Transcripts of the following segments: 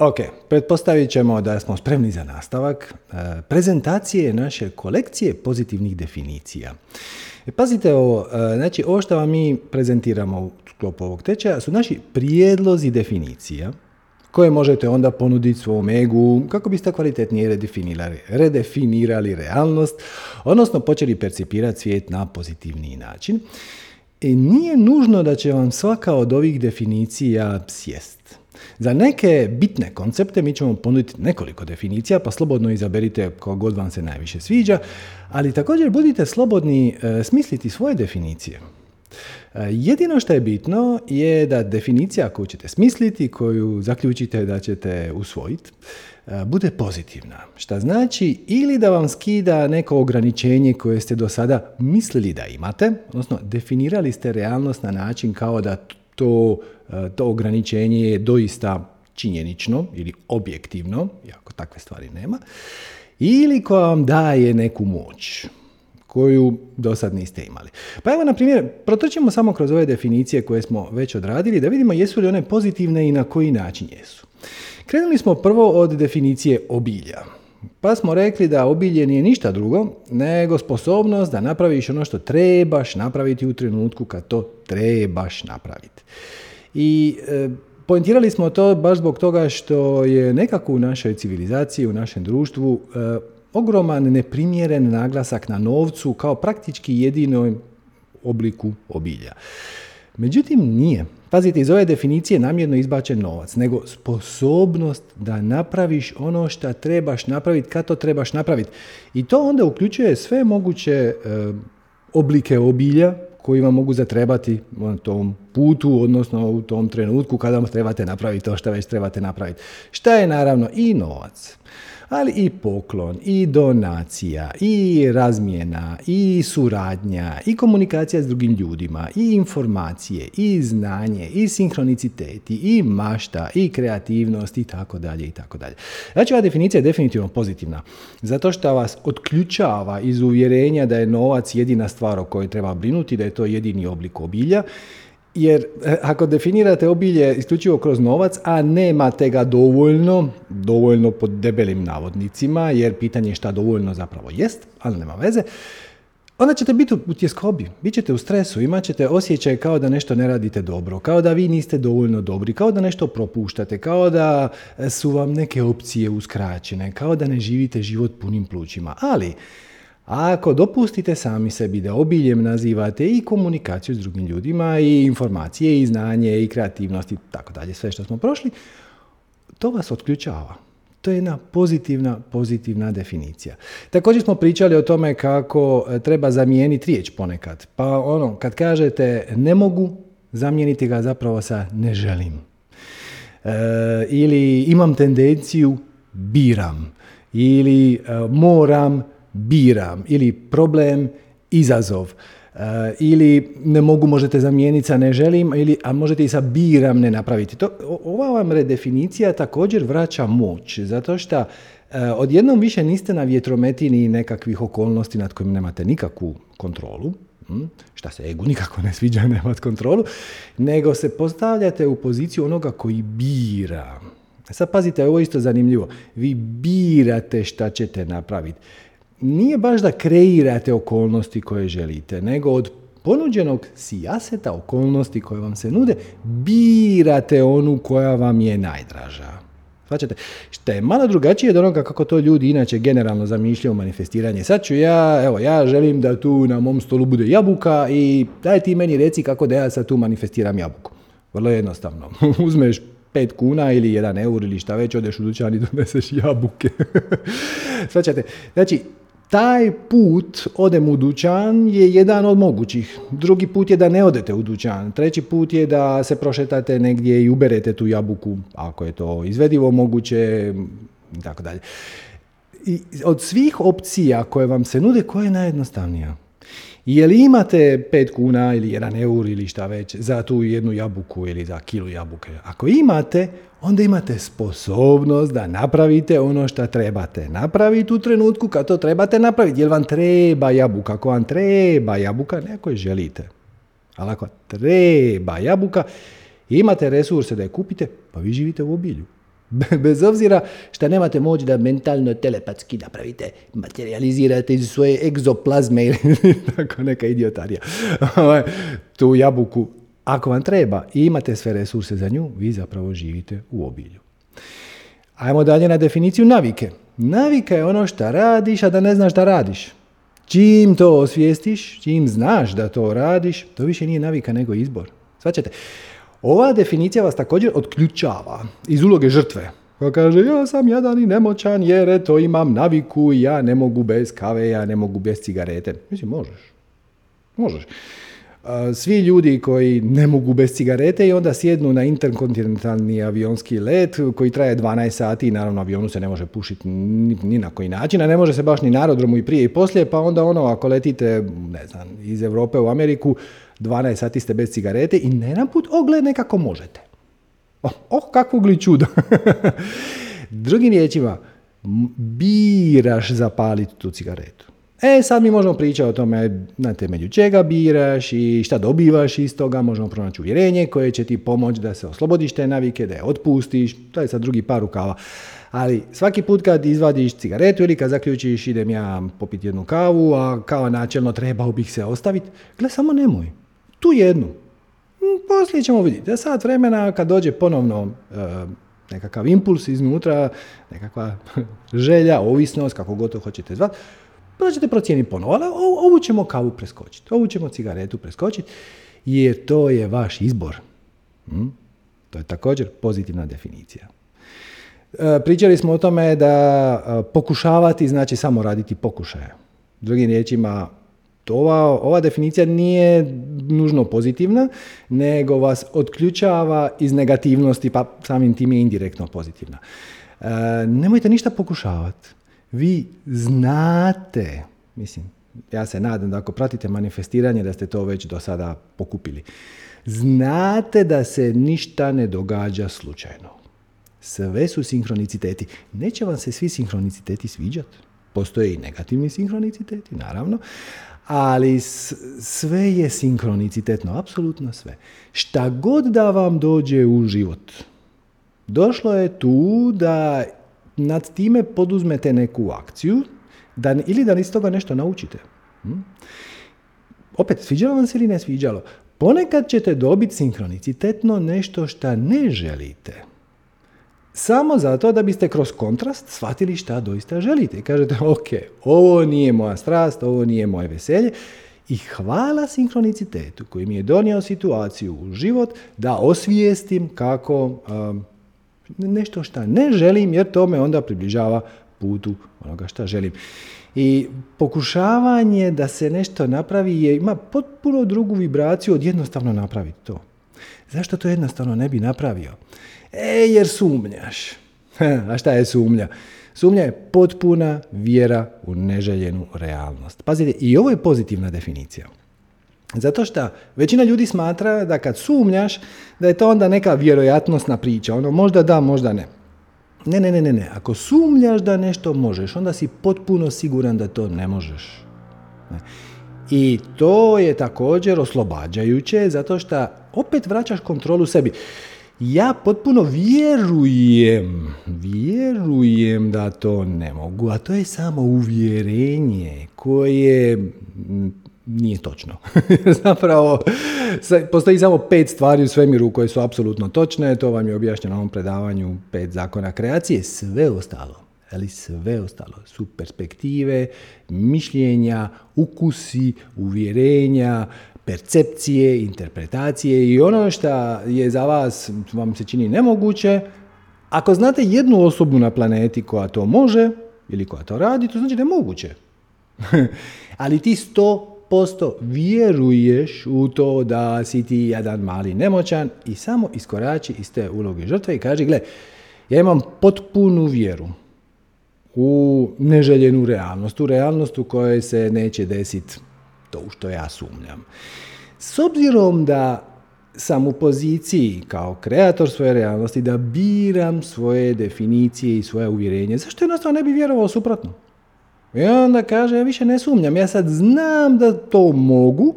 Ok, pretpostavit ćemo da smo spremni za nastavak prezentacije naše kolekcije pozitivnih definicija. Pazite ovo, znači ovo što vam mi prezentiramo u sklopu ovog tečaja su naši prijedlozi definicija koje možete onda ponuditi svom egu kako biste kvalitetnije redefinirali realnost, odnosno počeli percipirati svijet na pozitivniji način. I nije nužno da će vam svaka od ovih definicija sjest. Za neke bitne koncepte mi ćemo ponuditi nekoliko definicija, pa slobodno izaberite koja god vam se najviše sviđa, ali također budite slobodni smisliti svoje definicije. Jedino što je bitno je da definicija koju ćete smisliti, koju zaključite da ćete usvojiti, bude pozitivna. Šta znači ili da vam skida neko ograničenje koje ste do sada mislili da imate, odnosno definirali ste realnost na način kao da to ograničenje je doista činjenično ili objektivno, iako takve stvari nema, ili koja vam daje neku moć koju do sad niste imali. Pa evo, na primjer, protrčimo samo kroz ove definicije koje smo već odradili da vidimo jesu li one pozitivne i na koji način jesu. Krenuli smo prvo od definicije obilja, pa smo rekli da obilje nije ništa drugo nego sposobnost da napraviš ono što trebaš napraviti u trenutku kad to trebaš napraviti. I poentirali smo to baš zbog toga što je nekako u našoj civilizaciji, u našem društvu, ogroman neprimjeren naglasak na novcu kao praktički jedinom obliku obilja. Međutim, nije. Pazite, iz ove definicije namjerno izbačen novac, nego sposobnost da napraviš ono što trebaš napraviti, kad to trebaš napraviti. I to onda uključuje sve moguće oblike obilja koji vam mogu zatrebati na tom putu, odnosno u tom trenutku kada trebate napraviti to što već trebate napraviti. Šta je naravno i novac, ali i poklon, i donacija, i razmjena, i suradnja, i komunikacija s drugim ljudima, i informacije, i znanje, i sinhroniciteti, i mašta, i kreativnost, i tako dalje, i tako dalje. Znači, ova definicija je definitivno pozitivna, zato što vas otključava iz uvjerenja da je novac jedina stvar o kojoj treba brinuti, da je to jedini oblik obilja, jer ako definirate obilje isključivo kroz novac, a nemate ga dovoljno pod debelim navodnicima, jer pitanje je šta dovoljno zapravo jest, ali nema veze, onda ćete biti u tjeskobi, bit ćete u stresu, imat ćete osjećaj kao da nešto ne radite dobro, kao da vi niste dovoljno dobri, kao da nešto propuštate, kao da su vam neke opcije uskraćene, kao da ne živite život punim plućima, ali a ako dopustite sami sebi da obiljem nazivate i komunikaciju s drugim ljudima, i informacije, i znanje, i kreativnost, i tako dalje, sve što smo prošli, to vas otključava. To je jedna pozitivna definicija. Također smo pričali o tome kako treba zamijeniti riječ ponekad. Pa ono, kad kažete ne mogu, zamijeniti ga zapravo sa ne želim. Ili imam tendenciju, biram. Ili moram, biram, ili problem, izazov, ili ne mogu možete zamijeniti sa ne želim, a možete i sa biram ne napraviti. Ova vam redefinicija također vraća moć, zato što odjednom više niste na vjetrometini nekakvih okolnosti nad kojim nemate nikakvu kontrolu, šta se egu nikako ne sviđa, nemate kontrolu, nego se postavljate u poziciju onoga koji bira. Sad pazite, ovo je isto zanimljivo. Vi birate šta ćete napraviti. Nije baš da kreirate okolnosti koje želite, nego od ponuđenog sijaseta okolnosti koje vam se nude, birate onu koja vam je najdraža. Svačate? Što je malo drugačije od onoga kako to ljudi inače generalno zamišljaju manifestiranje. Sad ću ja želim da tu na mom stolu bude jabuka i daj ti meni reci kako da ja sad tu manifestiram jabuku. Vrlo jednostavno. Uzmeš 5 kuna ili 1 eur ili šta već, odeš u dućan i doneseš jabuke. Svačate? Znači, taj put odem u dućan je jedan od mogućih. Drugi put je da ne odete u dućan. Treći put je da se prošetate negdje i uberete tu jabuku, ako je to izvedivo moguće, i tako dalje. I od svih opcija koje vam se nude, koja je najjednostavnija? Je li imate 5 kuna ili 1 eur ili šta već za tu jednu jabuku ili za kilu jabuke? Ako imate, onda imate sposobnost da napravite ono što trebate napraviti u trenutku kad to trebate napraviti. Jer vam treba jabuka. Ako vam treba jabuka, ne ako je želite. Ali ako treba jabuka, imate resurse da je kupite, pa vi živite u obilju. Bez obzira što nemate moć da mentalno telepatski napravite, materializirate iz svoje egzoplazme ili tako neka idiotarija tu jabuku. Ako vam treba i imate sve resurse za nju, vi zapravo živite u obilju. Ajmo dalje na definiciju navike. Navika je ono što radiš, a da ne znaš da radiš. Čim to osvijestiš, čim znaš da to radiš, to više nije navika nego izbor. Svaćate? Ova definicija vas također odključava iz uloge žrtve. Koja kaže, ja sam jadan i nemoćan jer eto imam naviku, ja ne mogu bez kave, ja ne mogu bez cigarete. Mislim, možeš. Svi ljudi koji ne mogu bez cigarete i onda sjednu na interkontinentalni avionski let koji traje 12 sati i naravno avionu se ne može pušiti ni na koji način, a ne može se baš ni na aerodromu i prije i poslije, pa onda ono ako letite ne znam, iz Europe u Ameriku 12 sati ste bez cigarete i najedanput ogledne kako možete. Kakvog li čuda. Drugim riječima, biraš zapaliti tu cigaretu. Sad mi možemo pričati o tome na temelju čega biraš i šta dobivaš iz toga, možemo pronaći uvjerenje koje će ti pomoći da se oslobodiš te navike, da je otpustiš, to je sad drugi par rukava. Ali svaki put kad izvadiš cigaretu ili kad zaključiš idem ja popiti jednu kavu, a kao načelno trebao bih se ostaviti, gle samo nemoj, tu jednu. Poslije ćemo vidjeti, sat vremena kad dođe ponovno nekakav impuls iznutra, nekakva želja, ovisnost, kako gotovo hoćete zvati, pa ćete procijeniti ponovo, ali ovu ćemo kavu preskočiti, ovu ćemo cigaretu preskočiti, jer to je vaš izbor. To je također pozitivna definicija. Pričali smo o tome da pokušavati znači samo raditi pokušaje. Drugim riječima, ova definicija nije nužno pozitivna, nego vas odključava iz negativnosti, pa samim tim je indirektno pozitivna. Nemojte ništa pokušavati. Vi znate, mislim, ja se nadam da ako pratite manifestiranje da ste to već do sada pokupili, znate da se ništa ne događa slučajno. Sve su sinkroniciteti. Neće vam se svi sinkroniciteti sviđati. Postoje i negativni sinkroniciteti, naravno, ali sve je sinkronicitetno, apsolutno sve. Šta god da vam dođe u život, došlo je tu da nad time poduzmete neku akciju ili da iz toga nešto naučite. Opet, sviđalo vam se ili ne sviđalo? Ponekad ćete dobiti sinkronicitetno nešto što ne želite. Samo zato da biste kroz kontrast shvatili šta doista želite. Kažete, ok, ovo nije moja strast, ovo nije moje veselje. I hvala sinkronicitetu koji mi je donio situaciju u život da osvijestim kako... nešto što ne želim, jer to me onda približava putu onoga što želim. I pokušavanje da se nešto napravi ima potpuno drugu vibraciju od jednostavno napraviti to. Zašto to jednostavno ne bi napravio? Jer sumnjaš. A šta je sumnja? Sumnja je potpuna vjera u neželjenu realnost. Pazite, i ovo je pozitivna definicija. Zato što većina ljudi smatra da kad sumnjaš, da je to onda neka vjerojatnostna priča. Ono možda da, možda ne. Ne. Ako sumnjaš da nešto možeš, onda si potpuno siguran da to ne možeš. I to je također oslobađajuće, zato što opet vraćaš kontrolu sebi. Ja potpuno vjerujem da to ne mogu, a to je samo uvjerenje koje... Nije točno. Zapravo, postoji samo 5 stvari u svemiru koje su apsolutno točne, to vam je objašnjeno u ovom predavanju 5 zakona kreacije, sve ostalo su perspektive, mišljenja, ukusi, uvjerenja, percepcije, interpretacije i ono što je za vas, vam se čini nemoguće, ako znate jednu osobu na planeti koja to može ili koja to radi, to znači da je moguće. Ali ti 100% vjeruješ u to da si ti jedan mali nemoćan i samo iskorači iz te uloge žrtve i kaži, gle, ja imam potpunu vjeru u neželjenu realnost, u realnost u kojoj se neće desiti to što ja sumnjam. S obzirom da sam u poziciji kao kreator svoje realnosti da biram svoje definicije i svoje uvjerenje, zašto jednostavno ne bi vjerovao suprotno? I onda kaže, ja više ne sumnjam, ja sad znam da to mogu,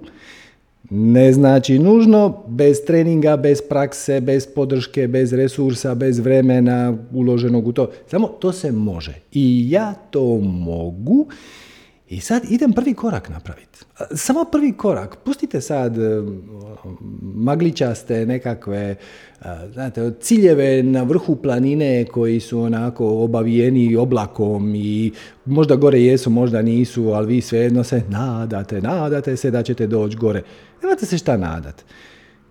Ne znači nužno, bez treninga, bez prakse, bez podrške, bez resursa, bez vremena uloženog u to. Samo to se može. I ja to mogu. I sad idem prvi korak napraviti. Samo prvi korak. Pustite sad magličaste nekakve, znate, ciljeve na vrhu planine koji su onako obavijeni oblakom i možda gore jesu, možda nisu, ali vi svejedno se nadate se da ćete doći gore. Nemate se šta nadat.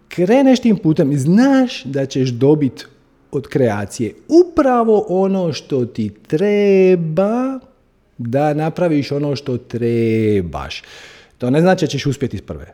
Kreneš tim putem i znaš da ćeš dobiti od kreacije upravo ono što ti treba da napraviš ono što trebaš. To ne znači da ćeš uspjeti iz prve.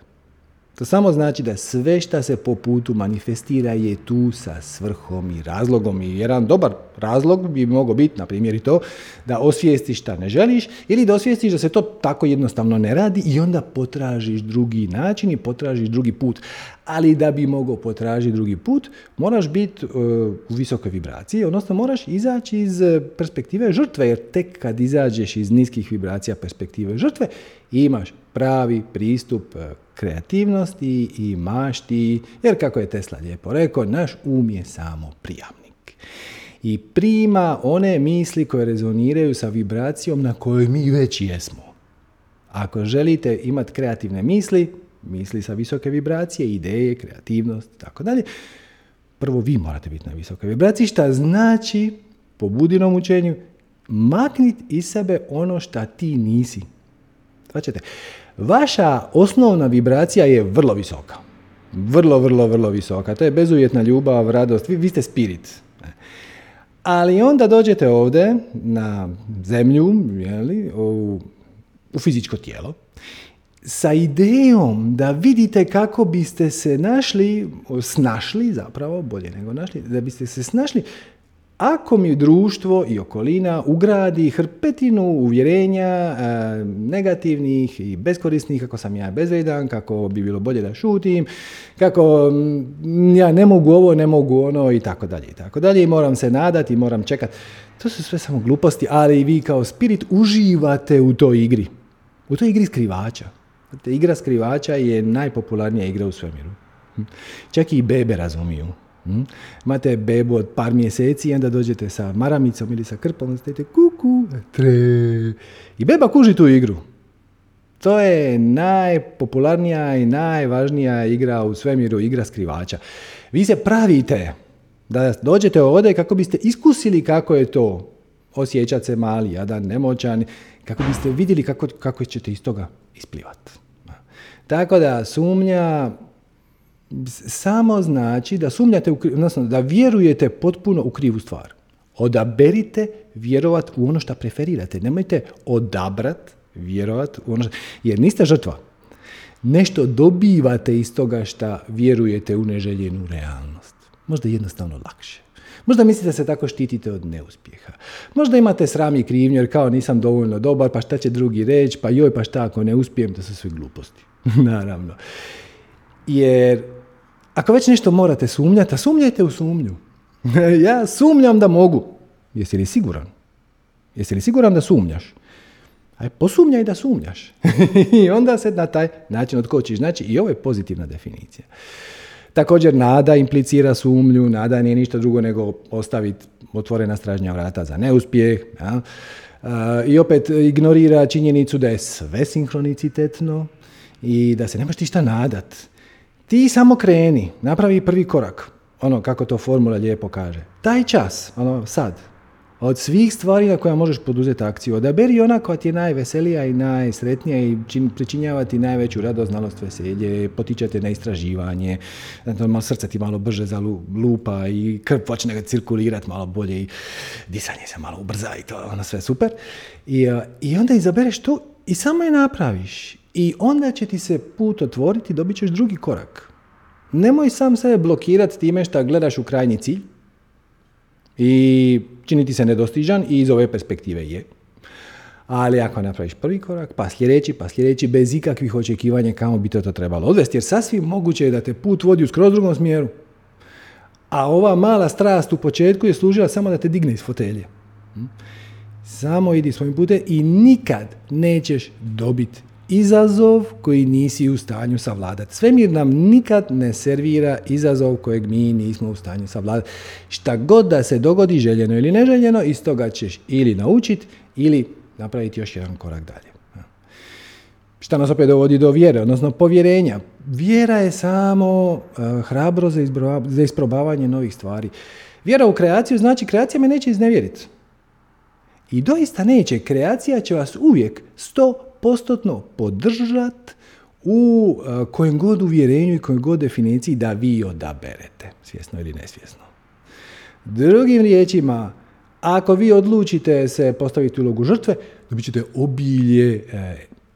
To samo znači da sve što se po putu manifestira je tu sa svrhom i razlogom. I jedan dobar razlog bi mogao biti, na primjer, i to da osvijestiš šta ne želiš ili da osvijestiš da se to tako jednostavno ne radi i onda potražiš drugi način i potražiš drugi put. Ali da bi mogao potražiti drugi put, moraš biti u visokoj vibraciji, odnosno moraš izaći iz perspektive žrtve, jer tek kad izađeš iz niskih vibracija perspektive žrtve, imaš pravi pristup kreativnosti i mašti, jer kako je Tesla lijepo rekao, naš um je samo prijamnik. I prima one misli koje rezoniraju sa vibracijom na kojoj mi već jesmo. Ako želite imati kreativne misli, misli sa visoke vibracije, ideje, kreativnost, tako dalje, prvo vi morate biti na visokoj vibraciji, šta znači, po Budinom učenju, makniti iz sebe ono šta ti nisi. Svaćate? Vaša osnovna vibracija je vrlo visoka. Vrlo, vrlo, vrlo visoka. To je bezuvjetna ljubav, radost. Vi ste spirit. Ali onda dođete ovdje na zemlju, u fizičko tijelo, sa idejom da vidite kako biste se snašli ako mi društvo i okolina ugradi hrpetinu uvjerenja negativnih i beskorisnih, kako sam ja bezvrijedan, kako bi bilo bolje da šutim, kako ja ne mogu ovo, ne mogu ono i tako dalje. I moram se nadati i moram čekati. To su sve samo gluposti, ali vi kao spirit uživate u toj igri. U toj igri skrivača. Igra skrivača je najpopularnija igra u svemiru. Čak i bebe razumiju. Imate bebu od par mjeseci i onda dođete sa maramicom ili sa krpom i stajete kuku, tre. I beba kuži tu igru. To je najpopularnija i najvažnija igra u svemiru, igra skrivača. Vi se pravite da dođete ovdje kako biste iskusili kako je to osjećat se mali, jadan, nemoćan, kako biste vidjeli kako ćete iz toga isplivati. Tako da sumnja samo znači da sumnjate, odnosno da vjerujete potpuno u krivu stvar. Odaberite vjerovati u ono što preferirate. Nemojte odabrati vjerovati u ono što... Jer niste žrtva. Nešto dobivate iz toga što vjerujete u neželjenu realnost. Možda jednostavno lakše. Možda mislite da se tako štitite od neuspjeha. Možda imate sram i krivnju jer kao nisam dovoljno dobar, pa šta će drugi reći, pa joj, pa šta ako ne uspijem, to su sve gluposti. Naravno. Jer ako već nešto morate sumnjati, a sumnjajte u sumnju. Ja sumnjam da mogu. Jesi li siguran? Jesi li siguran da sumnjaš? Aj, posumnjaj da sumnjaš. I onda se na taj način odkočiš. Znači, i ovo je pozitivna definicija. Također, nada implicira sumnju, nada nije ništa drugo nego ostaviti otvorena stražnja vrata za neuspjeh. Ja? I opet ignorira činjenicu da je sve sinhronicitetno i da se nemaš ti šta nadat. Ti samo kreni, napravi prvi korak, ono kako to formula lijepo kaže. Taj čas, ono sad, od svih stvari na koja možeš poduzeti akciju, odaberi ona koja ti je najveselija i najsretnija i pričinjava ti najveću radost, znalost, veselje, potiče te na istraživanje, srce ti malo brže zalupa i krv počne ga cirkulirati malo bolje i disanje se malo ubrza i to, ono sve super. I onda izabereš to i samo je napraviš. I onda će ti se put otvoriti, dobit ćeš drugi korak. Nemoj sam sebe blokirati time što gledaš u krajnji cilj i čini ti se nedostižan i iz ove perspektive je. Ali ako napraviš prvi korak, pa sljedeći, bez ikakvih očekivanja kamo bi to trebalo odvesti, jer sasvim moguće je da te put vodi u skroz drugom smjeru. A ova mala strast u početku je služila samo da te digne iz fotelje. Samo idi svojim putem i nikad nećeš dobiti izazov koji nisi u stanju savladati. Svemir nam nikad ne servira izazov kojeg mi nismo u stanju savladati. Šta god da se dogodi, željeno ili neželjeno, iz toga ćeš ili naučiti ili napraviti još jedan korak dalje. Šta nas opet dovodi do vjere, odnosno povjerenja. Vjera je samo hrabro za isprobavanje novih stvari. Vjera u kreaciju znači kreacija me neće iznevjeriti. I doista neće. Kreacija će vas uvijek 100% podržati u kojem god uvjerenju i kojem god definiciji da vi odaberete, svjesno ili nesvjesno. Drugim riječima, ako vi odlučite se postaviti ulogu žrtve, dobit ćete obilje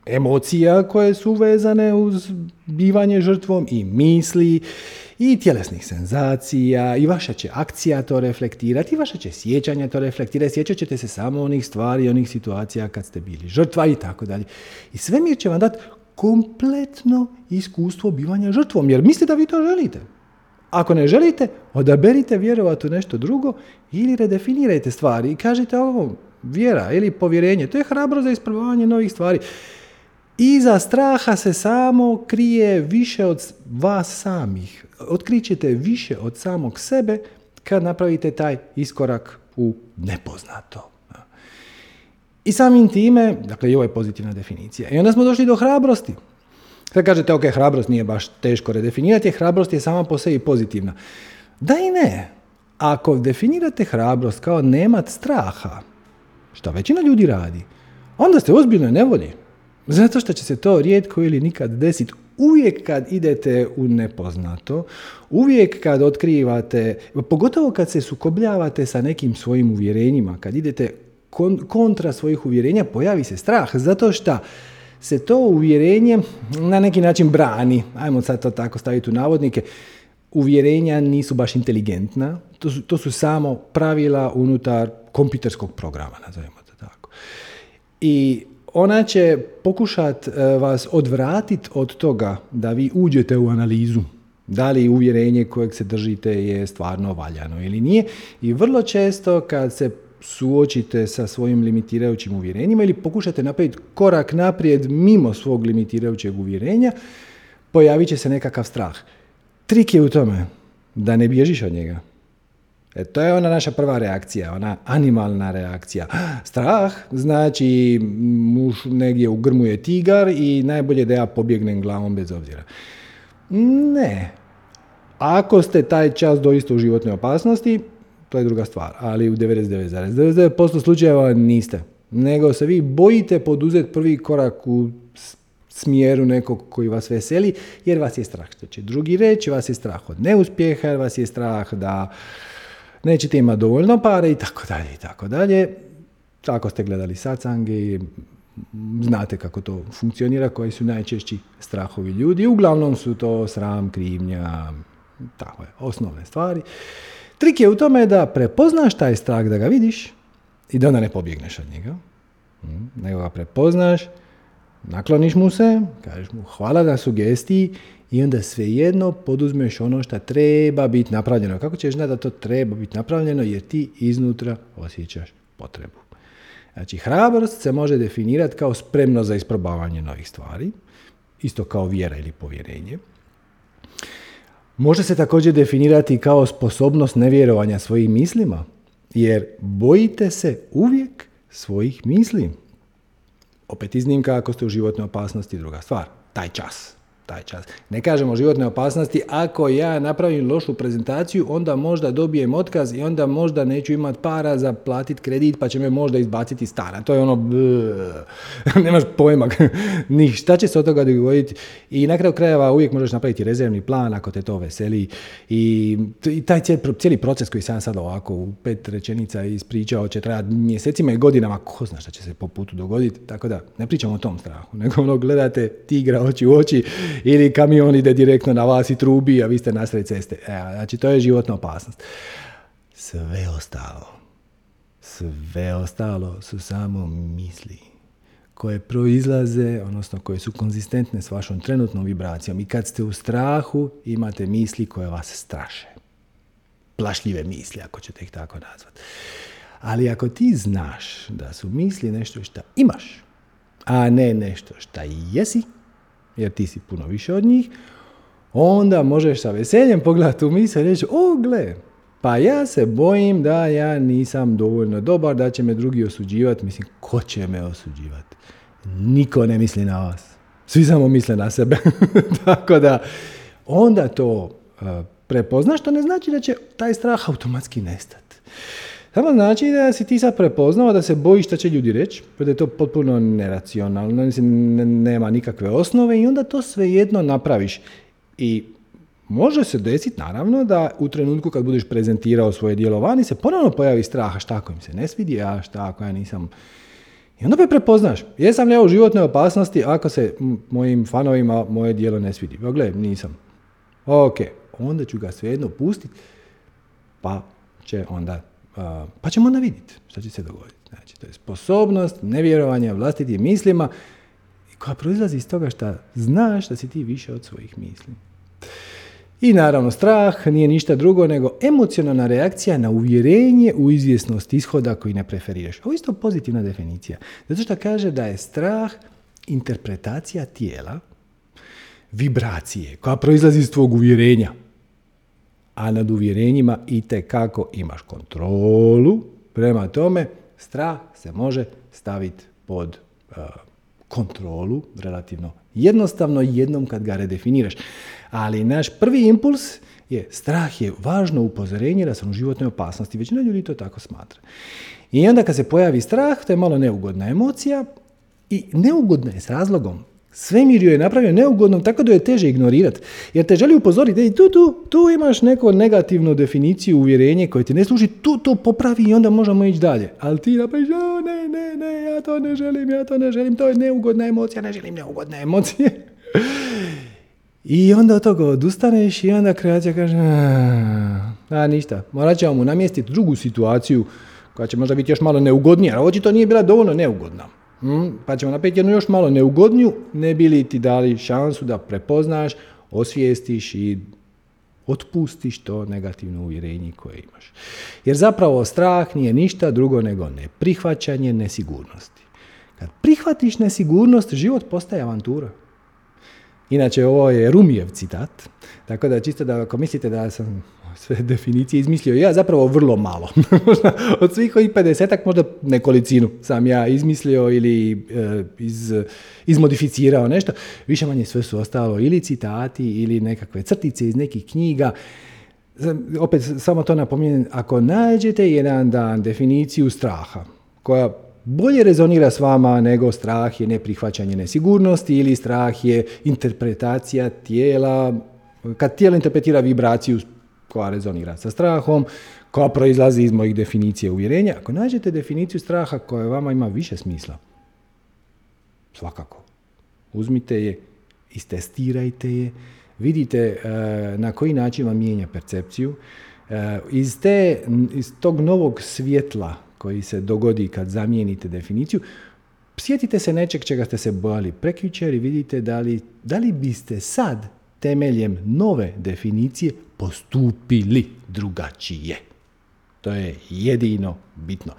emocija koje su vezane uz bivanje žrtvom i misli i tjelesnih senzacija i vaša će akcija to reflektirati i vaša će sjećanje to reflektirati. Sjećat ćete se samo onih stvari, onih situacija kad ste bili žrtva i tako dalje. I svemir će vam dati kompletno iskustvo bivanja žrtvom jer mislite da vi to želite. Ako ne želite, odaberite vjerovati u nešto drugo ili redefinirajte stvari i kažete ovo, vjera ili povjerenje, to je hrabro za isprobavanje novih stvari. Iza straha se samo krije više od vas samih. Otkrićete više od samog sebe kad napravite taj iskorak u nepoznato. I samim time, dakle i ovo je pozitivna definicija. I onda smo došli do hrabrosti. Sad kažete, ok, hrabrost nije baš teško redefinirati, hrabrost je sama po sebi pozitivna. Da i ne. Ako definirate hrabrost kao nemat straha, što većina ljudi radi, onda ste ozbiljno nevolji. Zato što će se to rijetko ili nikad desiti. Uvijek kad idete u nepoznato, uvijek kad otkrivate, pogotovo kad se sukobljavate sa nekim svojim uvjerenjima, kad idete kontra svojih uvjerenja, pojavi se strah, zato što se to uvjerenje na neki način brani. Ajmo sad to tako staviti u navodnike. Uvjerenja nisu baš inteligentna, to su samo pravila unutar kompjuterskog programa, nazovimo to tako. I ona će pokušati vas odvratiti od toga da vi uđete u analizu. Da li uvjerenje kojeg se držite je stvarno valjano ili nije. I vrlo često kad se suočite sa svojim limitirajućim uvjerenjima ili pokušate napraviti korak naprijed mimo svog limitirajućeg uvjerenja, pojavit će se nekakav strah. Trik je u tome da ne bježiš od njega. To je ona naša prva reakcija, ona animalna reakcija. Strah znači muš negdje ugrmuje tigar i najbolje da ja pobjegnem glavom bez obzira. Ne. Ako ste taj čas doista u životnoj opasnosti, to je druga stvar, ali u 99,99% slučajeva niste. Nego se vi bojite poduzeti prvi korak u smjeru nekog koji vas veseli, jer vas je strah što će drugi reći, vas je strah od neuspjeha, jer vas je strah da nećete imati dovoljno pare i tako dalje i tako dalje. Ako ste gledali satsange, znate kako to funkcionira, koji su najčešći strahovi ljudi. Uglavnom su to sram, krivnja, tako je, osnovne stvari. Trik je u tome da prepoznaš taj strah, da ga vidiš i da onda ne pobjegneš od njega. Nego ga prepoznaš, nakloniš mu se, kažeš mu hvala na sugestiji i onda svejedno poduzmeš ono što treba biti napravljeno. Kako ćeš znati da to treba biti napravljeno? Jer ti iznutra osjećaš potrebu. Znači, hrabrost se može definirati kao spremnost za isprobavanje novih stvari, isto kao vjera ili povjerenje. Može se također definirati kao sposobnost nevjerovanja svojim mislima, jer bojite se uvijek svojih misli. Opet iznimka ako ste u životnoj opasnosti, druga stvar, taj čas. Ne kažemo životne opasnosti, ako ja napravim lošu prezentaciju, onda možda dobijem otkaz i onda možda neću imati para za platiti kredit, pa će me možda izbaciti stana. To je ono, nemaš pojma, ništa će se od toga dogoditi. I na kraju krajeva uvijek možeš napraviti rezervni plan ako te to veseli. I taj cijeli proces koji sam sad ovako u 5 rečenica ispričao će trajati mjesecima i godinama, ko zna šta će se po putu dogoditi. Tako da, ne pričamo o tom strahu, nego ono gledate tigra oči u oči, ili kamion ide direktno na vas i trubi, a vi ste nasred ceste. Znači, to je životna opasnost. Sve ostalo su samo misli koje proizlaze, odnosno koje su konzistentne s vašom trenutnom vibracijom. I kad ste u strahu, imate misli koje vas straše. Plašljive misli, ako ćete ih tako nazvati. Ali ako ti znaš da su misli nešto što imaš, a ne nešto šta i jesi, jer ti si puno više od njih, onda možeš sa veseljem pogledati u misli i reći, o gle, pa ja se bojim da ja nisam dovoljno dobar, da će me drugi osuđivati. Mislim, ko će me osuđivati? Niko ne misli na vas. Svi samo misle na sebe. Tako da, onda to prepoznaš, to ne znači da će taj strah automatski nestati. Samo znači da si ti sad prepoznao da se bojiš šta će ljudi reći, jer je to potpuno neracionalno, mislim, nema nikakve osnove i onda to svejedno napraviš. I može se desiti, naravno, da u trenutku kad budeš prezentirao svoje djelo vani se ponovno pojavi straha, šta ako im se ne svidi, a šta ako ja nisam... I onda opet prepoznaš, jesam li ja u životnoj opasnosti ako se mojim fanovima moje djelo ne svidi? Pa gle, nisam. Ok, onda ću ga svejedno pustiti, pa ćemo onda vidjeti šta će se dogoditi. Znači, to je sposobnost nevjerovanja vlastitim mislima koja proizlazi iz toga što znaš da si ti više od svojih misli. I naravno, strah nije ništa drugo nego emocionalna reakcija na uvjerenje u izvjesnost ishoda koji ne preferiraš. Ovo je isto pozitivna definicija. Zato što kaže da je strah interpretacija tijela, vibracije koja proizlazi iz tvog uvjerenja. A nad uvjerenjima itekako imaš kontrolu. Prema tome, strah se može staviti pod kontrolu relativno jednostavno jednom kad ga redefiniraš. Ali naš prvi impuls je strah je važno upozorenje da sam u životnoj opasnosti. Većina ljudi to tako smatra. I onda kad se pojavi strah, to je malo neugodna emocija i neugodna je s razlogom. Svemir ju je napravio neugodnom tako da je teže ignorirati. Jer te želi upozoriti, ej, tu imaš neku negativnu definiciju, uvjerenje koje ti ne služi, tu to popravi i onda možemo ići dalje. Ali ti napraviš, ne, ja to ne želim, to je neugodna emocija, ne želim neugodne emocije. I onda od toga odustaneš i onda kreacija kaže, ništa, morat ćemo mu namjestiti drugu situaciju koja će možda biti još malo neugodnija, a očito nije bila dovoljno neugodna. Pa ćemo napet jednu još malo neugodniju, ne bi li ti dali šansu da prepoznaš, osvijestiš i otpustiš to negativno uvjerenje koje imaš. Jer zapravo strah nije ništa drugo nego neprihvaćanje nesigurnosti. Kad prihvatiš nesigurnost, život postaje avantura. Inače, ovo je Rumijev citat, tako da čisto da ako mislite da sam sve definicije izmislio, ja zapravo vrlo malo. Od svih ovih 50-ak možda nekolicinu sam ja izmislio ili izmodificirao nešto. Više manje sve su ostalo ili citati ili nekakve crtice iz nekih knjiga. Opet samo to napominjem, ako nađete jedan dan definiciju straha koja bolje rezonira s vama nego strah je neprihvaćanje nesigurnosti ili strah je interpretacija tijela, kad tijelo interpretira vibraciju koja rezonira sa strahom, koja proizlazi iz mojih definicija uvjerenja. Ako nađete definiciju straha koja vama ima više smisla, svakako, uzmite je, istestirajte je, vidite na koji način vam mijenja percepciju. Iz tog novog svjetla koji se dogodi kad zamijenite definiciju, sjetite se nečeg čega ste se bojali prekjučer i vidite da li biste sad temeljem nove definicije postupili drugačije. To je jedino bitno.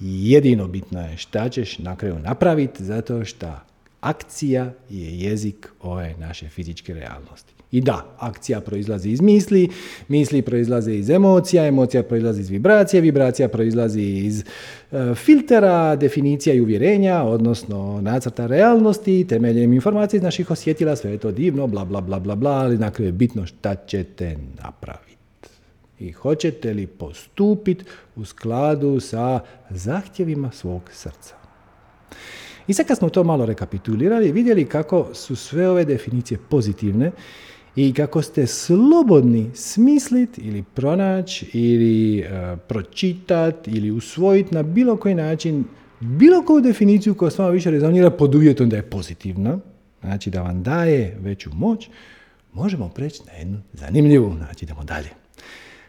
Jedino bitno je šta ćeš na kraju napraviti, zato što akcija je jezik ove naše fizičke realnosti. I da, akcija proizlazi iz misli, misli proizlaze iz emocija, emocija proizlazi iz vibracije, vibracija proizlazi iz filtera, definicija i uvjerenja, odnosno nacrta realnosti, temeljem informacije iz naših osjetila, sve je to divno, bla, bla, bla, bla, bla, ali na kraju je bitno šta ćete napraviti. I hoćete li postupiti u skladu sa zahtjevima svog srca. I sad kad smo to malo rekapitulirali, vidjeli kako su sve ove definicije pozitivne, i kako ste slobodni smisliti ili pronaći ili pročitati ili usvojiti na bilo koji način, bilo koju definiciju koja s vama više rezonira pod uvjetom da je pozitivna, znači da vam daje veću moć, možemo preći na jednu zanimljivu, znači idemo dalje.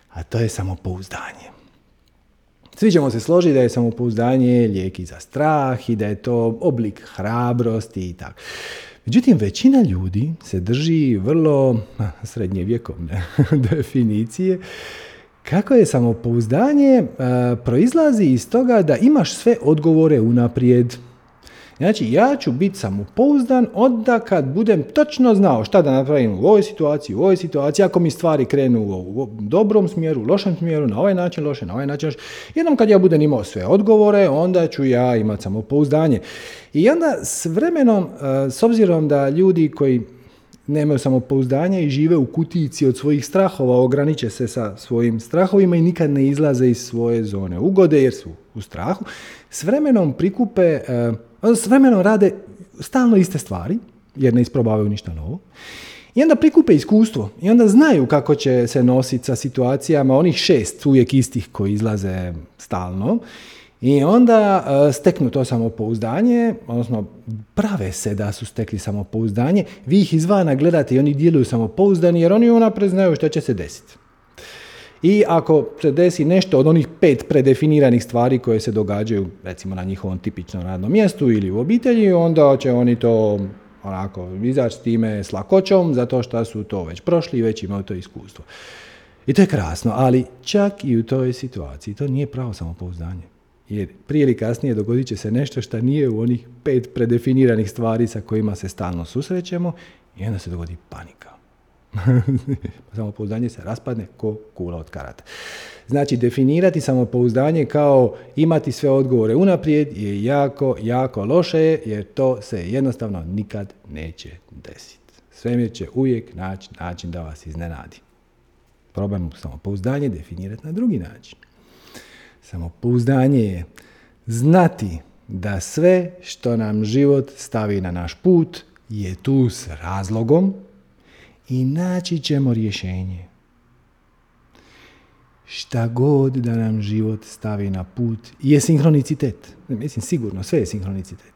A to je samopouzdanje. Svi ćemo se složiti da je samopouzdanje lijek i za strah i da je to oblik hrabrosti i tako. Međutim, većina ljudi se drži vrlo srednjevjekovne definicije kako je samopouzdanje proizlazi iz toga da imaš sve odgovore unaprijed, Znači, ja ću biti samopouzdan onda kad budem točno znao šta da napravim u ovoj situaciji, ako mi stvari krenu u dobrom smjeru, u lošem smjeru, na ovaj način loše, na ovaj način loše. Jednom kad ja budem imao sve odgovore, onda ću ja imati samopouzdanje. I onda s vremenom, s obzirom da ljudi koji nemaju samopouzdanja i žive u kutijici od svojih strahova, ograniče se sa svojim strahovima i nikad ne izlaze iz svoje zone ugode jer su u strahu, s vremenom prikupe, s vremenom rade stalno iste stvari jer ne isprobavaju ništa novo. I onda prikupe iskustvo i onda znaju kako će se nositi sa situacijama, onih 6 uvijek istih koji izlaze stalno. I onda steknu to samopouzdanje, odnosno prave se da su stekli samopouzdanje, vi ih izvana gledate i oni djeluju samopouzdani jer oni unaprijed znaju što će se desiti. I ako se desi nešto od onih 5 predefiniranih stvari koje se događaju, recimo na njihovom tipičnom radnom mjestu ili u obitelji, onda će oni to onako izaći s time s lakoćom zato što su to već prošli i već imaju to iskustvo. I to je krasno, ali čak i u toj situaciji to nije pravo samopouzdanje. Jer prije ili kasnije dogodit će se nešto što nije u onih 5 predefiniranih stvari sa kojima se stalno susrećemo i onda se dogodi panika. Samopouzdanje se raspadne ko kula od karata. Znači, definirati samopouzdanje kao imati sve odgovore unaprijed je jako, jako loše jer to se jednostavno nikad neće desiti. Svemir će uvijek naći način da vas iznenadi. Problem samopouzdanje definirati na drugi način. Samopouzdanje je znati da sve što nam život stavi na naš put je tu s razlogom i naći ćemo rješenje. Šta god da nam život stavi na put je sinkronicitet. Mislim, sigurno, sve je sinkronicitet.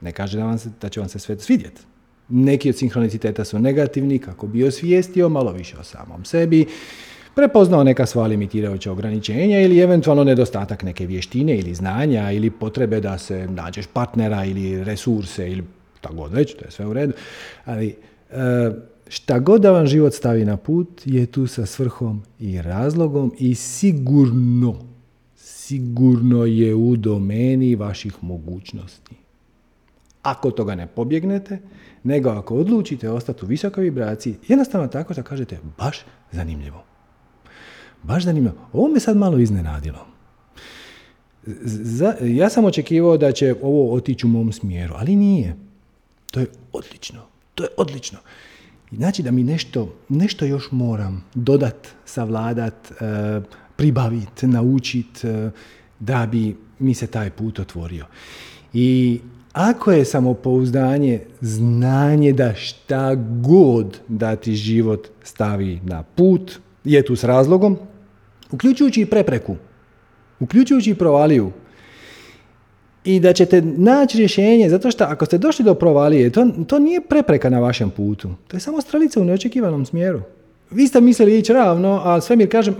Ne kaže da će vam se sve svidjeti. Neki od sinkroniciteta su negativni, kako bi osvijestio malo više o samom sebi, prepoznao neka sva limitirajuća ograničenja ili eventualno nedostatak neke vještine ili znanja ili potrebe da se nađeš partnera ili resurse ili šta god već, to je sve u redu. Ali šta god da vam život stavi na put je tu sa svrhom i razlogom i sigurno je u domeni vaših mogućnosti. Ako toga ne pobjegnete, nego ako odlučite ostati u visokoj vibraciji, jednostavno tako da kažete baš zanimljivo. Ovo me sad malo iznenadilo. Ja sam očekivao da će ovo otići u mom smjeru, ali nije. To je odlično. Znači da mi nešto još moram dodat, savladat, pribavit, naučit, da bi mi se taj put otvorio. I ako je samopouzdanje znanje da šta god da ti život stavi na put, je tu s razlogom, uključujući i prepreku, uključujući i provaliju. I da ćete naći rješenje, zato što ako ste došli do provalije, to nije prepreka na vašem putu. To je samo strelica u neočekivanom smjeru. Vi ste mislili ići ravno, a svemir kaže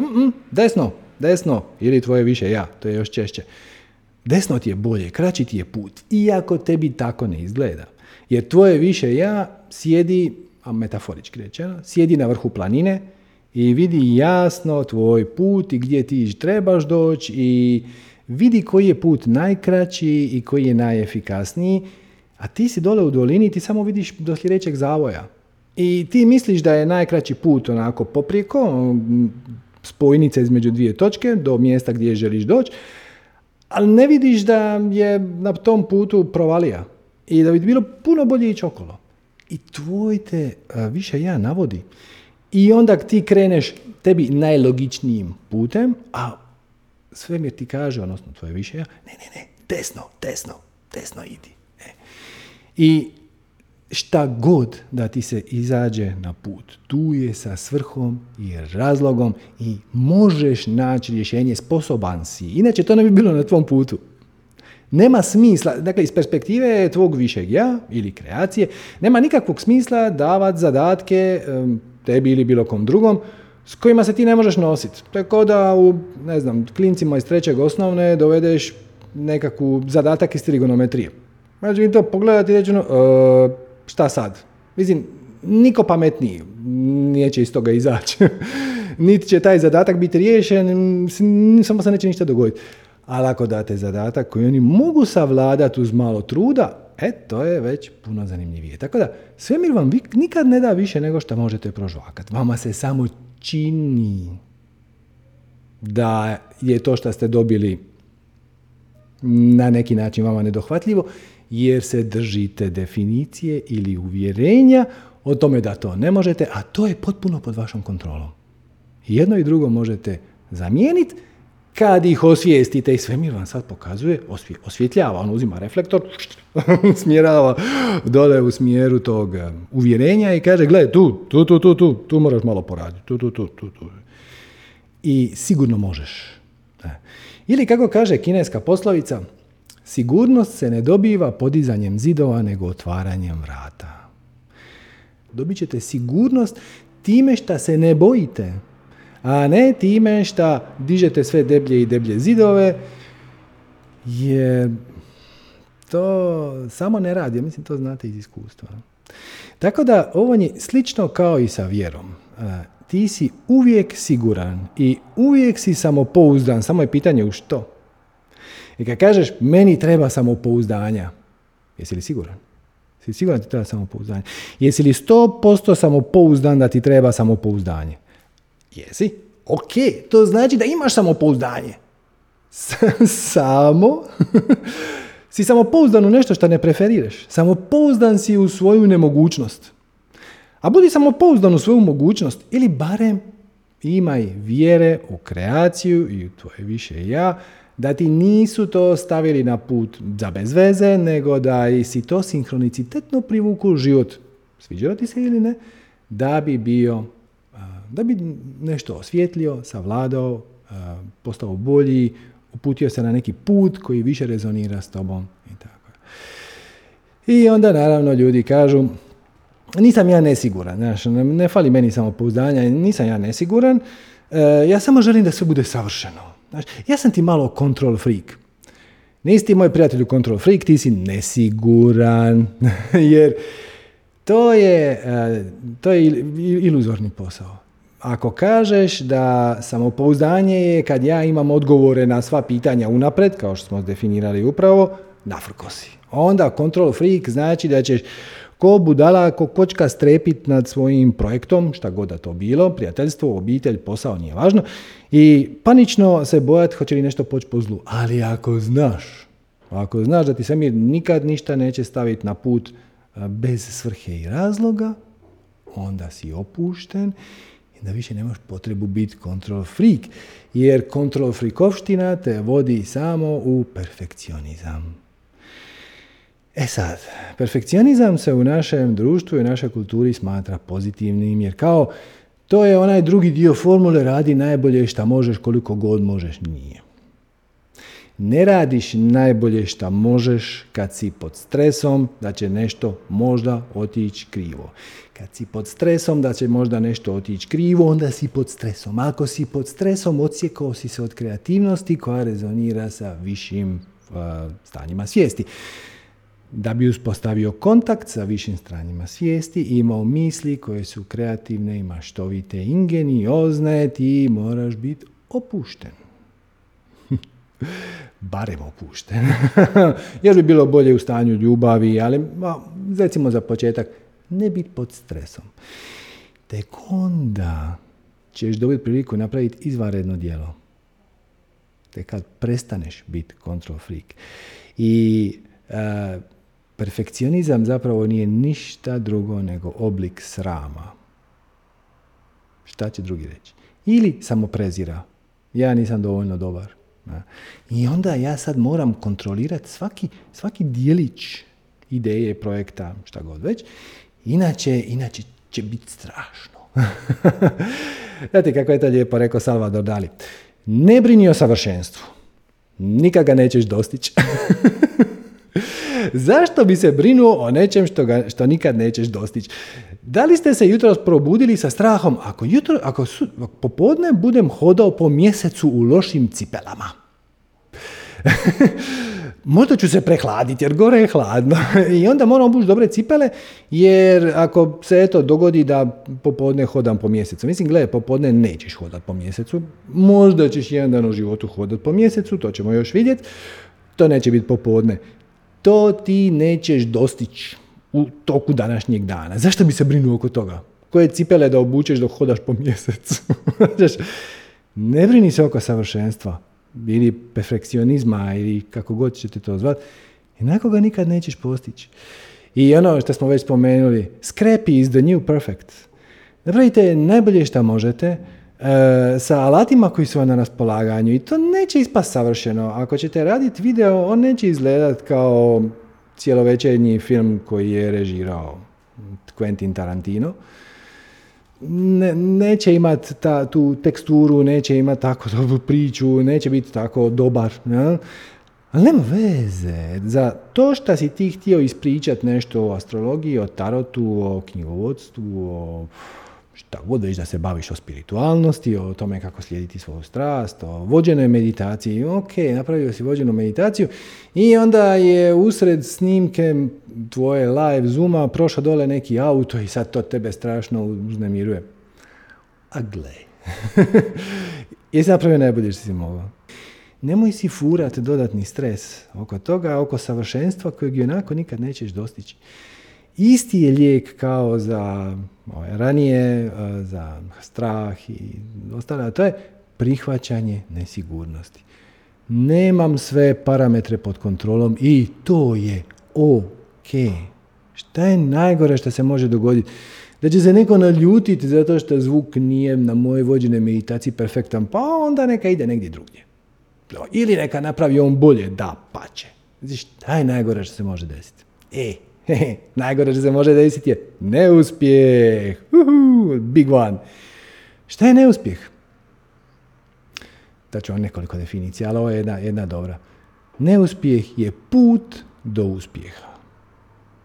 desno, ili tvoje više ja, to je još češće. Desno ti je bolje, kraći ti je put, iako tebi tako ne izgleda. Jer tvoje više ja sjedi, a metaforički rečeno, sjedi na vrhu planine, i vidi jasno tvoj put i gdje ti trebaš doći i vidi koji je put najkraći i koji je najefikasniji, a ti si dole u dolini i ti samo vidiš do sljedećeg zavoja. I ti misliš da je najkraći put onako poprijeko, spojnica između 2 točke do mjesta gdje želiš doći, ali ne vidiš da je na tom putu provalija i da bi bilo puno bolje ići okolo. I tvoj te više ja navodi. I onda ti kreneš tebi najlogičnijim putem, a svemir ti kaže, odnosno tvoje više ja, ne, desno idi. Ne. I šta god da ti se izađe na put, tu je sa svrhom i razlogom i možeš naći rješenje, sposoban si. Inače to ne bi bilo na tvom putu. Nema smisla, dakle iz perspektive tvog višeg ja ili kreacije, nema nikakvog smisla davati zadatke tebi ili bilo kom drugom, s kojima se ti ne možeš nositi. To je kao da u, klincima iz 3. osnovne dovedeš nekakvu zadatak iz trigonometrije. Znači mi to pogledati i reći, šta sad? Mislim, niko pametniji neće iz toga izaći. Niti će taj zadatak biti riješen, samo se neće ništa dogoditi. Ali ako date zadatak koji oni mogu savladati uz malo truda, e to je već puno zanimljivije. Tako da svemir vam nikad ne da više nego što možete prožvakati. Vama se samo čini da je to što ste dobili na neki način vama nedohvatljivo, jer se držite definicije ili uvjerenja o tome da to ne možete, a to je potpuno pod vašom kontrolom. Jedno i drugo možete zamijeniti kad ih osvijestite, i svemir vam sad pokazuje, osvjetljava, on uzima reflektor, smjerava dole u smjeru tog uvjerenja i kaže, gle, tu moraš malo poraditi, tu. I sigurno možeš. Ili kako kaže kineska poslovica, sigurnost se ne dobiva podizanjem zidova, nego otvaranjem vrata. Dobit ćete sigurnost time što se ne bojite, a ne time što dižete sve deblje i deblje zidove, jer to samo ne radi. Mislim, to znate iz iskustva. Tako da ovo je slično kao i sa vjerom. Ti si uvijek siguran i uvijek si samopouzdan, samo je pitanje u što. I kad kažeš, meni treba samopouzdanja, jesi li siguran? Jesi li siguran da ti treba samopouzdanje? Jesi li 100% samopouzdan da ti treba samopouzdanje? Jesi? Ok, to znači da imaš samopouzdanje. Samo si samopouzdan u nešto što ne preferiraš. Samopouzdan si u svoju nemogućnost. A budi samopouzdan u svoju mogućnost, ili barem imaj vjere u kreaciju i u tvoje više ja, da ti nisu to stavili na put za bez veze, nego da si to sinhronicitetno privuku u život, sviđa ti se ili ne, da bi nešto osvjetlio, savladao, postao bolji, uputio se na neki put koji više rezonira s tobom i tako. I onda naravno ljudi kažu, nisam ja nesiguran, znaš, ne fali meni samopouzdanja, nisam ja nesiguran, ja samo želim da sve bude savršeno. Znaš, ja sam ti malo control freak. Nisi ti, moj prijatelju, control freak, ti si nesiguran, jer to je iluzorni posao. Ako kažeš da samopouzdanje je kad ja imam odgovore na sva pitanja unapred, kao što smo definirali upravo, nafrko si. Onda control freak znači da ćeš ko budala, ko kočka strepit nad svojim projektom, šta god da to bilo, prijateljstvo, obitelj, posao, nije važno, i panično se bojati hoće li nešto poći po zlu. Ali ako znaš da ti svemir nikad ništa neće staviti na put bez svrhe i razloga, onda si opušten i da više nemaš potrebu biti control freak, jer control freakovština te vodi samo u perfekcionizam. E sad, perfekcionizam se u našem društvu i našoj kulturi smatra pozitivnim, jer kao to je onaj drugi dio formule, radi najbolje šta možeš, koliko god možeš, nije. Ne radiš najbolje šta možeš kad si pod stresom da će nešto možda otići krivo. Kad si pod stresom da će možda nešto otići krivo, onda si pod stresom. Ako si pod stresom, odsjekao si se od kreativnosti koja rezonira sa višim stanjima svijesti. Da bi uspostavio kontakt sa višim stranima svijesti, imao misli koje su kreativne i maštovite, ingeniozne, ti moraš biti opušten. Barem opušten. Jer bi bilo bolje u stanju ljubavi, ali recimo za početak, ne biti pod stresom. Tek onda ćeš dobiti priliku napraviti izvanredno djelo. Tek kad prestaneš biti control freak. I perfekcionizam zapravo nije ništa drugo nego oblik srama. Šta će drugi reći? Ili samo prezira. Ja nisam dovoljno dobar. I onda ja sad moram kontrolirati svaki dijelić ideje, projekta, šta god već. Inače će biti strašno. Znate kako je to lijepo rekao Salvador Dali. Ne brini o savršenstvu. Nikad ga nećeš dostići. Zašto bi se brinuo o nečem što nikad nećeš dostići? Da li ste se jutros probudili sa strahom ako popodne budem hodao po mjesecu u lošim cipelama? Možda ću se prehladiti jer gore je hladno i onda moram obući dobre cipele, jer ako se dogodi da popodne hodam po mjesecu. Mislim, gledaj, popodne nećeš hodati po mjesecu. Možda ćeš jedan dan u životu hodati po mjesecu, to ćemo još vidjeti. To neće biti popodne. to ti nećeš dostići u toku današnjeg dana. Zašto bi se brinuo oko toga? Koje cipele da obučeš dok hodaš po mjesecu? Ne brini se oko savršenstva ili perfekcionizma ili kako god ćete to zvati. Jednako ga nikad nećeš postići. I ono što smo već spomenuli, scrappy is the new perfect. Napravite najbolje što možete sa alatima koji su vam na raspolaganju i to neće ispast savršeno. Ako ćete raditi video, on neće izgledati kao cijelovečernji film koji je režirao Quentin Tarantino. Neće imati tu teksturu, neće imati tako dobru priču, neće biti tako dobar. Ne? Ali nema veze. Za to što si ti htio ispričati nešto o astrologiji, o tarotu, o knjigovodstvu, o šta god već da se baviš, o spiritualnosti, o tome kako slijediti svoju strast, o vođenoj meditaciji. Ok, napravio si vođenu meditaciju i onda je usred snimke tvoje live Zooma prošao dole neki auto i sad to tebe strašno uznemiruje. A gle. Jesi napravio najbolje što si mogao. Nemoj si furati dodatni stres oko toga, oko savršenstva kojeg onako nikad nećeš dostići. Isti je lijek kao za ranije, za strah i ostalo. To je prihvaćanje nesigurnosti. Nemam sve parametre pod kontrolom i to je ok. Šta je najgore što se može dogoditi? Da će se neko naljutiti zato što zvuk nije na mojoj vođenoj meditaciji perfektan, pa onda neka ide negdje drugdje. Ili neka napravi on bolje, da, pa će. Znači, šta je najgore što se može desiti? Najgore što se može desiti je neuspjeh. Big one. Šta je neuspjeh? Da ću vam nekoliko definicija, ali ovo je jedna dobra. Neuspjeh je put do uspjeha.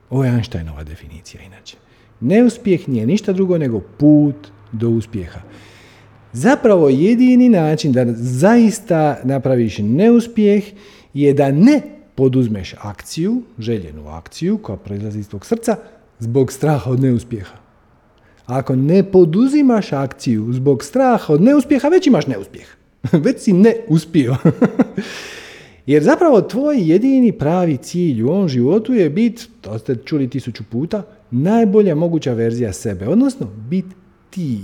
Ovo je Einsteinova definicija inače. Neuspjeh nije ništa drugo nego put do uspjeha. Zapravo jedini način da zaista napraviš neuspjeh je da ne poduzmeš akciju, željenu akciju koja proizlazi iz tvog srca zbog straha od neuspjeha. Ako ne poduzimaš akciju zbog straha od neuspjeha, već imaš neuspjeh. Već si ne uspio. Jer zapravo tvoj jedini pravi cilj u ovom životu je biti, to ste čuli 1000 puta, najbolja moguća verzija sebe, odnosno biti ti.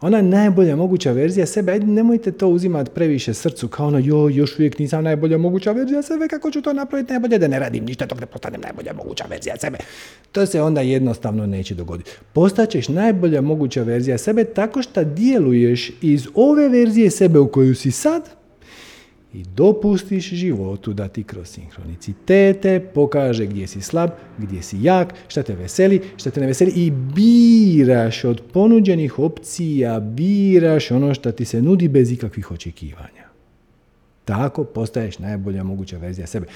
Ona najbolja moguća verzija sebe, ajde nemojte to uzimati previše srcu, kao ono, još uvijek nisam najbolja moguća verzija sebe, kako ću to napraviti najbolje, da ne radim ništa dok ne postanem najbolja moguća verzija sebe. To se onda jednostavno neće dogoditi. Postaćeš najbolja moguća verzija sebe tako što djeluješ iz ove verzije sebe u koju si sad i dopustiš životu da ti kroz sinhronicitete pokaže gdje si slab, gdje si jak, šta te veseli, šta te ne veseli i biraš od ponuđenih opcija, biraš ono što ti se nudi bez ikakvih očekivanja. Tako postaješ najbolja moguća verzija sebe.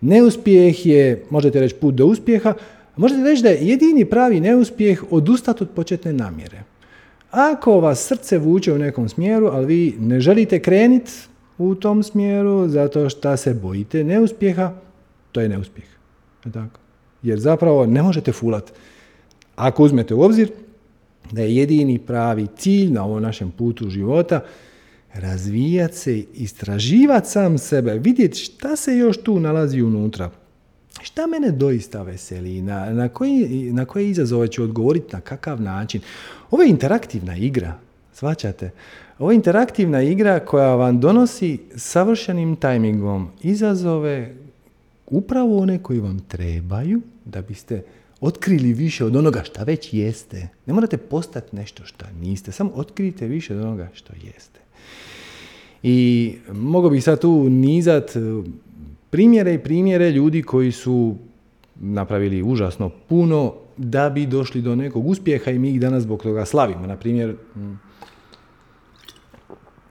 Neuspjeh je, možete reći, put do uspjeha, možete reći da je jedini pravi neuspjeh odustati od početne namjere. Ako vas srce vuče u nekom smjeru, ali vi ne želite krenuti u tom smjeru, zato što se bojite neuspjeha, to je neuspjeh. Tako? Jer zapravo ne možete fulati. Ako uzmete u obzir da je jedini pravi cilj na ovom našem putu života razvijati se, istraživati sam sebe, vidjeti šta se još tu nalazi unutra. Šta mene doista veseli, na koje izazove ću odgovoriti, na kakav način. Ovo je interaktivna igra, shvaćate? Ovo je interaktivna igra koja vam donosi savršenim tajmingom izazove upravo one koji vam trebaju da biste otkrili više od onoga što već jeste. Ne morate postati nešto što niste, samo otkrijte više od onoga što jeste. I mogu bih sad tu nizat primjere i primjere ljudi koji su napravili užasno puno da bi došli do nekog uspjeha i mi ih danas zbog toga slavimo. Na primjer,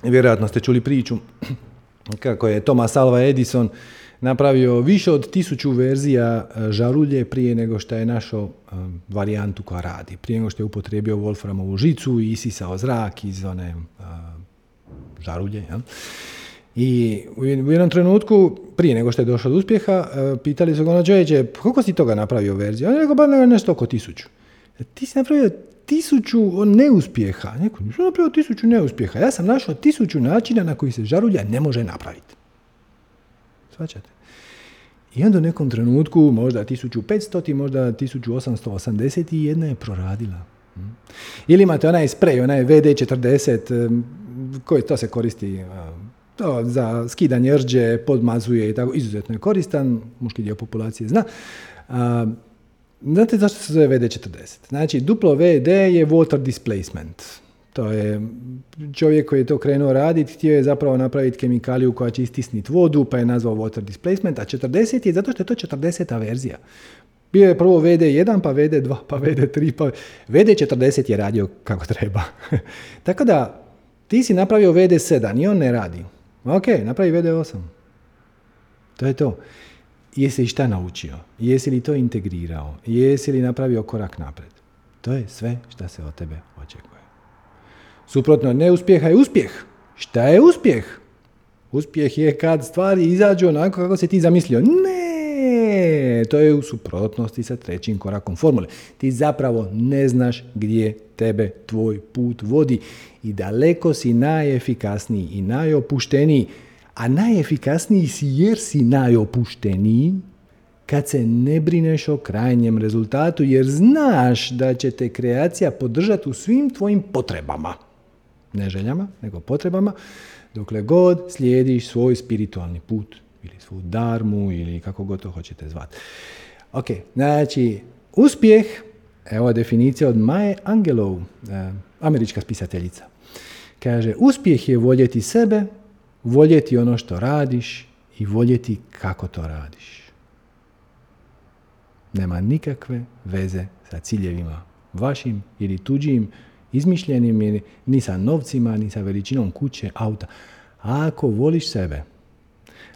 vjerojatno ste čuli priču kako je Thomas Alva Edison napravio više od 1000 verzija žarulje prije nego što je našao varijantu koja radi. Prije nego što je upotrijebio Wolframovu žicu i isisao zrak iz one žarulje. Ja? I u jednom trenutku, prije nego što je došao do uspjeha, pitali su ga ono, čovječe, koliko si toga napravio verzija? On je rekao, ba nešto oko 1000. Ti si napravio 1000 neuspjeha. Neko, nisam napravio 1000 neuspjeha. Ja sam našao 1000 načina na koji se žarulja ne može napraviti. Svačate? I onda u nekom trenutku, možda 1500, možda 1881 je proradila. Ili imate onaj sprej, onaj VD40, koji to se koristi to za skidanje rđe, podmazuje i tako, izuzetno je koristan, muški dio populacije zna. Znate zašto se zove VD40? Znači, duplo VD je water displacement. To je čovjek koji je to krenuo raditi, htio je zapravo napraviti kemikaliju koja će istisniti vodu, pa je nazvao water displacement, a 40 je zato što je to 40. verzija. Bio je prvo VD1, pa VD2, pa VD3, pa VD40 je radio kako treba. Tako da, ti si napravio VD7 i on ne radi. Ok, napravi VD8. To je to. Jesi li šta naučio? Jesi li to integrirao? Jesi li napravio korak napred? To je sve šta se od tebe očekuje. Suprotno, neuspjeha je uspjeh. Šta je uspjeh? Uspjeh je kad stvari izađu onako kako si ti zamislio. Ne, to je u suprotnosti sa trećim korakom formule. Ti zapravo ne znaš gdje tebe tvoj put vodi i daleko si najefikasniji i najopušteniji. A najefikasniji si jer si najopušteniji kad se ne brineš o krajnjem rezultatu, jer znaš da će te kreacija podržati u svim tvojim potrebama. Ne željama, nego potrebama, dokle god slijediš svoj spiritualni put ili svoju darmu ili kako god to hoćete zvati. Ok, znači uspjeh, evo definicija od Maje Angelou, američka spisateljica. Kaže, uspjeh je voljeti sebe, voljeti ono što radiš i voljeti kako to radiš. Nema nikakve veze sa ciljevima vašim ili tuđim, izmišljenim, ni sa novcima, ni sa veličinom kuće, auta. Ako voliš sebe,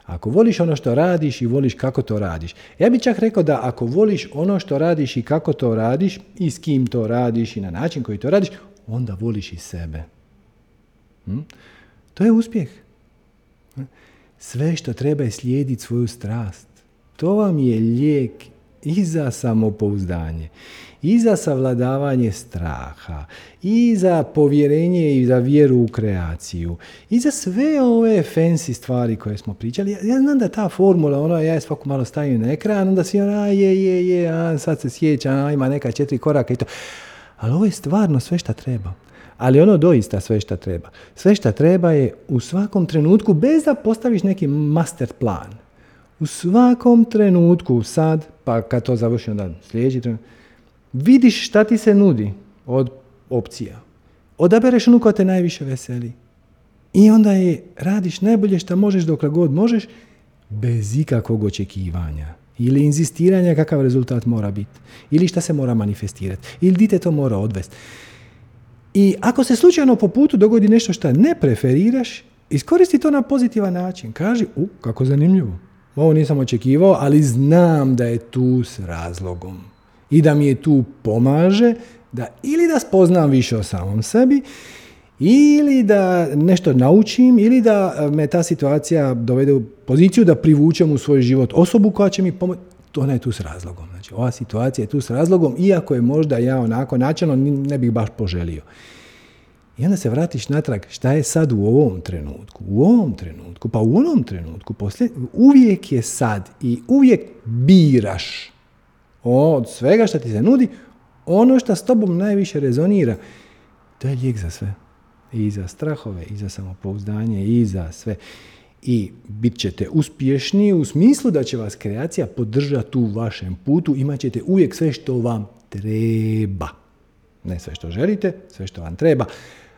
ako voliš ono što radiš i voliš kako to radiš, ja bih čak rekao da ako voliš ono što radiš i kako to radiš i s kim to radiš i na način koji to radiš, onda voliš i sebe. To je uspjeh. Sve što treba je slijediti svoju strast. To vam je lijek i za samopouzdanje, i za savladavanje straha, i za povjerenje i za vjeru u kreaciju, i za sve ove fancy stvari koje smo pričali. Ja znam da ta formula, ono, ja je svaku malo stavim na ekran, onda si ono, sad se sjećam, ima neka 4 koraka i to. Ali ovo je stvarno sve što treba. Ali ono doista sve šta treba. Sve šta treba je u svakom trenutku, bez da postaviš neki master plan. U svakom trenutku, sad, pa kad to završi onda sljedeći trenutak, vidiš šta ti se nudi od opcija. Odabereš onu koja te najviše veseli. I onda je radiš najbolje šta možeš dokle god možeš, bez ikakvog očekivanja. Ili inzistiranja kakav rezultat mora biti. Ili šta se mora manifestirati. Ili di te to mora odvesti. I ako se slučajno po putu dogodi nešto što ne preferiraš, iskoristi to na pozitivan način. Kaži, kako zanimljivo. Ovo nisam očekivao, ali znam da je tu s razlogom. I da mi je tu pomaže da ili da spoznam više o samom sebi, ili da nešto naučim, ili da me ta situacija dovede u poziciju da privučem u svoj život osobu koja će mi pomoći. Ona je tu s razlogom. Znači, ova situacija je tu s razlogom, iako je možda ja onako načelno ne bih baš poželio. I onda se vratiš natrag šta je sad u ovom trenutku, pa u onom trenutku, poslije, uvijek je sad i uvijek biraš od svega što ti se nudi, ono što s tobom najviše rezonira. To je lijek za sve. I za strahove, i za samopouzdanje, i za sve. I bit ćete uspješni u smislu da će vas kreacija podržati u vašem putu. Imat ćete uvijek sve što vam treba. Ne sve što želite, sve što vam treba.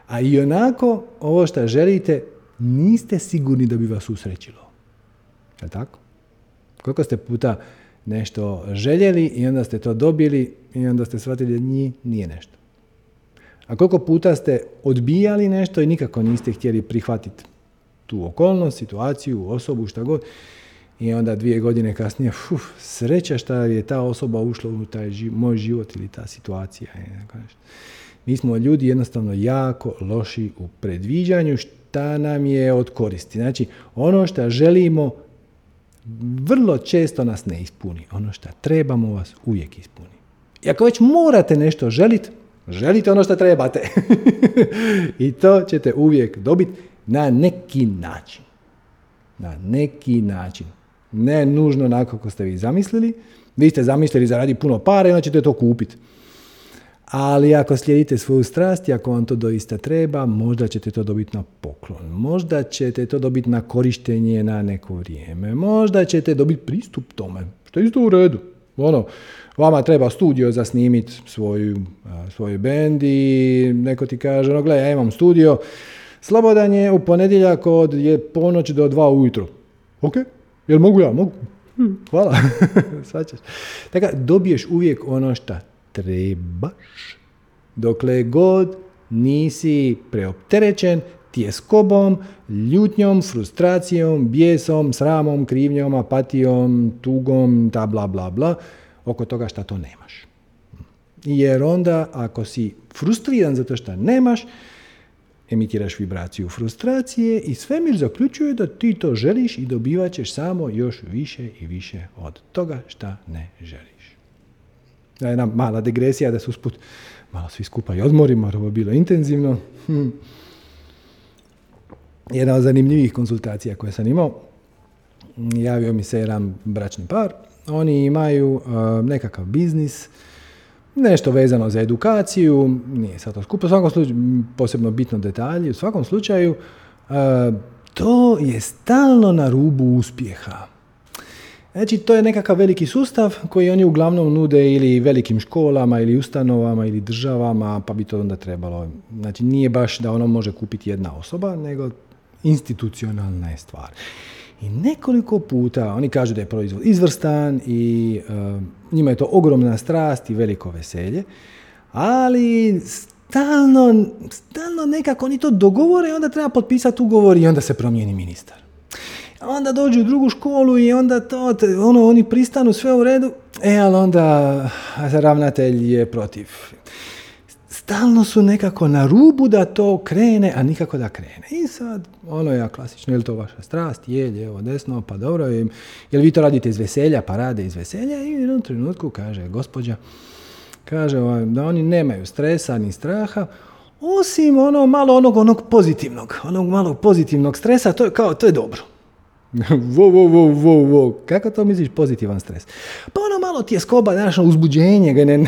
A i onako, ovo što želite, niste sigurni da bi vas usrećilo. Je li tako? Koliko ste puta nešto željeli i onda ste to dobili i onda ste shvatili da nije nešto. A koliko puta ste odbijali nešto i nikako niste htjeli prihvatiti tu okolnost, situaciju, osobu, šta god. I onda 2 godine kasnije, sreća šta je ta osoba ušla u taj moj život ili ta situacija. Mi smo ljudi jednostavno jako loši u predviđanju šta nam je od koristi. Znači, ono što želimo vrlo često nas ne ispuni. Ono što trebamo vas uvijek ispuni. I ako već morate nešto želiti, želite ono što trebate. I to ćete uvijek dobiti. Na neki način. Ne nužno onako kako ste vi zamislili. Vi ste zamislili zaradi puno para i onda ćete to kupiti. Ali ako slijedite svoju strast i ako vam to doista treba, možda ćete to dobiti na poklon. Možda ćete to dobiti na korištenje na neko vrijeme. Možda ćete dobiti pristup tome. Što je isto u redu. Ono, vama treba studio za snimiti svoj bend i neko ti kaže, no gledaj, ja imam studio, slobodan je u ponedjeljak od je ponoć do 2 ujutro. Ok, jel mogu ja? Mogu. Hvala. Svačaš. Tako, dobiješ uvijek ono šta trebaš. Dokle god nisi preopterećen tjeskobom, ljutnjom, frustracijom, bijesom, sramom, krivnjom, apatijom, tugom, ta bla bla bla, oko toga šta to nemaš. Jer onda ako si frustriran zato što nemaš, emitiraš vibraciju frustracije i svemir zaključuje da ti to želiš i dobivat ćeš samo još više i više od toga šta ne želiš. Da, jedna mala degresija da se usput malo svi skupa i odmorimo, jer ovo je bilo intenzivno. Jedna od zanimljivih konsultacija koje sam imao, javio mi se jedan bračni par, oni imaju nekakav biznis, nešto vezano za edukaciju, nije sad to skupo, u svakom slučaju, posebno bitno detalji, u svakom slučaju, to je stalno na rubu uspjeha. Znači, to je nekakav veliki sustav koji oni uglavnom nude ili velikim školama, ili ustanovama, ili državama, pa bi to onda trebalo. Znači, nije baš da ono može kupiti jedna osoba, nego institucionalna je stvar. I nekoliko puta, oni kažu da je proizvod izvrstan i njima je to ogromna strast i veliko veselje, ali stalno nekako oni to dogovore, onda treba potpisati ugovor i onda se promijeni ministar. Onda dođu u drugu školu i onda to, ono, oni pristanu sve u redu, ali onda ravnatelj je protiv. Stalno su nekako na rubu da to krene, a nikako da krene. I sad, ono je klasično, je li to vaša strast, je lijevo, desno, pa dobro, je li vi to radite iz veselja, pa rade iz veselja, i u jednom trenutku kaže gospođa, kaže da oni nemaju stresa ni straha, osim ono malo onog malo pozitivnog stresa, to je kao, to je dobro. Kako to misliš pozitivan stres? Pa ono malo tjeskoba, znaš, uzbuđenje, ne.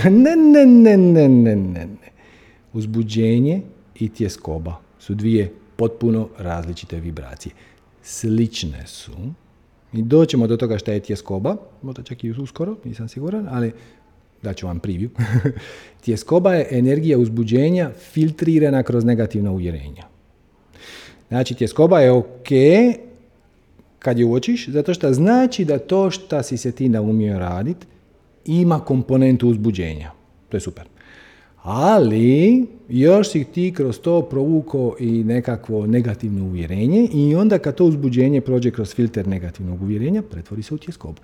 Uzbuđenje i tjeskoba su dvije potpuno različite vibracije. Slične su. I doćemo do toga šta je tjeskoba, možda čak i uskoro, nisam siguran, ali daću vam preview. Tjeskoba je energija uzbuđenja filtrirana kroz negativna uvjerenja. Znači, tjeskoba je okej, kad je uočiš, zato što znači da to što si se ti naumio raditi ima komponentu uzbuđenja. To je super. Ali još si ti kroz to provukao i nekakvo negativno uvjerenje i onda kad to uzbuđenje prođe kroz filter negativnog uvjerenja, pretvori se u tjeskobu.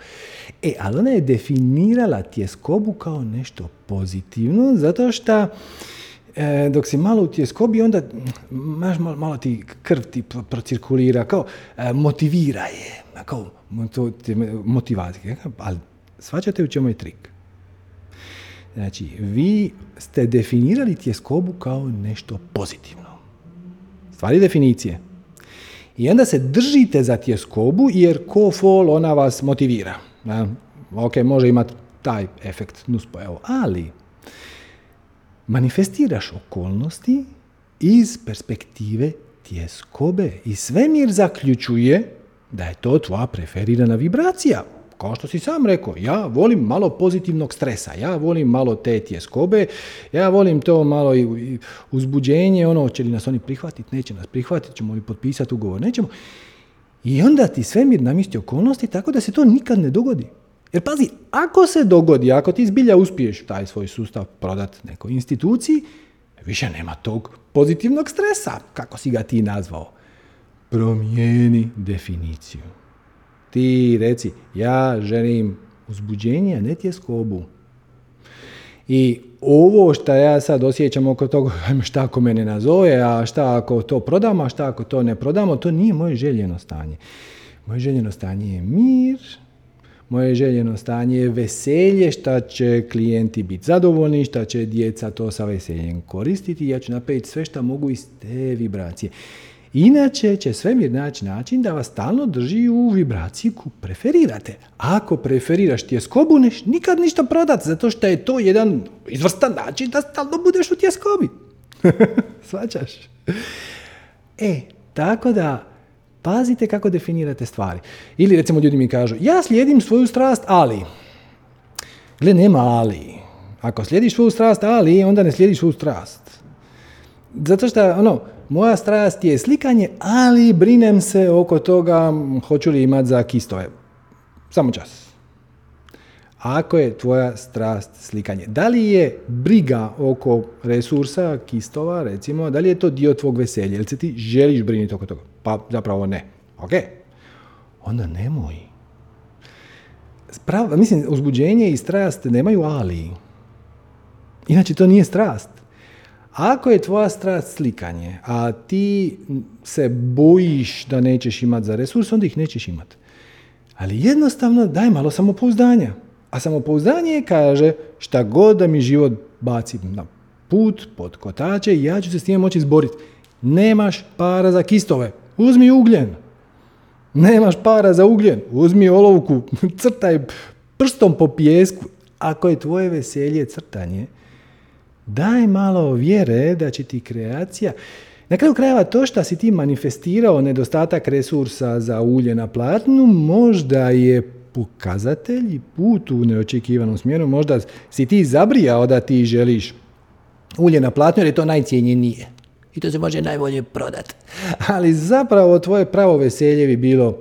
Ali ona je definirala tjeskobu kao nešto pozitivno, zato što dok si malo u tjeskobi, onda malo ti krv ti procirkulira, kao motivira je, kao motivacija, ali shvaćate u čemu je trik. Znači, vi ste definirali tjeskobu kao nešto pozitivno. Stvari definicije. I onda se držite za tjeskobu, jer ko fol, ona vas motivira. Ok, može imati taj efekt nuspojava, ali manifestiraš okolnosti iz perspektive tjeskobe i svemir zaključuje da je to tvoja preferirana vibracija. Kao što si sam rekao, ja volim malo pozitivnog stresa, ja volim malo te tjeskobe, ja volim to malo i uzbuđenje, ono, će li nas oni prihvatiti, neće nas prihvatiti, ćemo li potpisati ugovor, nećemo. I onda ti svemir namjesti okolnosti tako da se to nikad ne dogodi. Jer pazi, ako se dogodi, ako ti zbilja uspiješ taj svoj sustav prodati nekoj instituciji, više nema tog pozitivnog stresa, kako si ga ti nazvao. Promijeni definiciju. Ti reci, ja želim uzbuđenje, a ne tjeskobu. I ovo što ja sad osjećam oko toga, šta ako mene nazove, a šta ako to prodamo, a šta ako to ne prodamo, to nije moje željeno stanje. Moje željeno stanje je mir. Moje željeno stanje je veselje, šta će klijenti biti zadovoljni, šta će djeca to sa veseljem koristiti. Ja ću napraviti sve šta mogu iz te vibracije. Inače će svemir naći način da vas stalno drži u vibraciji koju preferirate. Ako preferiraš tjeskobu, nikad ništa prodat, zato što je to jedan izvrstan način da stalno budeš u tjeskobi. Svačaš? Tako da pazite kako definirate stvari. Ili recimo ljudi mi kažu, ja slijedim svoju strast, ali... Gle, nema ali. Ako slijediš svoju strast, ali, onda ne slijediš svoju strast. Zato što, moja strast je slikanje, ali brinem se oko toga hoću li imat za kistove. Samo čas. Ako je tvoja strast slikanje, da li je briga oko resursa, kistova, recimo, da li je to dio tvog veselja? Jel se ti želiš brinuti oko toga? Pa zapravo ne. Ok. Onda nemoj. Uzbuđenje i strast nemaju ali. Inače, to nije strast. Ako je tvoja strast slikanje, a ti se bojiš da nećeš imati za resurs, onda ih nećeš imati. Ali jednostavno daj malo samopouzdanja. A samopouzdanje kaže šta god da mi život baci na put, pod kotače, ja ću se s njim moći izboriti. Nemaš para za kistove, uzmi ugljen. Nemaš para za ugljen, uzmi olovku, crtaj prstom po pijesku. Ako je tvoje veselje crtanje, daj malo vjere da će ti kreacija... Na kraju krajeva to što si ti manifestirao nedostatak resursa za ulje na platnu, možda je pokazatelj i put u neočekivanom smjeru, možda si ti zabrijao da ti želiš ulje na platnu jer je to najcijenjenije. I to se može najbolje prodati. Ali zapravo tvoje pravo veselje bi bilo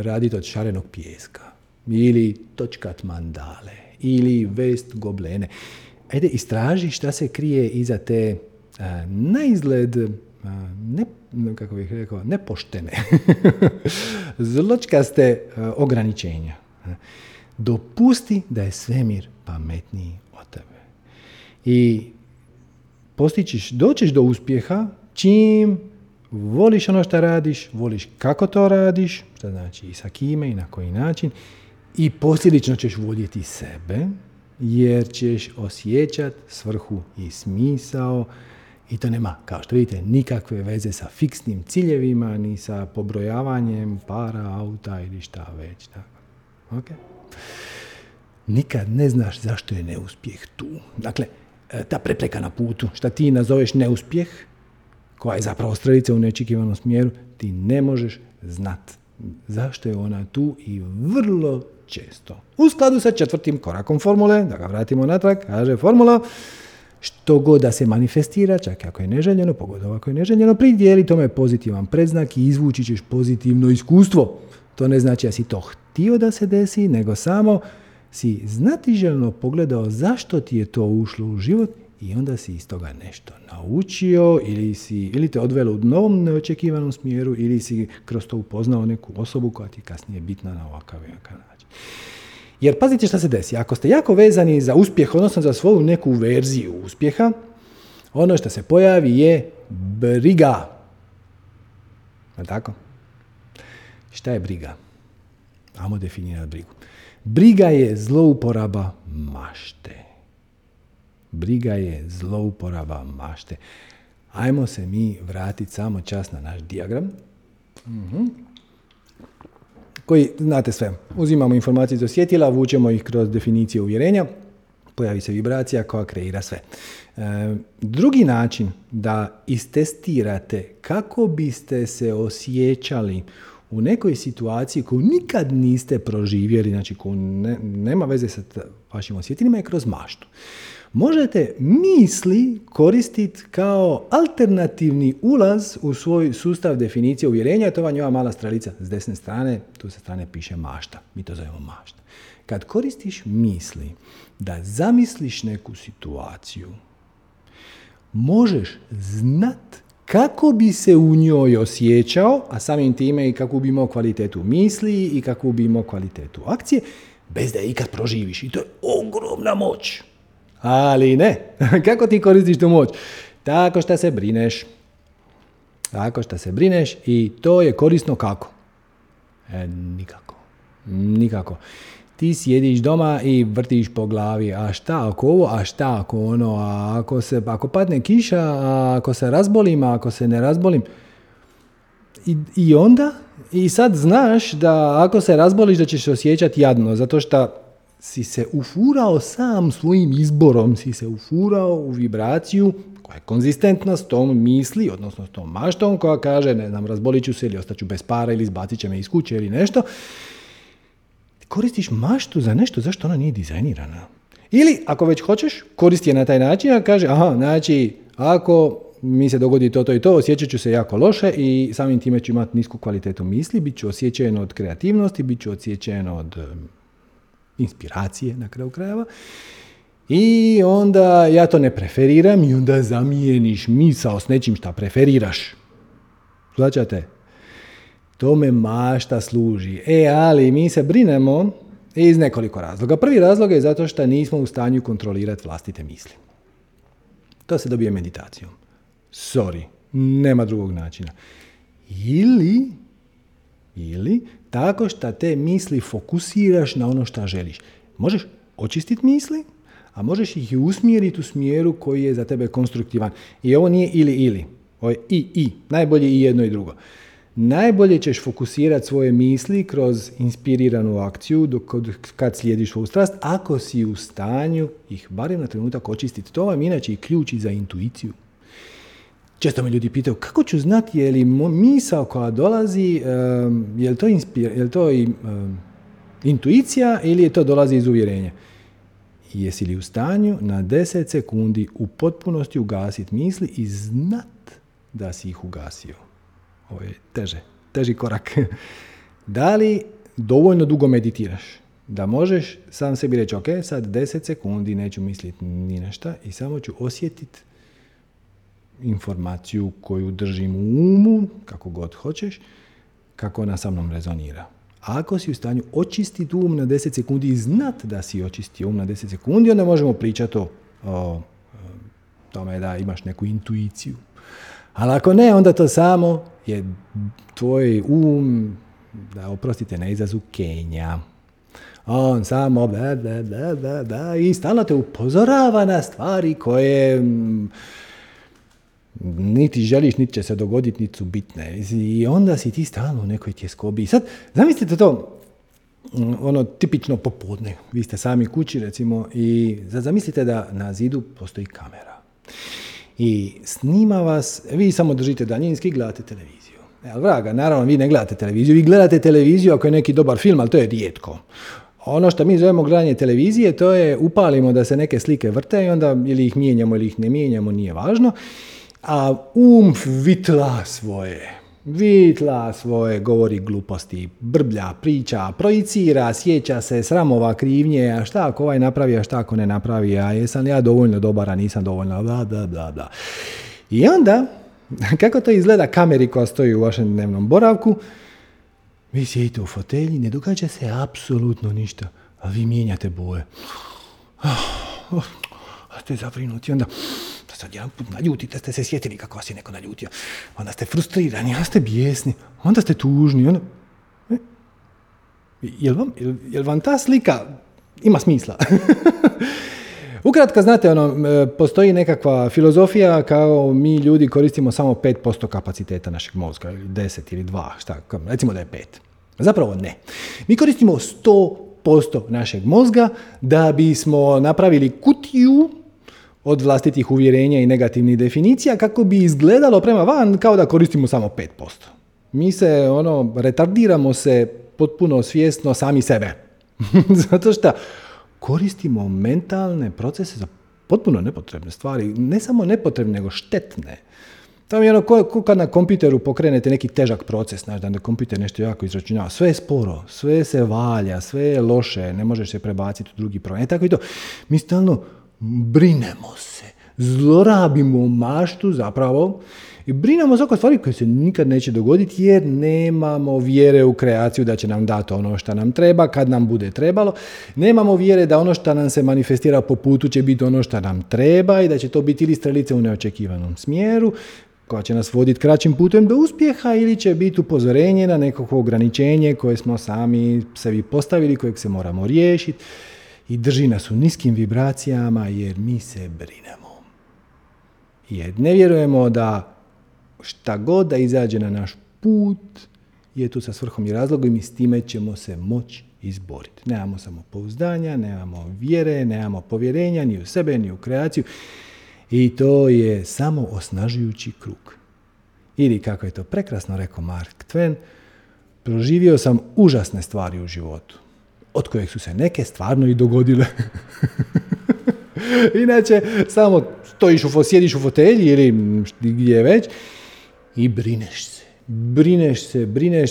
raditi od šarenog pijeska ili točkat mandale ili vest goblene. Ajde, istraži šta se krije iza te nepoštene, zločkaste ograničenja. Dopusti da je svemir pametniji od tebe. I doćeš do uspjeha čim voliš ono što radiš, voliš kako to radiš, što znači i sa kime i na koji način, i posljedično ćeš voljeti sebe, jer ćeš osjećati svrhu i smisao. I to nema, kao što vidite, nikakve veze sa fiksnim ciljevima, ni sa pobrojavanjem para, auta ili šta već. Tako. Okay. Nikad ne znaš zašto je neuspjeh tu. Dakle, ta prepreka na putu, šta ti nazoveš neuspjeh, koja je zapravo strelica u neočekivanom smjeru, ti ne možeš znati zašto je ona tu i vrlo često. U skladu sa 4. korakom formule, da ga vratimo natrag, kaže formula, što god da se manifestira, čak ako je neželjeno, pogotovo ako je neželjeno, pridijeli tome pozitivan predznak i izvući ćeš pozitivno iskustvo. To ne znači da si to htio da se desi, nego samo si znatiželjno pogledao zašto ti je to ušlo u život i onda si iz toga nešto naučio ili te odvelo u novom neočekivanom smjeru ili si kroz to upoznao neku osobu koja ti kasnije je bitna na ovakav način. Jer pazite šta se desi. Ako ste jako vezani za uspjeh, odnosno za svoju neku verziju uspjeha, ono što se pojavi je briga. Je li tako? Šta je briga? Ajmo definirati brigu. Briga je zlouporaba mašte. Ajmo se mi vratiti samo čas na naš dijagram. Koji, znate sve, uzimamo informacije iz osjetila, vučemo ih kroz definicije uvjerenja, pojavi se vibracija koja kreira sve. Drugi način da istestirate kako biste se osjećali u nekoj situaciji koju nikad niste proživjeli, znači koju nema veze sa vašim osjetilima, je kroz maštu. Možete misli koristiti kao alternativni ulaz u svoj sustav definicije uvjerenja. To vam je ova mala strelica s desne strane, tu sa strane piše mašta. Mi to zovemo mašta. Kad koristiš misli da zamisliš neku situaciju, možeš znat kako bi se u njoj osjećao, a samim time i kako bi imao kvalitetu misli i kako bi imao kvalitetu akcije, bez da je ikad proživiš. I to je ogromna moć. Ali ne. Kako ti koristiš tu moć? Tako što se brineš. I to je korisno kako? Nikako. Ti sjediš doma i vrtiš po glavi. A šta ako ovo? A šta ako ono? A ako padne kiša? A ako se razbolim? A ako se ne razbolim? I onda, i sad znaš da ako se razboliš da ćeš se osjećati jadno, zato što si se ufurao sam svojim izborom, si se ufurao u vibraciju koja je konzistentna s tom misli, odnosno s tom maštom koja kaže, ne znam, razbolit ću se ili ostaću bez para ili izbacit će me iz kuće ili nešto. Koristiš maštu za nešto zašto ona nije dizajnirana. Ili, ako već hoćeš, koristi je na taj način, a kaže, aha, znači, ako mi se dogodi to, to i to, osjećat ću se jako loše i samim time ću imati nisku kvalitetu misli, bit ću osjećajen od kreativnosti, bit ću osjećajen od inspiracije na kraju krajeva. I onda ja to ne preferiram i onda zamijeniš misao s nečim šta preferiraš. Zlačate? Tome mašta služi. Ali mi se brinemo iz nekoliko razloga. Prvi razlog je zato što nismo u stanju kontrolirati vlastite misli. To se dobije meditacijom. Sorry, nema drugog načina. Ili tako što te misli fokusiraš na ono što želiš. Možeš očistiti misli, a možeš ih i usmjeriti u smjeru koji je za tebe konstruktivan. I ovo nije ili. Ovo je i. Najbolje i jedno i drugo. Najbolje ćeš fokusirati svoje misli kroz inspiriranu akciju kad slijediš svoju strast, ako si u stanju ih barem na trenutak očistiti. To vam inače i ključ za intuiciju. Često me ljudi pitaju, kako ću znati je li misao koja dolazi, je li to intuicija ili je to dolazi iz uvjerenja? Jesi li u stanju na 10 sekundi u potpunosti ugasiti misli i znat da si ih ugasio? Ovo je teži korak. Da li dovoljno dugo meditiraš? Da možeš sam sebi reći, ok, sad 10 sekundi neću misliti ni na šta i samo ću osjetiti informaciju koju držim u umu, kako god hoćeš, kako ona sa mnom rezonira. Ako si u stanju očistiti um na 10 sekundi i znat da si očistio um na 10 sekundi, onda možemo pričati o tome da imaš neku intuiciju. Ali ako ne, onda to samo je tvoj um, da oprostite na izrazu, Kenja. On samo i stalno te upozorava na stvari koje niti želiš, niti će se dogoditi, niti su bitne. I onda si ti stalno u nekoj tjeskobi. I sad, zamislite to, ono tipično popodne. Vi ste sami kući, recimo, i zamislite da na zidu postoji kamera. I snima vas, vi samo držite daljinski i gledate televiziju. Ali vraga, naravno, vi ne gledate televiziju. Vi gledate televiziju ako je neki dobar film, ali to je rijetko. Ono što mi zovemo gledanje televizije, to je upalimo da se neke slike vrte i onda ili ih mijenjamo ili ih ne mijenjamo, nije važno. A vitla svoje, govori gluposti, brblja, priča, projicira, sjeća se, sramova, krivnje, a šta ako ovaj napravi, a šta ako ne napravi, a jesam li ja dovoljno dobar, a nisam dovoljno, da. I onda, kako to izgleda kameri koja stoji u vašem dnevnom boravku, vi sjedite u fotelji, ne događa se apsolutno ništa, a vi mijenjate boje. A ste zabrinuti, onda sad jedan put naljutite, ste se sjetili kako vas je neko naljutio. Onda ste frustrirani, onda ste bijesni, onda ste tužni. Onda... Jel vam ta slika ima smisla? Ukratko, znate, postoji nekakva filozofija kao mi ljudi koristimo samo 5% kapaciteta našeg mozga, ili 10 ili 2, šta, recimo da je 5. Zapravo ne. Mi koristimo 100% našeg mozga da bismo napravili kutiju od vlastitih uvjerenja i negativnih definicija, kako bi izgledalo prema van kao da koristimo samo 5%. Mi se, retardiramo se potpuno svjesno sami sebe. Zato što koristimo mentalne procese za potpuno nepotrebne stvari. Ne samo nepotrebne, nego štetne. To je ko kad na kompjuteru pokrenete neki težak proces, znaš, da kompjuter nešto jako izračunava. Sve je sporo, sve se valja, sve je loše, ne možeš se prebaciti u drugi program. Tako i to. Mi stalno brinemo se, zlorabimo maštu zapravo i brinemo se oko stvari koje se nikad neće dogoditi jer nemamo vjere u kreaciju da će nam dati ono što nam treba kad nam bude trebalo, nemamo vjere da ono što nam se manifestira po putu će biti ono što nam treba i da će to biti ili strelice u neočekivanom smjeru koja će nas voditi kraćim putem do uspjeha ili će biti upozorenje na nekakvo ograničenje koje smo sami sebi postavili, kojeg se moramo riješiti. I drži nas u niskim vibracijama jer mi se brinemo. Jer ne vjerujemo da šta god da izađe na naš put je tu sa svrhom i razlogom i s time ćemo se moći izboriti. Nemamo samopouzdanja, nemamo vjere, nemamo povjerenja ni u sebe, ni u kreaciju. I to je samo osnažujući krug. Ili kako je to prekrasno rekao Mark Twain, proživio sam užasne stvari u životu, od kojeg su se neke stvarno i dogodile. Inače, samo stojiš, sjediš u fotelji ili gdje već i brineš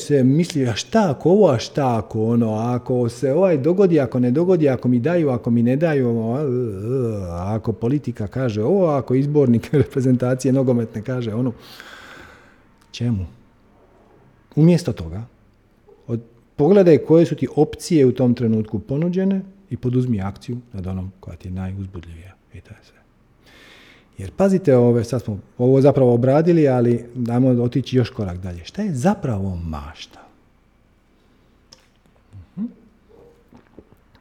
se, misliš, a šta ako ovo, a šta ako ono, ako se ovaj dogodi, ako ne dogodi, ako mi daju, ako mi ne daju, ako politika kaže ovo, ako izbornik reprezentacije nogometne kaže ono. Čemu? Umjesto toga, pogledaj koje su ti opcije u tom trenutku ponuđene i poduzmi akciju nad onom koja ti je najuzbudljivija. I to je sve. Jer pazite, sad smo ovo zapravo obradili, ali dajmo otići još korak dalje. Šta je zapravo mašta?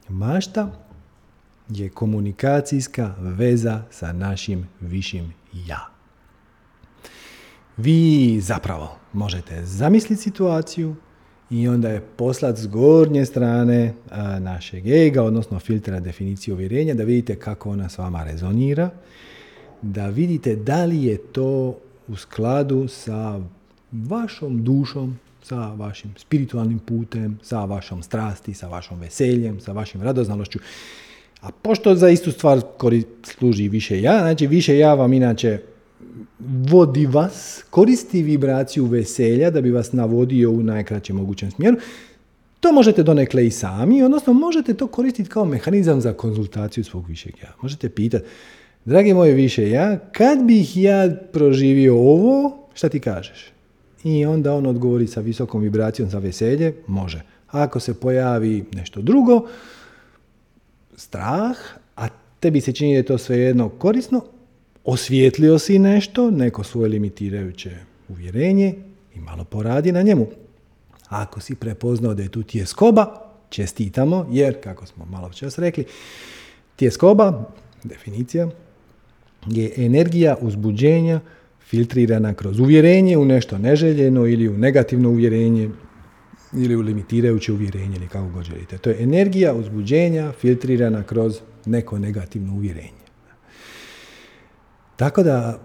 Mašta je komunikacijska veza sa našim višim ja. Vi zapravo možete zamisliti situaciju i onda je poslat s gornje strane našeg ega, odnosno filtra definicije uvjerenja, da vidite kako ona s vama rezonira, da vidite da li je to u skladu sa vašom dušom, sa vašim spiritualnim putem, sa vašom strasti, sa vašom veseljem, sa vašim radoznalošću. A pošto za istu stvar služi više ja, znači više ja vam inače vodi vas, koristi vibraciju veselja da bi vas navodio u najkraćem mogućem smjeru, to možete donekle i sami, odnosno možete to koristiti kao mehanizam za konzultaciju svog višeg ja. Možete pitati, dragi moje više ja, kad bih ja proživio ovo, šta ti kažeš? I onda on odgovori sa visokom vibracijom za veselje, može. Ako se pojavi nešto drugo, strah, a tebi se čini da je to svejedno korisno, osvijetlio si nešto, neko svoje limitirajuće uvjerenje i malo poradi na njemu. Ako si prepoznao da je tu tjeskoba, čestitamo, jer, kako smo malo čas rekli, tjeskoba, definicija, je energija uzbuđenja filtrirana kroz uvjerenje u nešto neželjeno ili u negativno uvjerenje ili u limitirajuće uvjerenje ili kako god želite. To je energija uzbuđenja filtrirana kroz neko negativno uvjerenje. Tako da,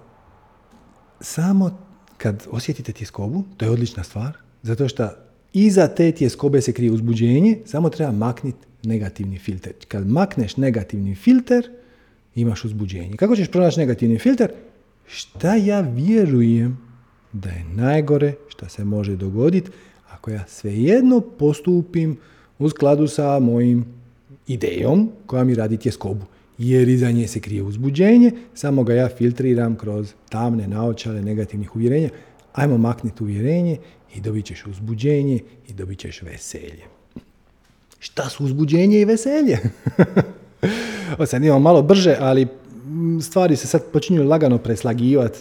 samo kad osjetite tjeskobu, to je odlična stvar, zato što iza te tjeskobe se krije uzbuđenje, samo treba makniti negativni filter. Kad makneš negativni filter, imaš uzbuđenje. Kako ćeš pronaći negativni filter? Šta ja vjerujem da je najgore što se može dogoditi ako ja svejedno postupim u skladu sa mojim idejom koja mi radi tjeskobu. Jer iza nje se krije uzbuđenje, samo ga ja filtriram kroz tamne naočale negativnih uvjerenja. Ajmo makniti uvjerenje i dobit ćeš uzbuđenje i dobit ćeš veselje. Šta su uzbuđenje i veselje? Sad imamo malo brže, ali stvari se sad počinju lagano preslagivati,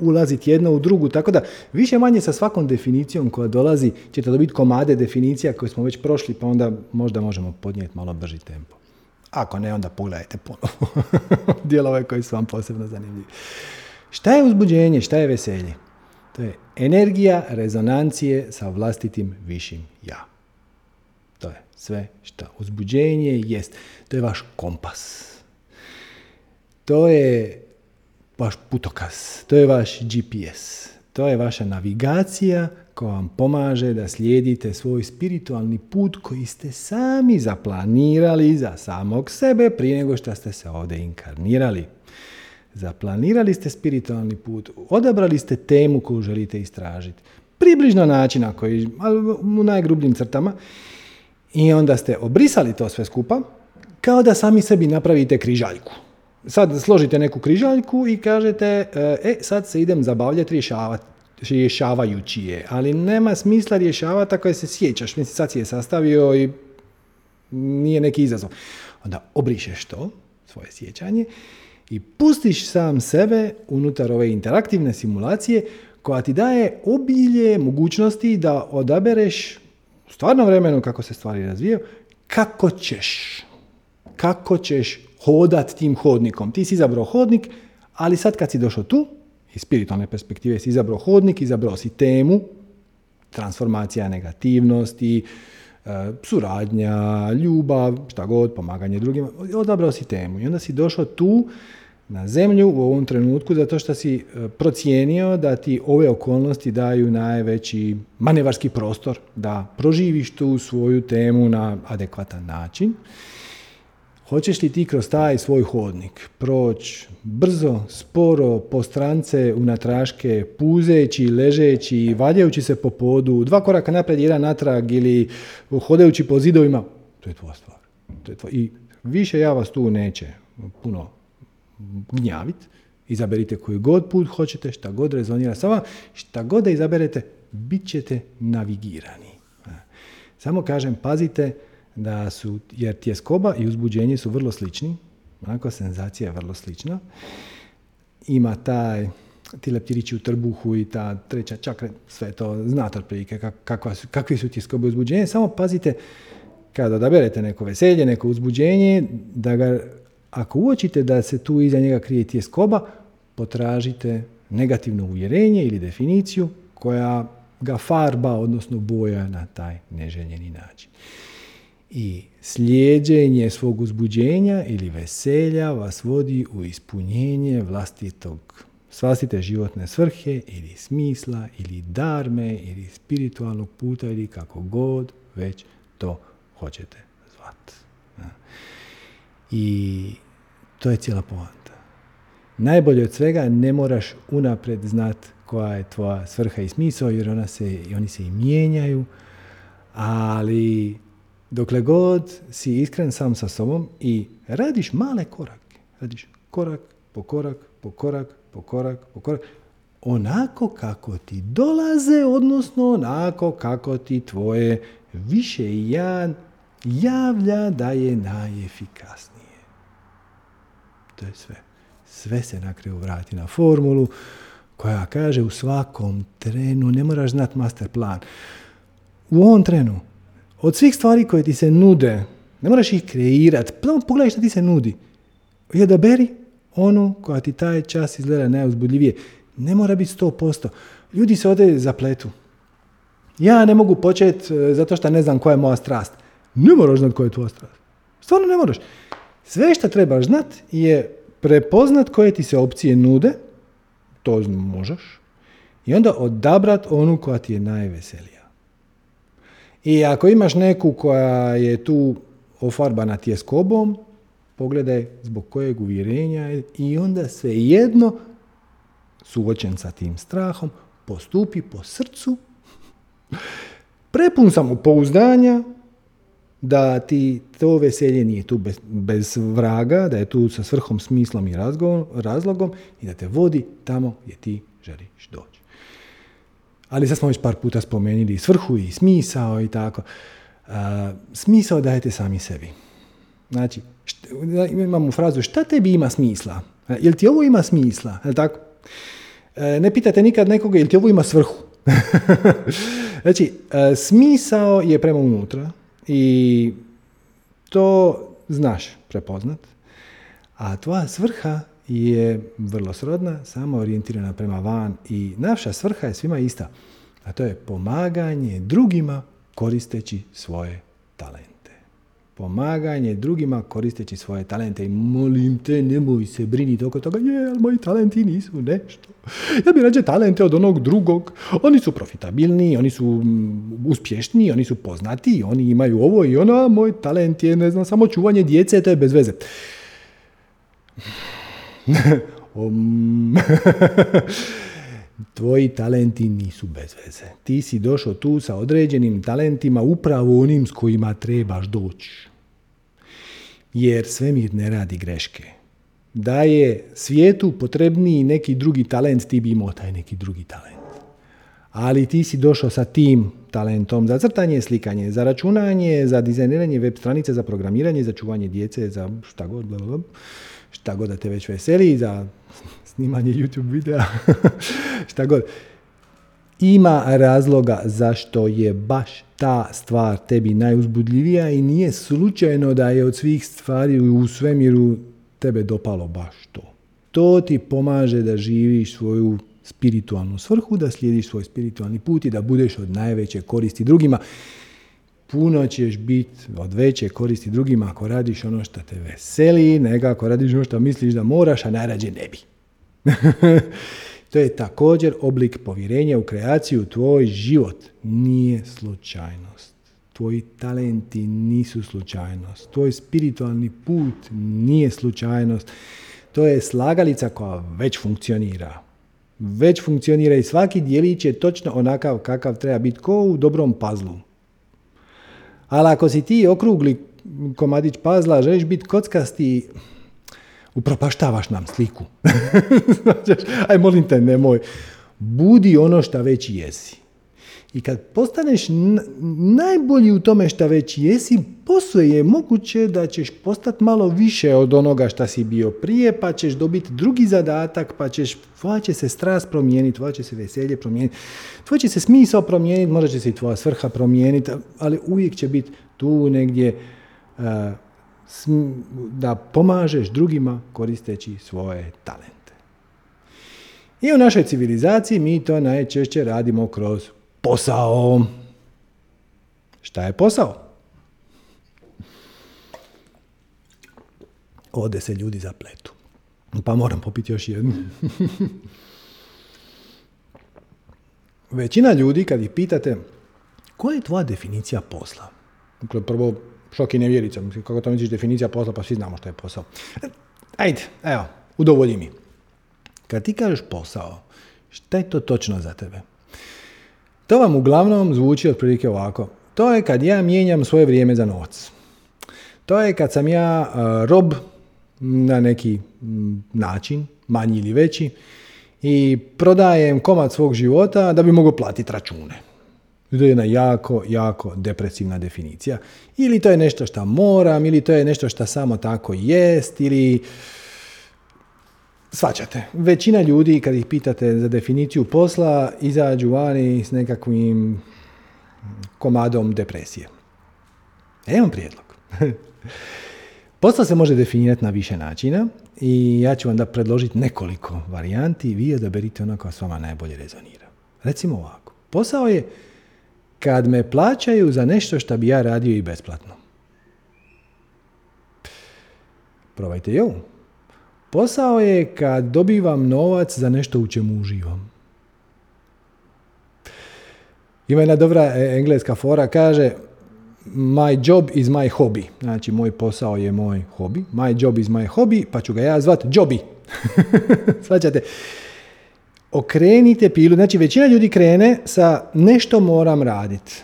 ulaziti jedna u drugu, tako da više manje sa svakom definicijom koja dolazi ćete dobiti komade definicija koje smo već prošli, pa onda možda možemo podnijeti malo brži tempo. Ako ne, onda pogledajte ponovo dijelove koji su vam posebno zanimljivi. Šta je uzbuđenje, šta je veselje? To je energija rezonancije sa vlastitim višim ja. To je sve šta uzbuđenje jest. To je vaš kompas. To je vaš putokaz. To je vaš GPS. To je vaša navigacija koja vam pomaže da slijedite svoj spiritualni put koji ste sami zaplanirali za samog sebe prije nego što ste se ovdje inkarnirali. Zaplanirali ste spiritualni put, odabrali ste temu koju želite istražiti, približno načina koji, ali u najgrubljim crtama, i onda ste obrisali to sve skupa kao da sami sebi napravite križaljku. Sad složite neku križaljku i kažete, sad se idem zabavljati, rješavajući je, ali nema smisla rješavati ako je se sjećaš, mislim sad si je sastavio i nije neki izazov. Onda obrišeš to, svoje sjećanje, i pustiš sam sebe unutar ove interaktivne simulacije koja ti daje obilje mogućnosti da odabereš u stvarnom vremenu kako se stvari razvijaju, kako ćeš hodati tim hodnikom. Ti si izabrao hodnik, ali sad kad si došao tu, iz spiritualne perspektive si izabrao hodnik, izabrao si temu, transformacija negativnosti, suradnja, ljubav, šta god, pomaganje drugima, odabrao si temu i onda si došao tu na zemlju u ovom trenutku zato što si procijenio da ti ove okolnosti daju najveći manevarski prostor da proživiš tu svoju temu na adekvatan način. Hoćeš li ti kroz taj svoj hodnik proći brzo, sporo, po strance, unatraške, puzeći, ležeći, valjajući se po podu, 2 koraka naprijed, 1 natrag ili hodajući po zidovima? To je tvoja stvar. I više ja vas tu neće puno gnjaviti. Izaberite koji god put hoćete, šta god rezonira sa vama, šta god da izaberete, bit ćete navigirani. Samo kažem, pazite, da su, jer tjeskoba i uzbuđenje su vrlo slični, onako senzacija je vrlo slična. Ima taj, ti leptirići u trbuhu i ta treća čakra, sve to znate otprilike kakvi su tjeskobe i uzbuđenje. Samo pazite, kada odaberete neko veselje, neko uzbuđenje, da ga, ako uočite da se tu iza njega krije tjeskoba, potražite negativno uvjerenje ili definiciju koja ga farba, odnosno boja na taj neželjeni način. I slijeđenje svog uzbuđenja ili veselja vas vodi u ispunjenje vlastite životne svrhe ili smisla ili darme ili spiritualnog puta ili kako god već to hoćete zvati. I to je cijela poanta. Najbolje od svega, ne moraš unaprijed znati koja je tvoja svrha i smisao, jer oni se i mijenjaju, ali dokle god si iskren sam sa sobom i radiš male korake, radiš korak po korak, po korak, po korak, po korak, onako kako ti dolaze, odnosno onako kako ti tvoje više ja javlja da je najefikasnije. To je sve. Sve se na kraju vrati na formulu koja kaže u svakom trenu, ne moraš znati master plan, u ovom trenu, od svih stvari koje ti se nude, ne moraš ih kreirati, pogledaj što ti se nudi. I odaberi onu koja ti taj čas izgleda najuzbudljivije. Ne mora biti 100%. Ljudi se ovdje zapletu. Ja ne mogu početi zato što ne znam koja je moja strast. Ne moraš znati koja je tvoja strast. Stvarno ne moraš. Sve što trebaš znati je prepoznat koje ti se opcije nude, to možeš, i onda odabrat onu koja ti je najveselija. I ako imaš neku koja je tu ofarbana tjeskobom, pogledaj zbog kojeg uvjerenja, i onda svejedno, suočen sa tim strahom, postupi po srcu, prepun samopouzdanja da ti to veselje nije tu bez vraga, da je tu sa svrhom, smislom i razlogom i da te vodi tamo gdje ti želiš doći. Ali sad smo već par puta spomenuli i svrhu i smisao i tako. Smisao dajete sami sebi. Znači, imamo frazu, šta tebi ima smisla? Jel ti ovo ima smisla? Jel tako? Ne pitate nikad nekoga, jel ti ovo ima svrhu? Znači, smisao je prema unutra i to znaš prepoznat. A tvoja svrha je vrlo srodna, samo orijentirana prema van, i naša svrha je svima ista, a to je pomaganje drugima koristeći svoje talente. Pomaganje drugima koristeći svoje talente, i molim te, nemoj se briniti oko toga, moji talenti nisu nešto. Ja bih rađe talente od onog drugog, oni su profitabilni, oni su uspješni, oni su poznati, oni imaju ovo i ono, moj talent je, ne znam, samo čuvanje djece, to je bez veze. Tvoji talenti nisu bez veze. Ti si došao tu sa određenim talentima, upravo onim s kojima trebaš doći. Jer svemir ne radi greške. Da je svijetu potrebniji neki drugi talent, ti bi imao taj neki drugi talent. Ali ti si došao sa tim talentom za crtanje, slikanje, za računanje, za dizajniranje web stranice, za programiranje, za čuvanje djece, za šta god, blablabla. Šta god da te već veseli, za snimanje YouTube videa, šta god. Ima razloga zašto je baš ta stvar tebi najuzbudljivija i nije slučajno da je od svih stvari u svemiru tebe dopalo baš to. To ti pomaže da živiš svoju spiritualnu svrhu, da slijediš svoj spiritualni put i da budeš od najveće koristi drugima. Puno ćeš biti od veće koristi drugima ako radiš ono što te veseli, nego ako radiš ono što misliš da moraš, a najrađe ne bi. To je također oblik povjerenja u kreaciju. Tvoj život nije slučajnost. Tvoji talenti nisu slučajnost. Tvoj spiritualni put nije slučajnost. To je slagalica koja već funkcionira. Već funkcionira i svaki djelić je točno onakav kakav treba biti, ko u dobrom puzzlu. Ali ako si ti okrugli komadić puzzla, želiš biti kockasti, upropaštavaš nam sliku. Aj, molim te, nemoj. Budi ono šta već jesi. I kad postaneš najbolji u tome šta već jesi, poslije je moguće da ćeš postati malo više od onoga šta si bio prije, pa ćeš dobiti drugi zadatak, pa ćeš, tvoja će se strast promijeniti, tvoja će se veselje promijeniti, tvoja će se smisao promijeniti, možda će se i tvoja svrha promijeniti, ali uvijek će biti tu negdje da pomažeš drugima koristeći svoje talente. I u našoj civilizaciji mi to najčešće radimo kroz posao. Šta je posao? Ovdje se ljudi zapletu. Pa moram popiti još jednu. Većina ljudi, kad ih pitate, koja je tvoja definicija posla? Dakle, prvo, šok i nevjerica. Kako to misliš definicija posla, pa svi znamo što je posao. Ajde, evo, udovolji mi. Kad ti kažeš posao, šta je to točno za tebe? To vam uglavnom zvuči otprilike ovako. To je kad ja mijenjam svoje vrijeme za novac. To je kad sam ja rob na neki način, manji ili veći, i prodajem komad svog života da bi mogao platiti račune. To je jedna jako, jako depresivna definicija. Ili to je nešto što moram, ili to je nešto što samo tako jest, ili... Svačate. Većina ljudi, kad ih pitate za definiciju posla, izađu vani s nekakvim komadom depresije. Imam prijedlog. Posao se može definirati na više načina i ja ću vam da predložiti nekoliko varijanti i vi odaberite ono koja s vama najbolje rezonira. Recimo ovako. Posao je kad me plaćaju za nešto što bi ja radio i besplatno. Probajte i ovo. Posao je kad dobivam novac za nešto u čemu uživam. Ima jedna dobra engleska fora, kaže my job is my hobby. Znači, moj posao je moj hobi. My job is my hobby, pa ću ga ja zvat jobi. Svaćate? Okrenite pilu. Znači, većina ljudi krene sa nešto moram raditi.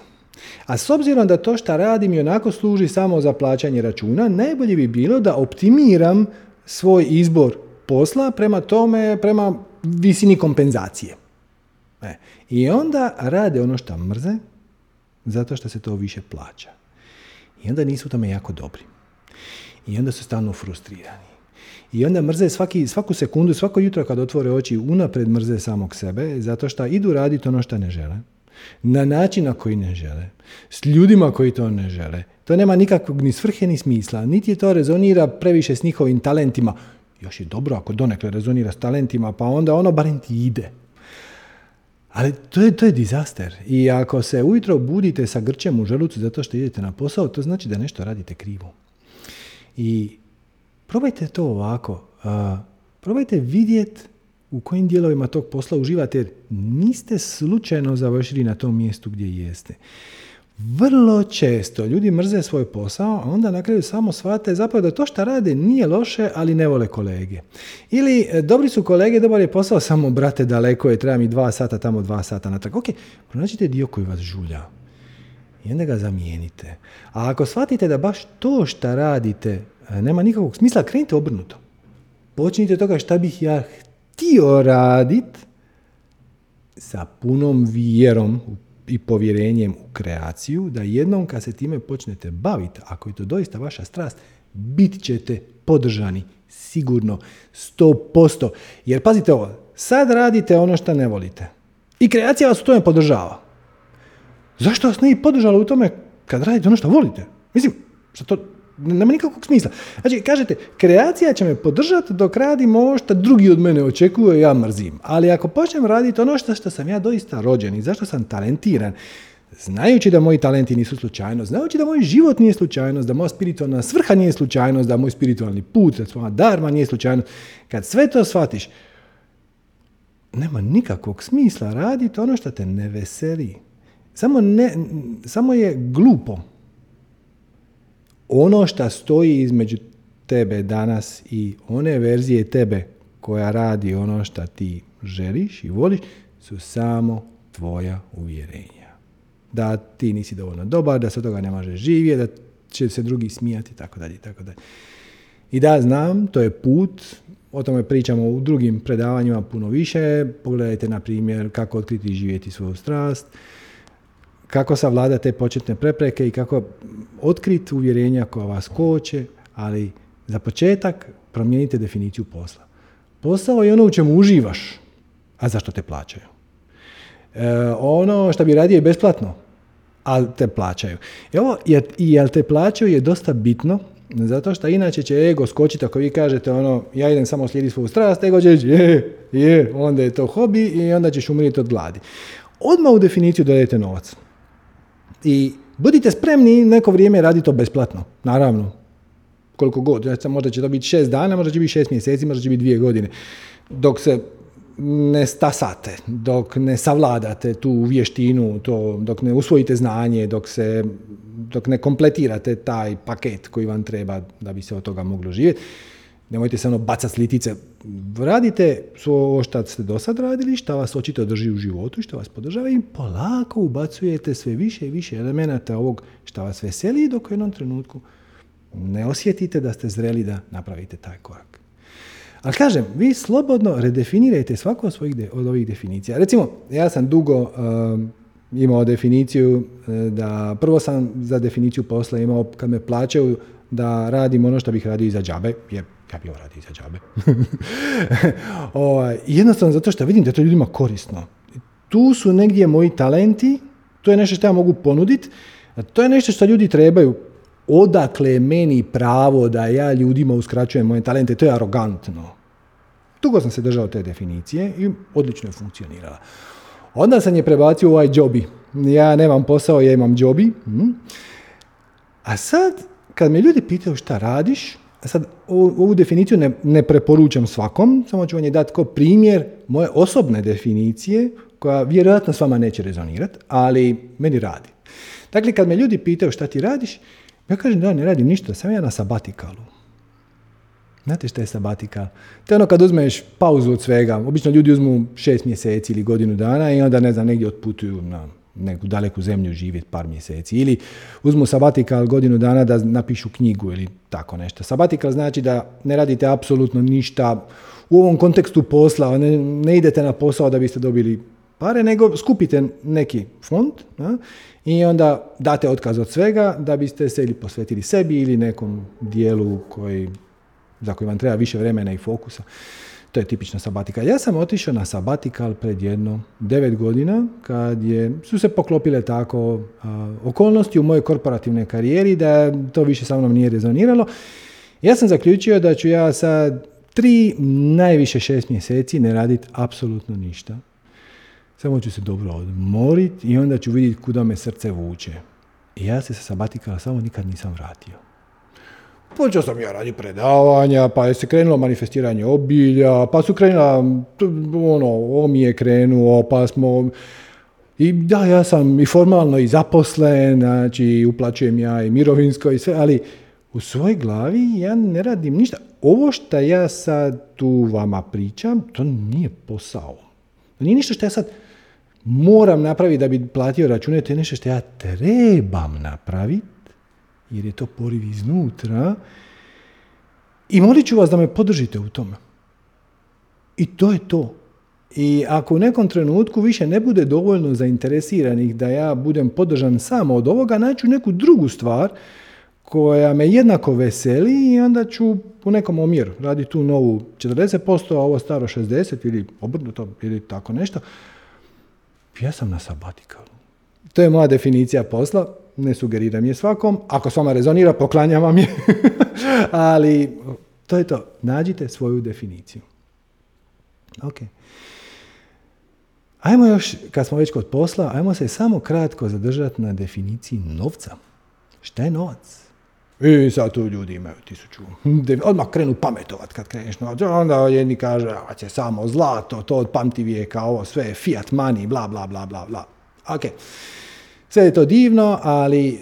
A s obzirom da to što radim i onako služi samo za plaćanje računa, najbolje bi bilo da optimiram svoj izbor posla prema visini kompenzacije. I onda rade ono što mrze, zato što se to više plaća. I onda nisu u tome jako dobri. I onda su stalno frustrirani. I onda mrze svaku sekundu, svako jutro kad otvore oči, unapred mrze samog sebe, zato što idu raditi ono što ne žele, na način na koji ne žele, s ljudima koji to ne žele. To nema nikakvog ni svrhe ni smisla, niti je to rezonira previše s njihovim talentima. Još je dobro ako donekle rezonira s talentima, pa onda ono barem ti ide. Ali to je dizaster. I ako se ujutro budite sa grčem u želucu zato što idete na posao, to znači da nešto radite krivo. I probajte to ovako. Probajte vidjeti u kojim dijelovima tog posla uživate, jer niste slučajno završili na tom mjestu gdje jeste. Vrlo često ljudi mrze svoj posao, a onda na kraju samo shvate zapravo da to što rade nije loše, ali ne vole kolege. Ili dobri su kolege, dobar je posao, samo brate daleko je, treba mi 2 sata tamo, 2 sata natrag. Ok, pronađite dio koji vas žulja i onda ga zamijenite. A ako shvatite da baš to što radite nema nikakvog smisla, krenite obrnuto. Počnite toga šta bih ja htio radit sa punom vjerom i povjerenjem u kreaciju, da jednom kad se time počnete baviti, ako je to doista vaša strast, bit ćete podržani sigurno 100%. Jer pazite ovo, sad radite ono što ne volite. I kreacija vas u tome podržava. Zašto vas ne podržala u tome kad radite ono što volite? Mislim, što to nema nikakvog smisla. Znači, kažete, kreacija će me podržati dok radim ovo što drugi od mene očekuju, ja mrzim. Ali ako počnem raditi ono što sam ja doista rođen i zašto sam talentiran, znajući da moji talenti nisu slučajnost, znajući da moj život nije slučajnost, da moja spiritualna svrha nije slučajnost, da moj spiritualni put, da svoja dharma nije slučajnost, kad sve to shvatiš, nema nikakvog smisla raditi ono što te ne veseli. Samo je glupo ono što stoji između tebe danas i one verzije tebe koja radi ono što ti želiš i voliš, su samo tvoja uvjerenja. Da ti nisi dovoljno dobar, da se od toga ne može živjeti, da će se drugi smijati, itd. I da, znam, to je put, o tome pričamo u drugim predavanjima puno više. Pogledajte, na primjer, kako otkriti i živjeti svoju strast, kako savladate početne prepreke i kako otkriti uvjerenja koja vas koče, ali za početak promijenite definiciju posla. Posao je ono u čemu uživaš, a zašto te plaćaju. Ono što bi radio je besplatno, ali te plaćaju. I ovo, jel te plaćaju je dosta bitno, zato što inače će ego skočiti ako vi kažete ono, ja idem samo slijediti svoju strast, ego će reći, je, onda je to hobi i onda ćeš umrijeti od gladi. Odmah u definiciju dodajte novac. I budite spremni neko vrijeme raditi to besplatno, naravno. Koliko god, možda će to biti 6 dana, možda će biti 6 mjeseci, možda će biti 2 godine. Dok se ne stasate, dok ne savladate tu vještinu, dok ne usvojite znanje, dok ne kompletirate taj paket koji vam treba da bi se od toga moglo živjeti. Nemojte samo bacati slitice. Radite svo što ste do sad radili, što vas očito drži u životu i što vas podržava i polako ubacujete sve više i više elemenata ovog što vas veseli dok u jednom trenutku ne osjetite da ste zreli da napravite taj korak. Ali kažem, vi slobodno redefinirajte svaku od ovih definicija. Recimo, ja sam dugo imao definiciju da prvo sam za definiciju posla imao kad me plaćaju da radim ono što bih radio iza džabe, jer ja bih radio iza džabe. Jednostavno zato što vidim da je to ljudima korisno. Tu su negdje moji talenti, to je nešto što ja mogu ponuditi, to je nešto što ljudi trebaju. Odakle meni pravo da ja ljudima uskraćujem moje talente, to je arogantno. Dugo sam se držao te definicije i odlično je funkcionirala. Onda sam je prebacio u ovaj džobi. Ja nemam posao, ja imam džobi. A sad, kad me ljudi pitaju šta radiš, a sad ovu definiciju ne preporučam svakom, samo ću vam je dati kao primjer moje osobne definicije, koja vjerojatno s vama neće rezonirati, ali meni radi. Dakle, kad me ljudi pitaju šta ti radiš, ja kažem da ne radim ništa, sam ja na sabatikalu. Znate šta je sabatikal? To je ono kad uzmeš pauzu od svega. Obično ljudi uzmu 6 mjeseci ili 1 godinu dana i onda negdje otputuju na neku daleku zemlju živjeti par mjeseci. Ili uzmu sabatikal 1 godinu dana da napišu knjigu ili tako nešto. Sabatikal znači da ne radite apsolutno ništa u ovom kontekstu posla. Ne idete na posao da biste dobili pare, nego skupite neki fond i onda date otkaz od svega da biste se ili posvetili sebi ili nekom dijelu za koji vam treba više vremena i fokusa. To je tipično sabatikal. Ja sam otišao na sabatikal pred 9 godina kad su se poklopile tako okolnosti u mojoj korporativnoj karijeri da to više sa mnom nije rezoniralo. Ja sam zaključio da ću ja sad 3, najviše 6 mjeseci ne raditi apsolutno ništa. Samo ću se dobro odmoriti i onda ću vidjeti kuda me srce vuče. I ja se sa sabatikala samo nikad nisam vratio. Počeo sam ja raditi predavanja, pa je se krenulo manifestiranje obilja, pa su krenula, on je krenuo, pa smo... I da, ja sam i formalno i zaposlen, znači uplaćujem ja i mirovinsko i sve, ali u svojoj glavi ja ne radim ništa. Ovo što ja sad tu vama pričam, to nije posao. To nije ništa što ja sad moram napraviti da bi platio račune, to je nešto što ja trebam napraviti, jer je to poriv iznutra. I molit ću vas da me podržite u tome. I to je to. I ako u nekom trenutku više ne bude dovoljno zainteresiranih da ja budem podržan samo od ovoga, naću neku drugu stvar koja me jednako veseli i onda ću u nekom omjeru raditi tu novu 40%, a ovo staro 60% ili obrnuto ili tako nešto. Ja sam na sabatikalu. To je moja definicija posla. ne sugeriram je svakom, ako s vama rezonira, poklanjam vam je, ali to je to, nađite svoju definiciju. Ok. Ajmo još, kad smo već kod posla, ajmo se samo kratko zadržati na definiciji novca. Šta je novac? I sad tu ljudi imaju 1000. Odmah krenu pametovat kad kreneš novac. Onda jedni kaže, novac je samo zlato, to od pamti vijeka, ovo sve je fiat money, bla, bla, bla, bla, bla. Ok. Sve je to divno, ali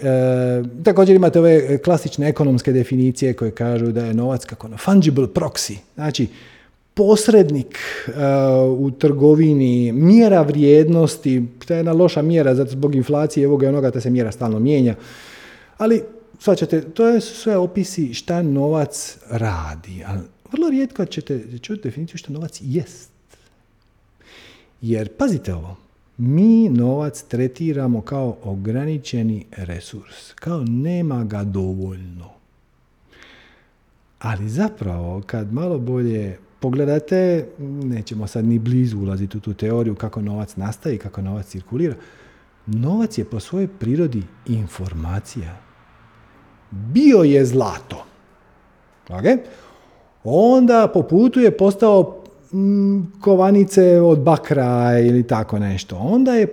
također imate ove klasične ekonomske definicije koje kažu da je novac kako na fungible proxy. Znači, posrednik u trgovini, mjera vrijednosti, to je jedna loša mjera, zato zbog inflacije, evo ga i onoga, ta se mjera stalno mijenja. Ali, svačate, to su sve opisi šta novac radi. Ali vrlo rijetko ćete čuti definiciju šta novac jest. Jer, pazite ovo, mi novac tretiramo kao ograničeni resurs, kao nema ga dovoljno. Ali zapravo, kad malo bolje pogledate, nećemo sad ni blizu ulaziti u tu teoriju kako novac nastaje i kako novac cirkulira. Novac je po svojoj prirodi informacija. Bio je zlato. Okay? Onda po putu je postao kovanice od bakra ili tako nešto. Onda je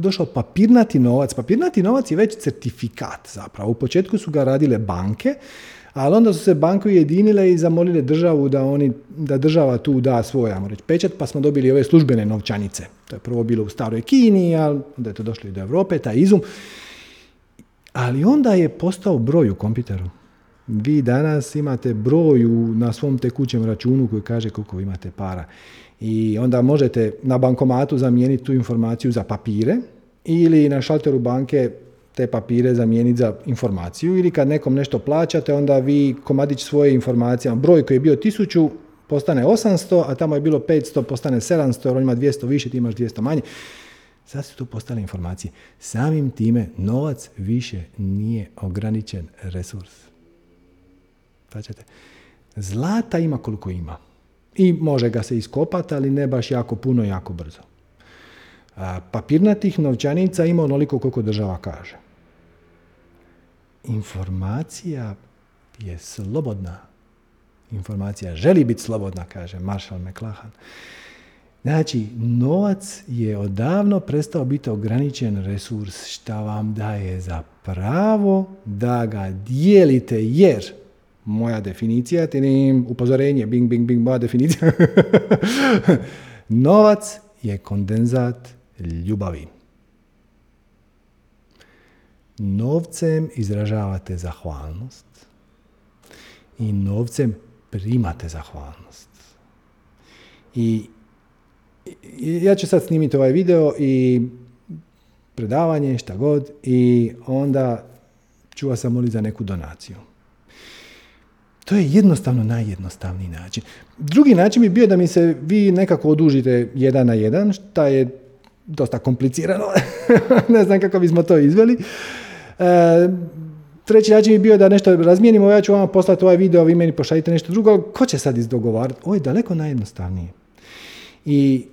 došao papirnati novac. Papirnati novac je već certifikat zapravo. U početku su ga radile banke, ali onda su se banke ujedinile i zamolile državu da država tu da svoj, ajmo reći, pečat, pa smo dobili ove službene novčanice. To je prvo bilo u staroj Kini, ali onda je to došlo i do Europe, taj izum. Ali onda je postao broj u kompjuteru. Vi danas imate broj na svom tekućem računu koji kaže koliko imate para. I onda možete na bankomatu zamijeniti tu informaciju za papire ili na šalteru banke te papire zamijeniti za informaciju, ili kad nekom nešto plaćate, onda vi komadić svoje informacije, broj koji je bio 1000 postane 800, a tamo je bilo 500 postane 700, jer on ima 200 više, ti imaš 200 manje. Sad su tu postale informacije. Samim time novac više nije ograničen resurs. Sačete? Zlata ima koliko ima. I može ga se iskopati, ali ne baš jako puno, jako brzo. Papirnatih novčanica ima onoliko koliko država kaže. Informacija je slobodna. Informacija želi biti slobodna, kaže Marshall McLuhan. Znači, novac je odavno prestao biti ograničen resurs, šta vam daje za pravo da ga dijelite, jer moja definicija, upozorenje, bing, bing, bing, moja definicija. Novac je kondenzat ljubavi. Novcem izražavate zahvalnost i novcem primate zahvalnost. I ja ću sad snimiti ovaj video i predavanje, šta god, i onda ću vas moliti za neku donaciju. To je jednostavno najjednostavniji način. Drugi način bi bio da mi se vi nekako odužite 1 na 1, što je dosta komplicirano. Ne znam kako bismo to izveli. Treći način bi bio da nešto razmijenimo, ja ću vam poslati ovaj video, vi meni pošaljite nešto drugo, ko će sad izdogovarati? Ovo je daleko najjednostavnije. I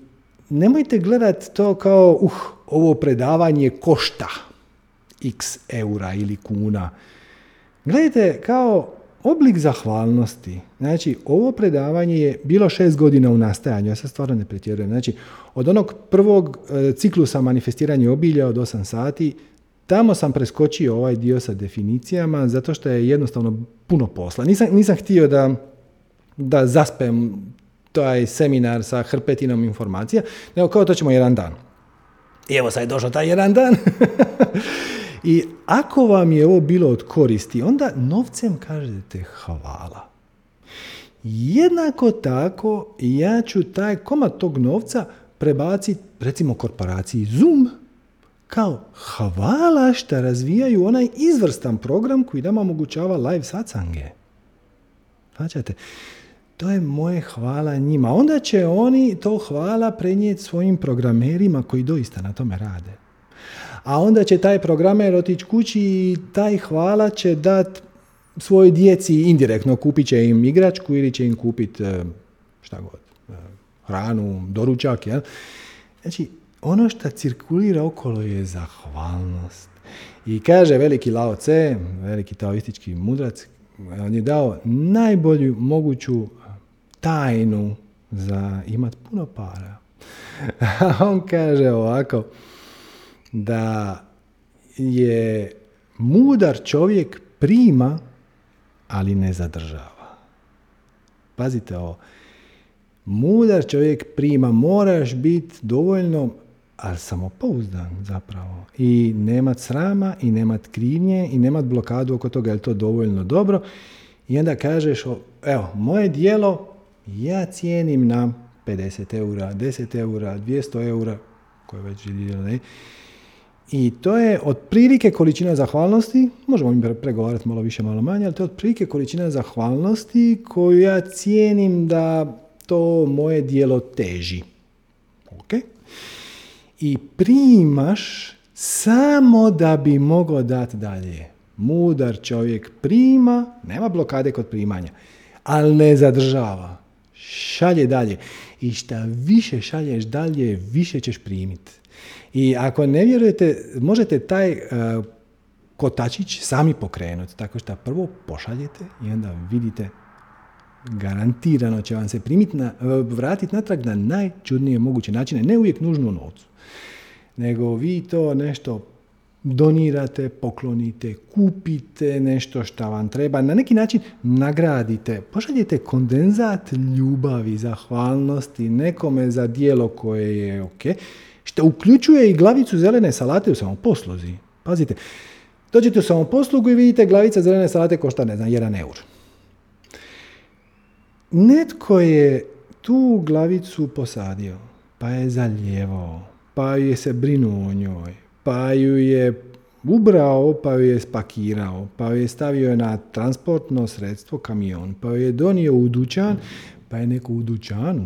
nemojte gledati to kao, ovo predavanje košta x eura ili kuna. Gledajte kao oblik zahvalnosti. Znači, ovo predavanje je bilo 6 godina u nastajanju, ja se stvarno ne pretjerujem. Znači, od onog prvog ciklusa manifestiranja obilja od 8 sati, tamo sam preskočio ovaj dio sa definicijama, zato što je jednostavno puno posla. Nisam htio da zaspem taj seminar sa hrpetinom informacija, nego kao to ćemo jedan dan. I evo sad je došao taj jedan dan. I ako vam je ovo bilo od koristi, onda novcem kažete hvala. Jednako tako ja ću taj komad tog novca prebaciti, recimo, korporaciji Zoom, kao hvala što razvijaju onaj izvrstan program koji nam omogućava live satsange. Značite, to je moje hvala njima. Onda će oni to hvala prenijeti svojim programerima koji doista na tome rade. A onda će taj programer otići kući i taj hvala će dati svojoj djeci indirektno. Kupit će im igračku ili će im kupiti šta god, hranu, doručak. Jel? Znači, ono što cirkulira okolo je zahvalnost. I kaže veliki Lao Tse, veliki taoistički mudrac, on je dao najbolju moguću tajnu za imat puno para. On kaže ovako, da je mudar čovjek prima, ali ne zadržava. Pazite ovo. Mudar čovjek prima, moraš biti dovoljno, ali samopouzdan zapravo. I nemat srama, i nemat krivnje, i nemat blokadu oko toga, je li to dovoljno dobro. I onda kažeš, evo, moje djelo ja cijenim na 50 eura, 10 eura, 200 eura, koje već djelo ne. I to je otprilike količina zahvalnosti, možemo mi pregovarati malo više, malo manje, ali to je otprilike količina zahvalnosti koju ja cijenim da to moje djelo teži. Okay. I primaš samo da bi mogao dati dalje. Mudar čovjek prima, nema blokade kod primanja, ali ne zadržava. Šalje dalje. I šta više šalješ dalje, više ćeš primiti. I ako ne vjerujete, možete taj kotačić sami pokrenuti. Tako što prvo pošaljete i onda vidite, garantirano će vam se primiti, vratiti natrag na najčudnije moguće načine. Ne uvijek nužno u novcu, nego vi to nešto donirate, poklonite, kupite nešto što vam treba, na neki način nagradite, pošaljete kondenzat ljubavi, zahvalnosti nekome za djelo koje je ok, što uključuje i glavicu zelene salate u samoposluzi. Pazite, dođete u samoposlugu i vidite glavica zelene salate košta, ne znam, 1 eur. Netko je tu glavicu posadio, pa je zalijevao, pa je se brinuo o njoj, pa ju je ubrao, pa ju je spakirao, pa ju je stavio na transportno sredstvo, kamion, pa ju je donio u dućan, pa je neko u dućanu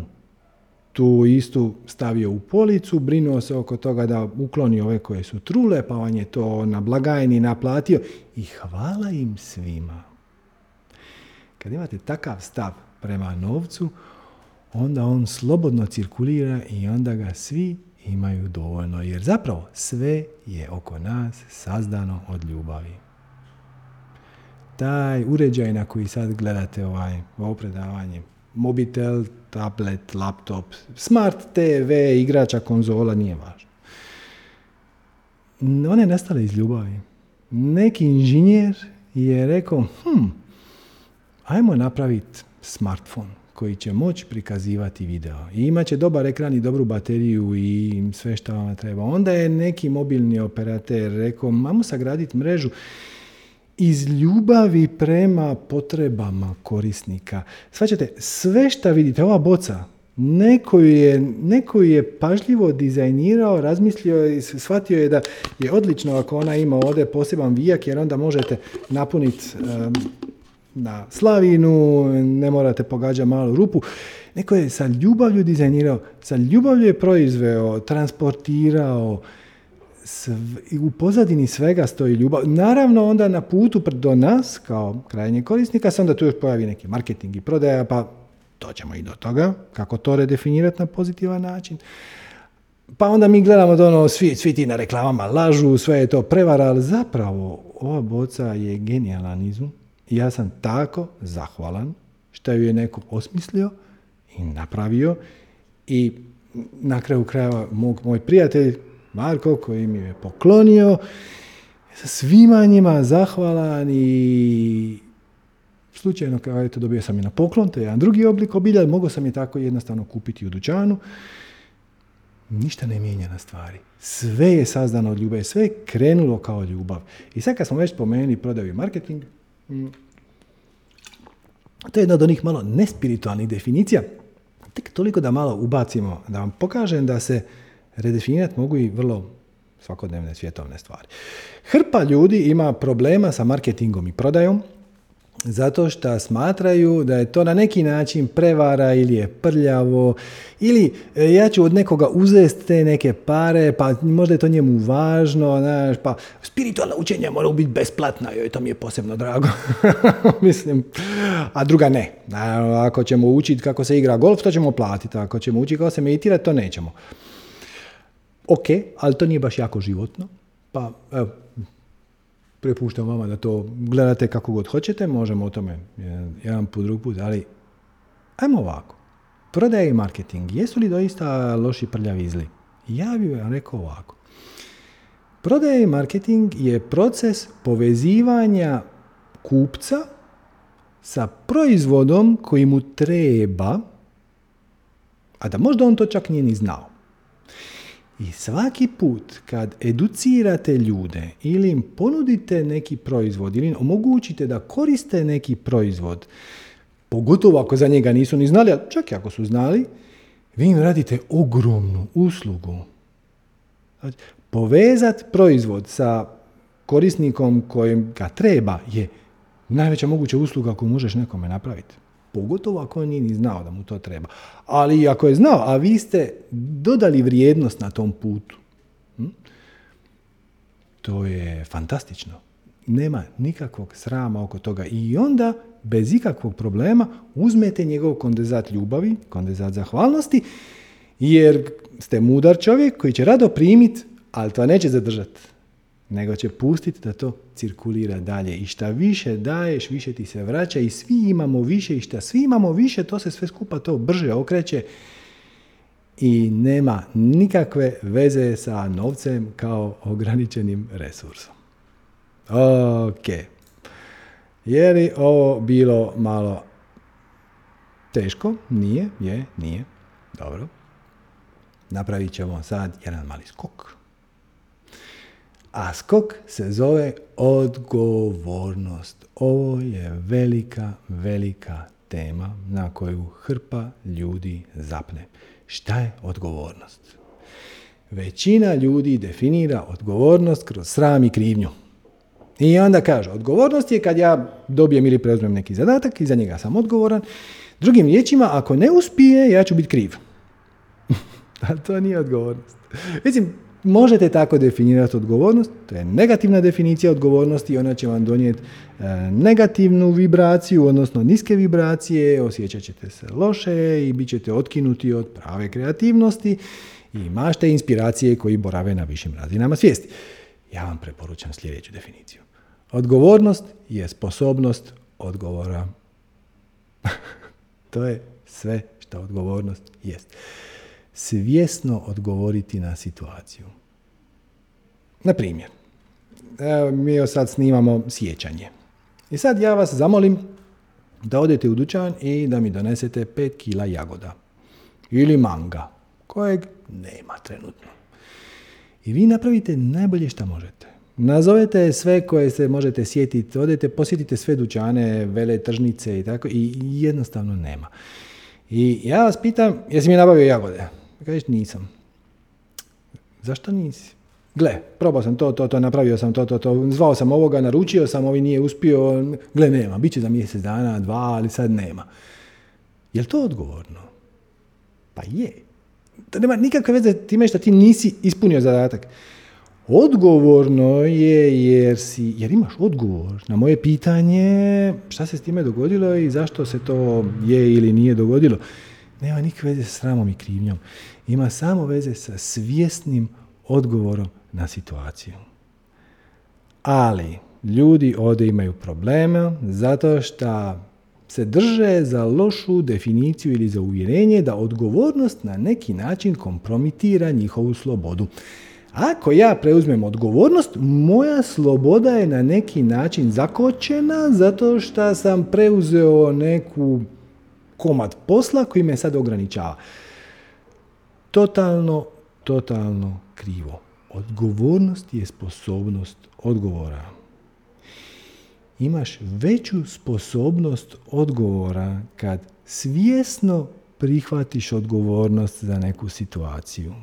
tu istu stavio u policu, brinuo se oko toga da ukloni ove koje su trule, pa on je to na blagajni naplatio i hvala im svima. Kad imate takav stav prema novcu, onda on slobodno cirkulira i onda ga svi imaju dovoljno, jer zapravo sve je oko nas sazdano od ljubavi. Taj uređaj na koji sad gledate ovo predavanje, mobitel, tablet, laptop, smart TV, igrača, konzola, nije važno. One nastale iz ljubavi. Neki inženjer je rekao, ajmo napraviti smartphone koji će moći prikazivati video. I imat će dobar ekran i dobru bateriju i sve što vam treba. Onda je neki mobilni operater rekao, ajmo sagraditi mrežu iz ljubavi prema potrebama korisnika. Shvaćate, sve što vidite, ova boca, neko je pažljivo dizajnirao, razmislio i shvatio je da je odlično ako ona ima ovdje poseban vijak, jer onda možete napuniti na slavinu, ne morate pogađati malu rupu. Neko je sa ljubavlju dizajnirao, sa ljubavlju je proizveo, transportirao. U pozadini svega stoji ljubav. Naravno, onda na putu do nas, kao krajnjeg korisnika, se onda tu još pojavi neki marketing i prodaja, pa to ćemo i do toga, kako to redefinirati na pozitivan način. Pa onda mi gledamo da ono, svi ti na reklamama lažu, sve je to prevara, ali zapravo ova boca je genijalan izum. Ja sam tako zahvalan što ju je neko osmislio i napravio i na kraju krajeva moj prijatelj Marko koji mi je poklonio, sa svima njima zahvalan i slučajno eto, dobio sam je na poklon, to je jedan drugi oblik obilja, mogao sam je tako jednostavno kupiti u dućanu. Ništa ne mijenja na stvari. Sve je sazdano od ljubavi, sve je krenulo kao ljubav. I sad kad smo već spomenuli prodaju i marketing, to je jedna od onih malo nespiritualnih definicija. Tek toliko da malo ubacimo, da vam pokažem da se redefinirati mogu i vrlo svakodnevne svjetovne stvari. Hrpa ljudi ima problema sa marketingom i prodajom zato što smatraju da je to na neki način prevara ili je prljavo ili ja ću od nekoga uzeti te neke pare, pa možda je to njemu važno, znaš, pa spiritualna učenja moraju biti besplatna, joj, to mi je posebno drago. Mislim, a druga ne. Ako ćemo učiti kako se igra golf, to ćemo platiti, ako ćemo učiti kako se meditirati, to nećemo. Ok, ali to nije baš jako životno, pa evo, prepuštam vama da to gledate kako god hoćete, možemo o tome jedan po drugi put, ali ajmo ovako. Prodaja i marketing, jesu li doista loši prljavi i zli? Ja bih vam rekao ovako. Prodaja i marketing je proces povezivanja kupca sa proizvodom koji mu treba, a da možda on to čak nije ni znao. I svaki put kad educirate ljude ili im ponudite neki proizvod ili im omogućite da koriste neki proizvod, pogotovo ako za njega nisu ni znali, ali čak i ako su znali, vi im radite ogromnu uslugu. Znači, povezati proizvod sa korisnikom kojem ga treba je najveća moguća usluga koju možeš nekome napraviti. Pogotovo ako on nije ni znao da mu to treba. Ali ako je znao, a vi ste dodali vrijednost na tom putu, to je fantastično. Nema nikakvog srama oko toga. I onda, bez ikakvog problema, uzmete njegov kondenzat ljubavi, kondenzat zahvalnosti, jer ste mudar čovjek koji će rado primiti, ali to neće zadržati, nego će pustiti da to cirkulira dalje. I šta više daješ, više ti se vraća i svi imamo više. I šta svi imamo više, to se sve skupa to brže okreće i nema nikakve veze sa novcem kao ograničenim resursom. Ok. Je li ovo bilo malo teško? Nije? Je? Nije? Dobro. Napravit ćemo sad jedan mali skok. A skok se zove odgovornost. Ovo je velika, velika tema na koju hrpa ljudi zapne. Šta je odgovornost? Većina ljudi definira odgovornost kroz sram i krivnju. I onda kaže, odgovornost je kad ja dobijem ili preuzmem neki zadatak i za njega sam odgovoran. Drugim riječima, ako ne uspije, ja ću biti kriv. A to nije odgovornost. Mislim, možete tako definirati odgovornost, to je negativna definicija odgovornosti i ona će vam donijeti negativnu vibraciju, odnosno niske vibracije, osjećat ćete se loše i bit ćete otkinuti od prave kreativnosti i mašte inspiracije koji borave na višim razinama svijesti. Ja vam preporučam sljedeću definiciju. Odgovornost je sposobnost odgovora. To je sve što odgovornost jest. Svjesno odgovoriti na situaciju. Na primjer, mi sad snimamo sjećanje. I sad ja vas zamolim da odete u dućan i da mi donesete 5 kila jagoda. Ili manga, kojeg nema trenutno. I vi napravite najbolje što možete. Nazovete sve koje se možete sjetiti, odete, posjetite sve dućane, vele tržnice i tako, i jednostavno nema. I ja vas pitam, jesi mi nabavio jagode? Kažeš, nisam. Zašto nisi? Gle, probao sam to, napravio sam to, zvao sam ovoga, naručio sam, ovi nije uspio, gle, nema, bit će za mjesec dana, 2, ali sad nema. Je li to odgovorno? Pa je. To nema nikakve veze time što ti nisi ispunio zadatak. Odgovorno je jer imaš odgovor na moje pitanje šta se s time dogodilo i zašto se to je ili nije dogodilo. Nema nikakve veze s sramom i krivnjom. Ima samo veze sa svjesnim odgovorom na situaciju. Ali ljudi ovdje imaju problema zato što se drže za lošu definiciju ili za uvjerenje da odgovornost na neki način kompromitira njihovu slobodu. Ako ja preuzmem odgovornost, moja sloboda je na neki način zakočena zato što sam preuzeo neku komad posla koji me sad ograničava. Totalno krivo. Odgovornost je sposobnost odgovora. Imaš veću sposobnost odgovora kad svjesno prihvatiš odgovornost za neku situaciju.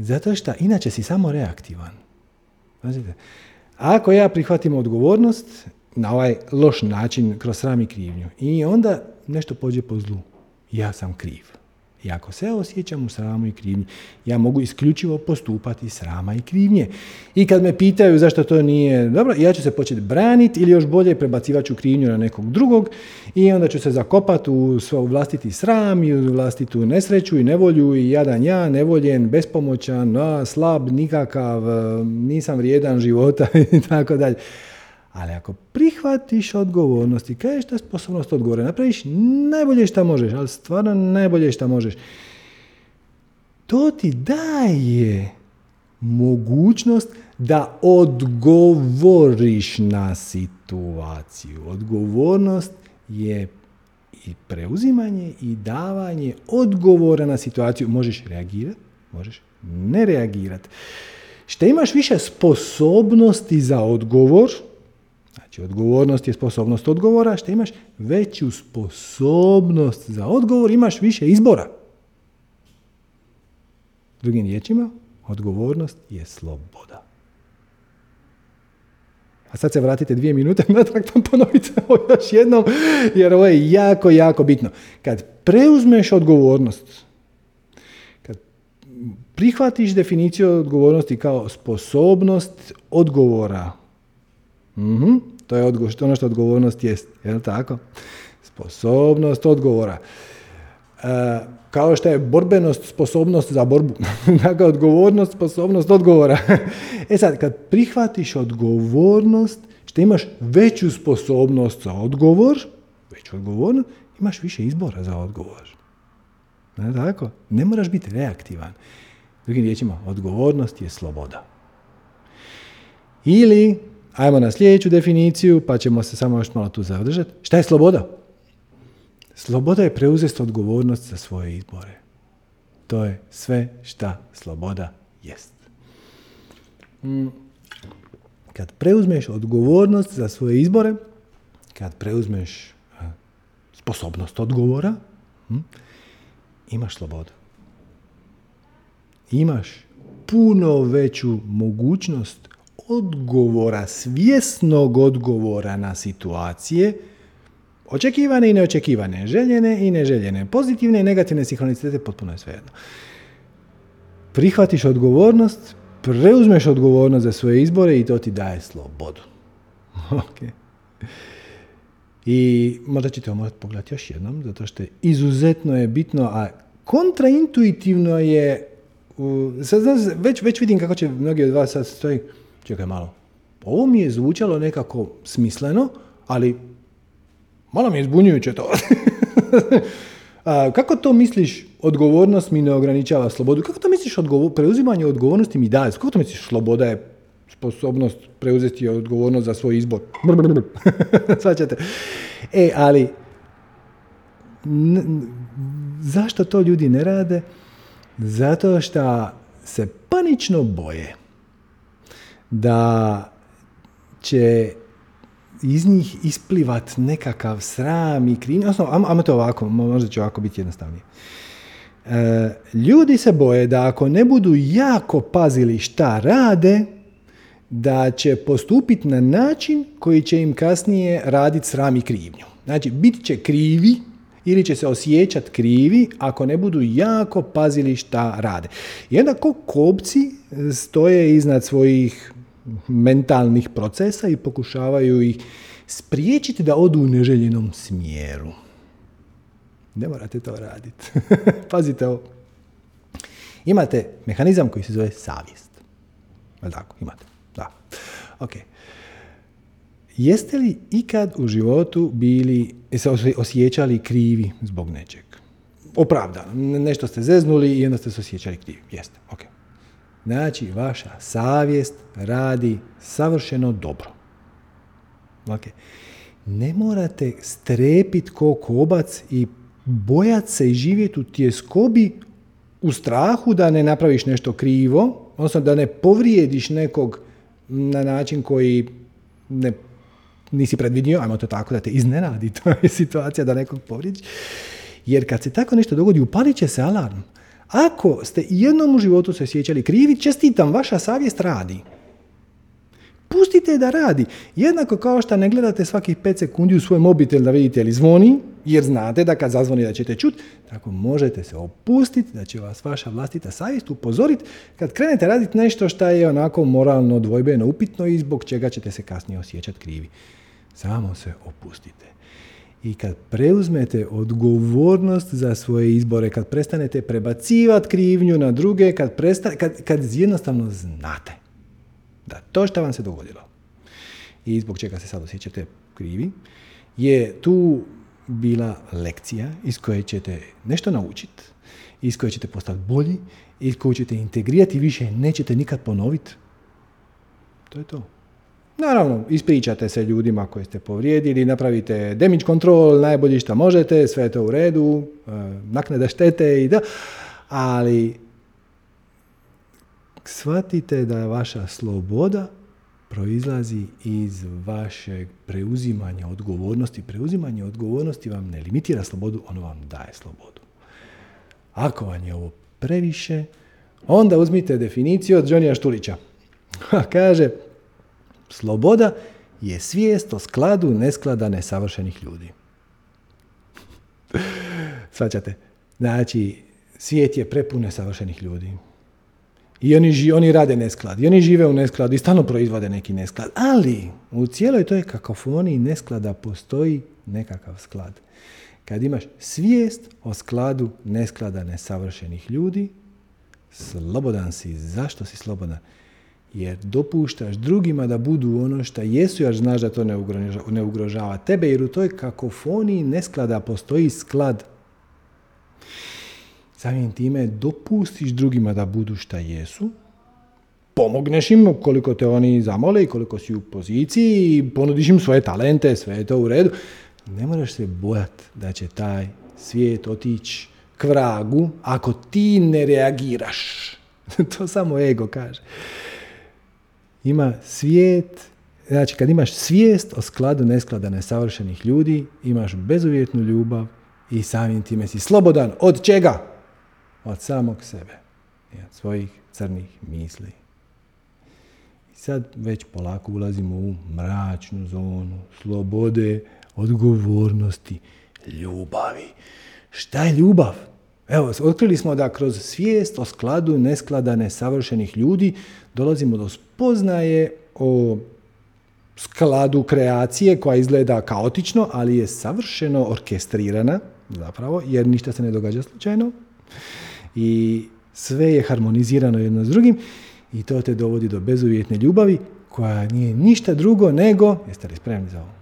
Zato što inače si samo reaktivan. Znate, ako ja prihvatim odgovornost na ovaj loš način kroz sram i krivnju i onda nešto pođe po zlu. Ja sam kriv. I ako se osjećam u sramu i krivnji, ja mogu isključivo postupati iz srama i krivnje. I kad me pitaju zašto to nije dobro, ja ću se početi braniti ili još bolje prebacivat ću krivnju na nekog drugog i onda ću se zakopati u svoj vlastiti sram i u vlastitu nesreću i nevolju i jadan ja, nevoljen, bespomoćan, slab, nikakav, nisam vrijedan života i tako dalje. Ali ako prihvatiš odgovornost i kažeš da je sposobnost odgovora, napraviš najbolje što možeš, ali stvarno najbolje što možeš, to ti daje mogućnost da odgovoriš na situaciju. Odgovornost je i preuzimanje i davanje odgovora na situaciju. Možeš reagirati, možeš ne reagirati. Što imaš više sposobnosti za odgovor, znači, odgovornost je sposobnost odgovora, što imaš veću sposobnost za odgovor, imaš više izbora. Drugim riječima, odgovornost je sloboda. A sad se vratite 2 minute, natrag tam ponovite ovo još jednom, jer ovo je jako, jako bitno. Kad preuzmeš odgovornost, kad prihvatiš definiciju odgovornosti kao sposobnost odgovora, mm-hmm. To je ono što odgovornost jest, je li tako? Sposobnost odgovora. Kao što je borbenost, sposobnost za borbu. Dakle, odgovornost, sposobnost odgovora. Sad, kad prihvatiš odgovornost, što imaš veću sposobnost za odgovor, veću odgovornost, imaš više izbora za odgovor. Je li tako? Ne moraš biti reaktivan. Drugim riječima, odgovornost je sloboda. Ili... Ajmo na sljedeću definiciju, pa ćemo se samo još malo tu zadržati. Šta je sloboda? Sloboda je preuzeti odgovornost za svoje izbore. To je sve šta sloboda jest. Kad preuzmeš odgovornost za svoje izbore, kad preuzmeš sposobnost odgovora, imaš slobodu. Imaš puno veću mogućnost odgovora, svjesnog odgovora na situacije, očekivane i neočekivane, željene i neželjene, pozitivne i negativne sinhronicitete, potpuno je svejedno. Prihvatiš odgovornost, preuzmeš odgovornost za svoje izbore i to ti daje slobodu. Okay. I možda ćete ovo pogledati još jednom, zato što je izuzetno je bitno, a kontraintuitivno je, već vidim kako će mnogi od vas sad stoji, čekaj malo, ovo mi je zvučalo nekako smisleno, ali malo mi je zbunjujuće to. Kako to misliš, odgovornost mi ne ograničava slobodu? Kako to misliš, preuzimanje odgovornosti mi daje? Kako to misliš, sloboda je sposobnost preuzeti odgovornost za svoj izbor? Svaćate. Ali zašto to ljudi ne rade? Zato što se panično boje da će iz njih isplivat nekakav sram i krivnja. Ajmo to ovako, možda će ovako biti jednostavnije. Ljudi se boje da ako ne budu jako pazili šta rade, da će postupiti na način koji će im kasnije raditi sram i krivnju. Znači, bit će krivi ili će se osjećati krivi ako ne budu jako pazili šta rade. I onda ko kopci stoje iznad svojih mentalnih procesa i pokušavaju ih spriječiti da odu u neželjenom smjeru. Ne morate to raditi. Pazite ovo. Imate mehanizam koji se zove savjest. Jel' tako? Imate. Da. Ok. Jeste li ikad u životu bili, se osjećali krivi zbog nečeg? Opravdano. Nešto ste zeznuli i onda ste se osjećali krivi. Jeste. Ok. Znači, vaša savjest radi savršeno dobro. Okay. Ne morate strepiti ko kobac i bojati se i živjeti u tjeskobi u strahu da ne napraviš nešto krivo, odnosno da ne povrijediš nekog na način koji nisi predvidio, ajmo to tako da te iznenadi, to je situacija da nekog povrijediš. Jer kad se tako nešto dogodi, upalit će se alarm. Ako ste jednom u životu se osjećali krivi, čestitam, vaša savjest radi. Pustite da radi. Jednako kao što ne gledate svakih 5 sekundi u svoj mobitel da vidite li zvoni jer znate da kad zazvoni da ćete čuti, tako možete se opustiti, da će vas vaša vlastita savjest upozoriti kad krenete raditi nešto što je onako moralno dvojbeno upitno i zbog čega ćete se kasnije osjećati krivi. Samo se opustite. I kad preuzmete odgovornost za svoje izbore, kad prestanete prebacivati krivnju na druge, kad jednostavno znate da to što vam se dogodilo i zbog čega se sad osjećate krivi, je tu bila lekcija iz koje ćete nešto naučiti, iz koje ćete postati bolji, iz koje ćete integrirati i više nećete nikad ponoviti. To je to. Naravno, ispričate se ljudima koje ste povrijedili, napravite damage control, najbolje što možete, sve je to u redu, naknada štete i da, ali shvatite da vaša sloboda proizlazi iz vašeg preuzimanja odgovornosti. Preuzimanje odgovornosti vam ne limitira slobodu, ono vam daje slobodu. Ako vam je ovo previše, onda uzmite definiciju od Johnnyja Štulića. Kaže, sloboda je svijest o skladu nesklada nesavršenih ljudi. Shvaćate? Znači, svijet je prepun nesavršenih ljudi. I oni rade nesklad, i oni žive u neskladu, i stalno proizvode neki nesklad. Ali u cijeloj toj kakofoniji nesklada postoji nekakav sklad. Kad imaš svijest o skladu nesklada nesavršenih ljudi, slobodan si. Zašto si slobodan? Jer dopuštaš drugima da budu ono što jesu, jer znaš da to ne ugrožava tebe, jer u toj kakofoniji nesklada postoji sklad. Samim time dopustiš drugima da budu šta jesu, pomogneš im koliko te oni zamole i koliko si u poziciji i ponudiš im svoje talente, sve je to u redu. Ne moraš se bojati da će taj svijet otići k vragu ako ti ne reagiraš. To samo ego kaže. Ima svijet, znači kad imaš svijest o skladu nesklada nesavršenih ljudi, imaš bezuvjetnu ljubav i samim time si slobodan. Od čega? Od samog sebe. Od svojih crnih misli. I sad već polako ulazimo u mračnu zonu slobode, odgovornosti, ljubavi. Šta je ljubav? Evo, otkrili smo da kroz svijest o skladu nesklada nesavršenih ljudi dolazimo do spoznaje o skladu kreacije koja izgleda kaotično, ali je savršeno orkestrirana, zapravo, jer ništa se ne događa slučajno. I sve je harmonizirano jedno s drugim i to te dovodi do bezuvjetne ljubavi koja nije ništa drugo nego, jeste li spremni za ovo,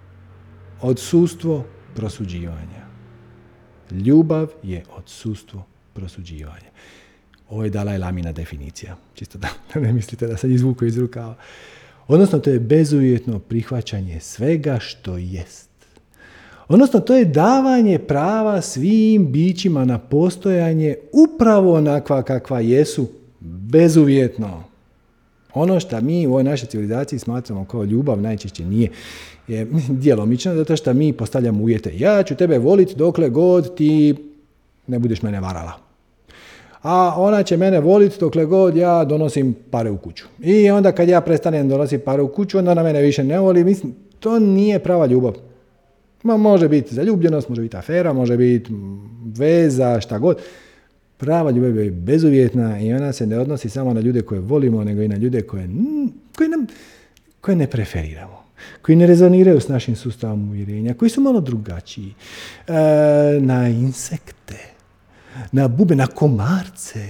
odsustvo prosuđivanja. Ljubav je odsustvo prosuđivanja. Ovo je Dalaj Lamina definicija. Čisto da ne mislite da sad izvuku iz rukava. Odnosno, to je bezuvjetno prihvaćanje svega što jest. Odnosno, to je davanje prava svim bićima na postojanje upravo onakva kakva jesu, bezuvjetno. Ono što mi u ovoj našoj civilizaciji smatramo kao ljubav najčešće nije, je djelomično, zato što mi postavljamo uvjete. Ja ću tebe voliti dokle god ti ne budeš mene varala. A ona će mene voliti dokle god ja donosim pare u kuću. I onda kad ja prestanem donositi pare u kuću, onda ona mene više ne voli. Mislim, to nije prava ljubav. Može biti zaljubljenost, može biti afera, može biti veza, šta god. Prava ljubav je bezuvjetna i ona se ne odnosi samo na ljude koje volimo, nego i na ljude koje ne preferiramo, koji ne rezoniraju s našim sustavom uvjerenja, koji su malo drugačiji, na insekte, na bube, na komarce.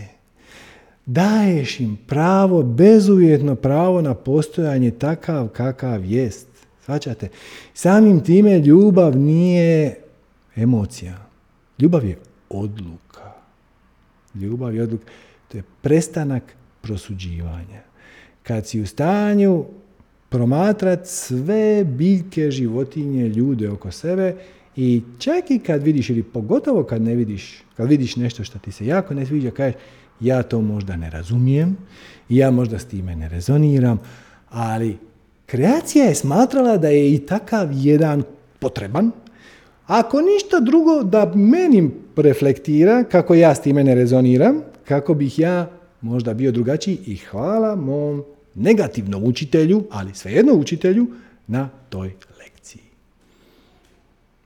Daješ im pravo, bezuvjetno pravo na postojanje takav kakav jest. Shvaćate? Samim time ljubav nije emocija. Ljubav je odluka. Ljubav je odluka. To je prestanak prosuđivanja. Kad si u stanju promatrat sve biljke, životinje, ljude oko sebe i čak i kad vidiš ili pogotovo kad ne vidiš, kad vidiš nešto što ti se jako ne sviđa, kažeš ja to možda ne razumijem, ja možda s time ne rezoniram, ali kreacija je smatrala da je i takav jedan potreban, ako ništa drugo da meni reflektira kako ja s time ne rezoniram, kako bih ja možda bio drugačiji i hvala mom negativno učitelju, ali svejedno učitelju, na toj lekciji.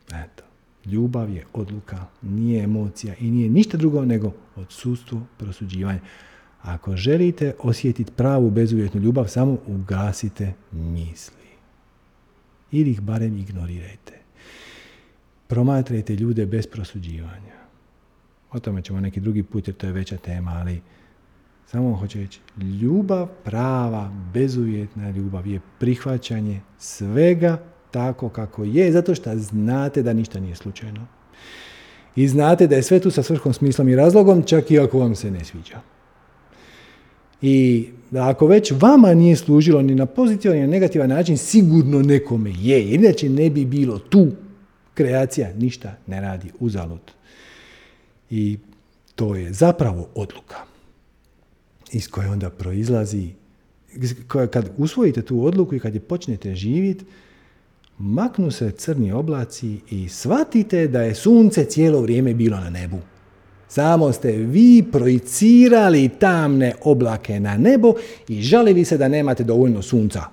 Eto, Ljubav je odluka, nije emocija i nije ništa drugo nego odsustvo prosuđivanja. Ako želite osjetiti pravu bezuvjetnu ljubav, samo ugasite misli. Ili ih barem ignorirajte. Promatrajte ljude bez prosuđivanja. O tome ćemo neki drugi put jer to je veća tema, ali samo hoću reći, ljubav prava, bezuvjetna ljubav je prihvaćanje svega tako kako je, zato što znate da ništa nije slučajno. I znate da je sve tu sa svrhom, smislom i razlogom, čak i ako vam se ne sviđa. I ako već vama nije služilo ni na pozitivan ni na negativan način, sigurno nekome je. Inače ne bi bilo tu. Kreacija ništa ne radi uzalud. I to je zapravo odluka iz koje onda proizlazi, kad usvojite tu odluku i kad je počnete živjeti, maknu se crni oblaci i shvatite da je sunce cijelo vrijeme bilo na nebu. Samo ste vi projicirali tamne oblake na nebo i žalili se da nemate dovoljno sunca.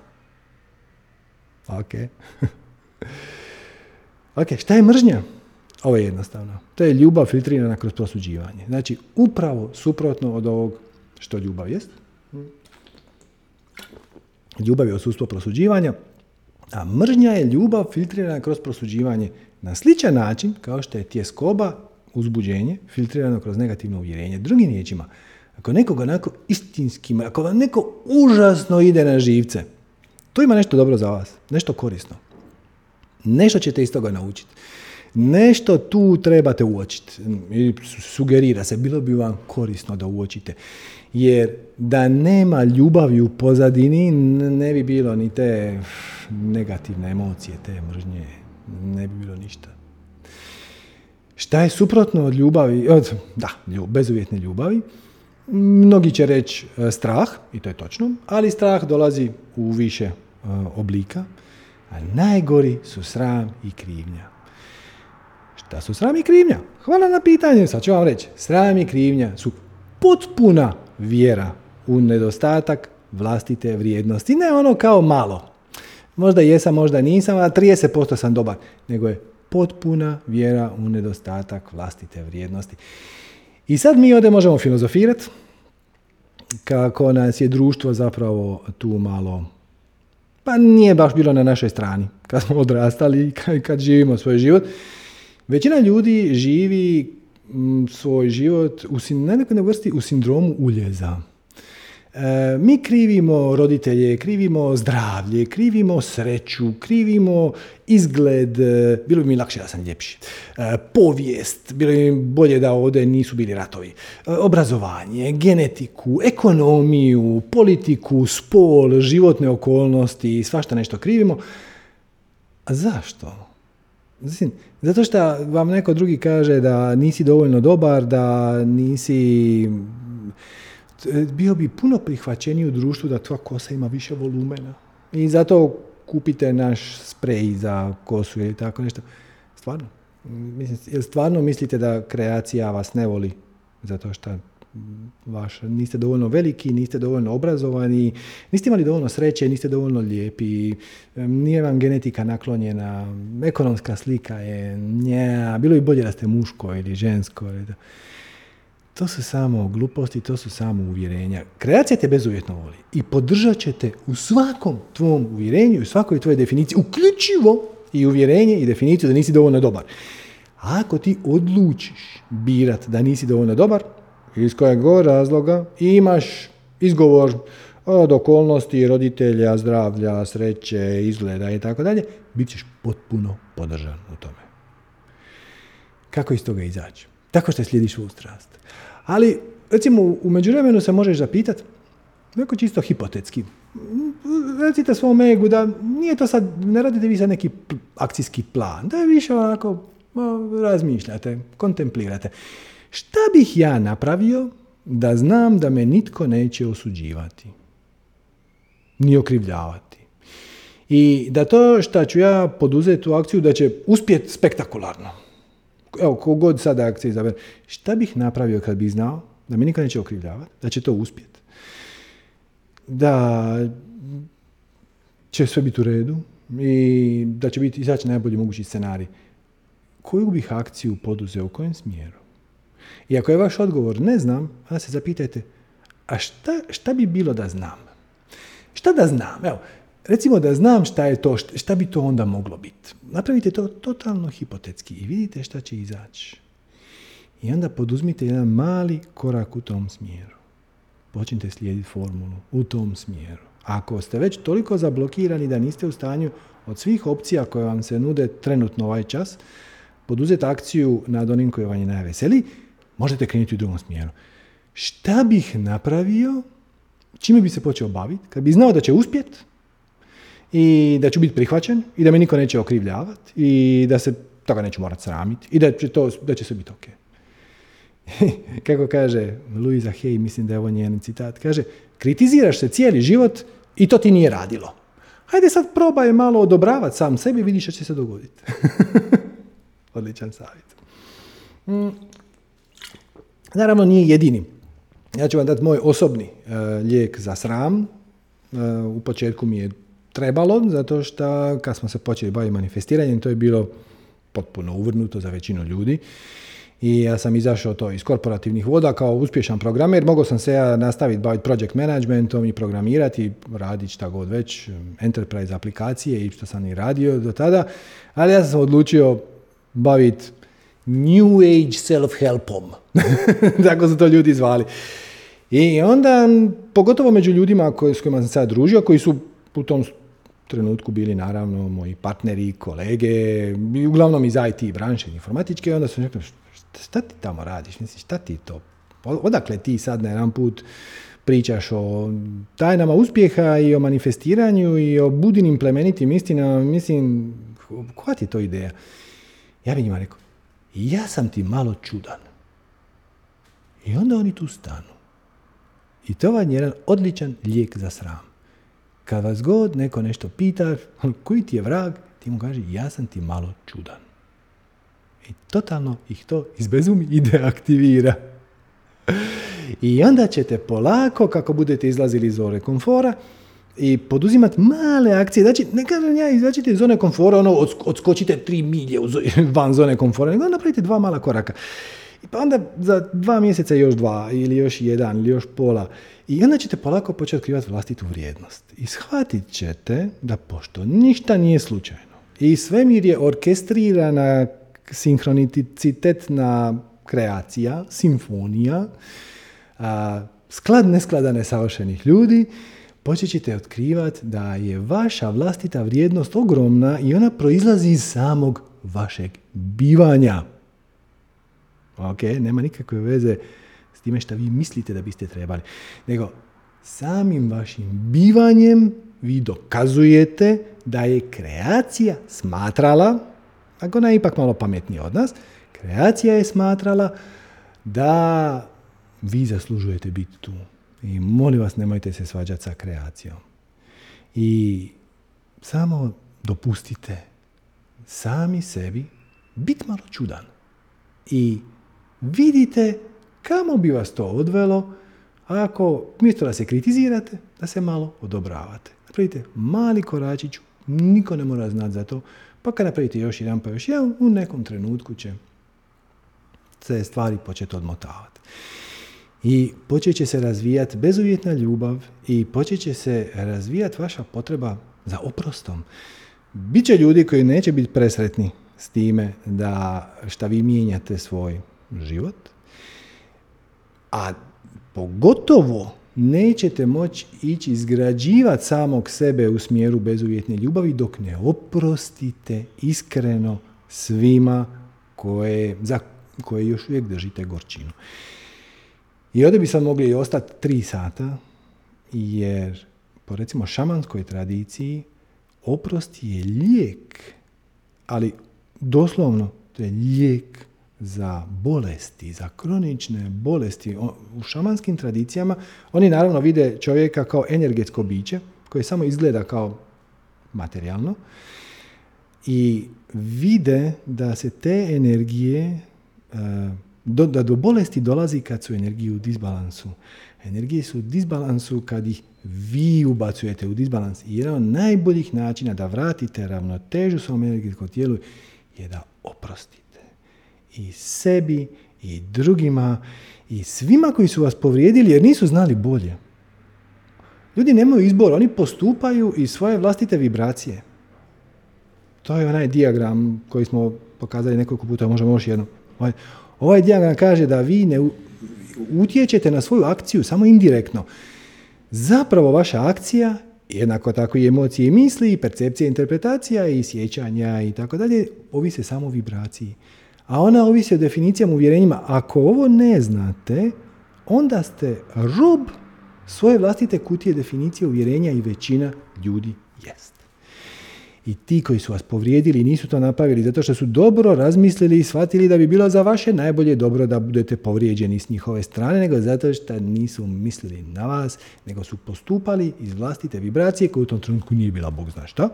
Ok, šta je mržnja? Ovo je jednostavno. To je ljubav filtrirana kroz prosuđivanje. Znači, upravo suprotno od ovog što ljubav jest. Ljubav je odsustvo prosuđivanja, a mržnja je ljubav filtrirana kroz prosuđivanje na sličan način kao što je tjeskoba, uzbuđenje, filtrirano kroz negativno uvjerenje. Drugim riječima, ako nekoga onako istinski, ako vam neko užasno ide na živce, to ima nešto dobro za vas, nešto korisno. Nešto ćete iz toga naučiti. Nešto tu trebate uočiti. Sugerira se, bilo bi vam korisno da uočite. Jer da nema ljubavi u pozadini, ne bi bilo ni te negativne emocije, te mržnje, ne bi bilo ništa. Šta je suprotno od ljubavi? Bezuvjetne ljubavi. Mnogi će reći strah, i to je točno, ali strah dolazi u više oblika. A najgori su sram i krivnja. Šta su sram i krivnja? Hvala na pitanju, sad ću vam reći. Sram i krivnja su potpuna vjera u nedostatak vlastite vrijednosti. Ne ono kao malo. Možda jesam, možda nisam, a 30% sam dobar. Nego je potpuna vjera u nedostatak vlastite vrijednosti. I sad mi ovdje možemo filozofirati kako nas je društvo zapravo tu malo... Pa nije baš bilo na našoj strani kad smo odrastali i kad živimo svoj život. Većina ljudi živi svoj život na nekoj vrsti u sindromu uljeza. Mi krivimo roditelje, krivimo zdravlje, krivimo sreću, krivimo izgled, bilo bi mi lakše da sam ljepši, povijest, bilo bi mi bolje da ovdje nisu bili ratovi, obrazovanje, genetiku, ekonomiju, politiku, spol, životne okolnosti, svašta nešto krivimo. A zašto? Zato što vam neko drugi kaže da nisi dovoljno dobar, da nisi... Bio bi puno prihvaćeniji u društvu da tvoja kosa ima više volumena. I zato kupite naš sprej za kosu ili tako nešto. Stvarno? Jel stvarno mislite da kreacija vas ne voli? Zato što niste dovoljno veliki, niste dovoljno obrazovani, niste imali dovoljno sreće, niste dovoljno lijepi, nije vam genetika naklonjena, ekonomska slika je nja, bilo bi bolje da ste muško ili žensko. To su samo gluposti, to su samo uvjerenja. Kreacija te bezuvjetno voli i podržat će te u svakom tvom uvjerenju, u svakoj tvojoj definiciji, uključivo i uvjerenje i definiciju da nisi dovoljno dobar. A ako ti odlučiš birat da nisi dovoljno dobar, iz kojeg god razloga, imaš izgovor od okolnosti, roditelja, zdravlja, sreće, izgleda i tako dalje, bit ćeš potpuno podržan u tome. Kako iz toga izaći? Tako što slijediš svoju strast. Ali, recimo, u međuvremenu se možeš zapitati, neko čisto hipotetski, recite svom egu da nije to sad, ne radite vi sad neki akcijski plan, da je više onako razmišljate, kontemplirate. Šta bih ja napravio da znam da me nitko neće osuđivati, ni okrivljavati? I da to što ću ja poduzeti u akciju da će uspjeti spektakularno. Evo, kogod sada akcije izabere. Šta bih napravio kad bih znao da me nikad neće okrivljavati, da će to uspjeti, da će sve biti u redu i da će izaći najbolji mogući scenarij? koju bih akciju poduzeo u kojem smjeru? I ako je vaš odgovor ne znam, onda se zapitajte, a šta bi bilo da znam? Šta da znam? Evo, recimo da znam šta je to, šta bi to onda moglo biti. Napravite to totalno hipotetski i vidite šta će izaći. I onda poduzmite jedan mali korak u tom smjeru. Počnite slijediti formulu u tom smjeru. Ako ste već toliko zablokirani da niste u stanju od svih opcija koje vam se nude trenutno ovaj čas, poduzeti akciju nad onim koji vam je najveseliji, možete krenuti u drugom smjeru. Šta bih napravio, čime bi se počeo baviti, kad bi znao da će uspjeti i da ću biti prihvaćen i da me niko neće okrivljavati i da se toga neću morati sramiti i da će sve biti ok. Kako kaže Louisa Hay, mislim da je ovo njen citat, kaže, kritiziraš se cijeli život i to ti nije radilo. Hajde sad probaj malo odobravati sam sebi, vidiš što će se dogoditi. Odličan savjet. Naravno, nije jedini. Ja ću vam dati moj osobni lijek za sram. U početku mi je trebalo, zato što kad smo se počeli baviti manifestiranjem, to je bilo potpuno uvrnuto za većinu ljudi. I ja sam izašao to iz korporativnih voda kao uspješan programer. Mogao sam se ja nastaviti baviti project managementom i programirati, raditi šta god već, enterprise aplikacije i što sam i radio do tada. Ali ja sam odlučio baviti New Age self-helpom. Tako su to ljudi zvali. I onda, pogotovo među ljudima s kojima sam se sad družio, koji su u tom trenutku bili naravno moji partneri, kolege, uglavnom iz IT branše informatičke, onda sam rekao, šta ti tamo radiš, misliš, šta ti to, odakle ti sad na jedan put pričaš o tajnama uspjeha i o manifestiranju i o budinim plemenitim istinama, mislim, koja ti je to ideja? Ja bi njima rekao, ja sam ti malo čudan. I onda oni tu stanu. I to vam je jedan odličan lijek za sram. Kad vas god neko nešto pita, koji ti je vrag, ti mu kaže, ja sam ti malo čudan. I totalno ih to izbezumi i deaktivira. I onda ćete polako, kako budete izlazili iz zone komfora, i poduzimati male akcije. Znači, ne kažem ja, izađite iz zone komfora, ono, odskočite 3 milje van zone komfora, nego napravite 2 mala koraka. I pa onda za 2 mjeseca još 2, ili još 1, ili još pola. I onda ćete polako početi otkrivati vlastitu vrijednost. I shvatit ćete da pošto ništa nije slučajno i svemir je orkestrirana sinhronicitetna kreacija, simfonija, sklad nesklada nesavršenih ljudi, počet ćete otkrivati da je vaša vlastita vrijednost ogromna i ona proizlazi iz samog vašeg bivanja. Ok, nema nikakve veze s time što vi mislite da biste trebali. Nego, samim vašim bivanjem vi dokazujete da je kreacija smatrala, ako ona je ipak malo pametnija od nas, kreacija je smatrala da vi zaslužujete biti tu. I molim vas, nemojte se svađati sa kreacijom. I samo dopustite sami sebi biti malo čudan. I vidite kamo bi vas to odvelo ako umjesto da se kritizirate, da se malo odobravate. Napravite mali koračić, niko ne mora znati za to, pa kad napravite još jedan pa još jedan, u nekom trenutku će se stvari početi odmotavati. I počet će se razvijati bezuvjetna ljubav i počet će se razvijati vaša potreba za oprostom. Biće ljudi koji neće biti presretni s time da šta vi mijenjate svoj život, a pogotovo nećete moći ići izgrađivati samog sebe u smjeru bezuvjetne ljubavi dok ne oprostite iskreno svima koje još uvijek držite gorčinu. I ovdje bi sad mogli ostati 3 sata, jer po recimo šamanskoj tradiciji oprost je lijek, ali doslovno to je lijek za bolesti, za kronične bolesti. U šamanskim tradicijama oni naravno vide čovjeka kao energetsko biće koje samo izgleda kao materijalno i vide da se te energije da do bolesti dolazi kad su energije u disbalansu. Energije su u disbalansu kad ih vi ubacujete u disbalans. I jedan od najboljih načina da vratite ravnotežu svom energetskom tijelu je da oprostite. i sebi i drugima i svima koji su vas povrijedili jer nisu znali bolje. Ljudi nemaju izbor, oni postupaju iz svoje vlastite vibracije. To je onaj dijagram koji smo pokazali nekoliko puta, možemo još jednom. Ovaj dijagram kaže da vi ne utječete na svoju akciju samo indirektno. Zapravo vaša akcija, jednako tako i emocije i misli, i percepcija, interpretacija i sjećanja i tako dalje, ovise samo o vibraciji. A ona ovisi o definicijama, uvjerenjima. Ako ovo ne znate, onda ste rob svoje vlastite kutije definicije uvjerenja i većina ljudi jest. I ti koji su vas povrijedili nisu to napravili zato što su dobro razmislili i shvatili da bi bilo za vaše najbolje dobro da budete povrijeđeni s njihove strane, nego zato što nisu mislili na vas, nego su postupali iz vlastite vibracije koja u tom trenutku nije bila Bog zna šta,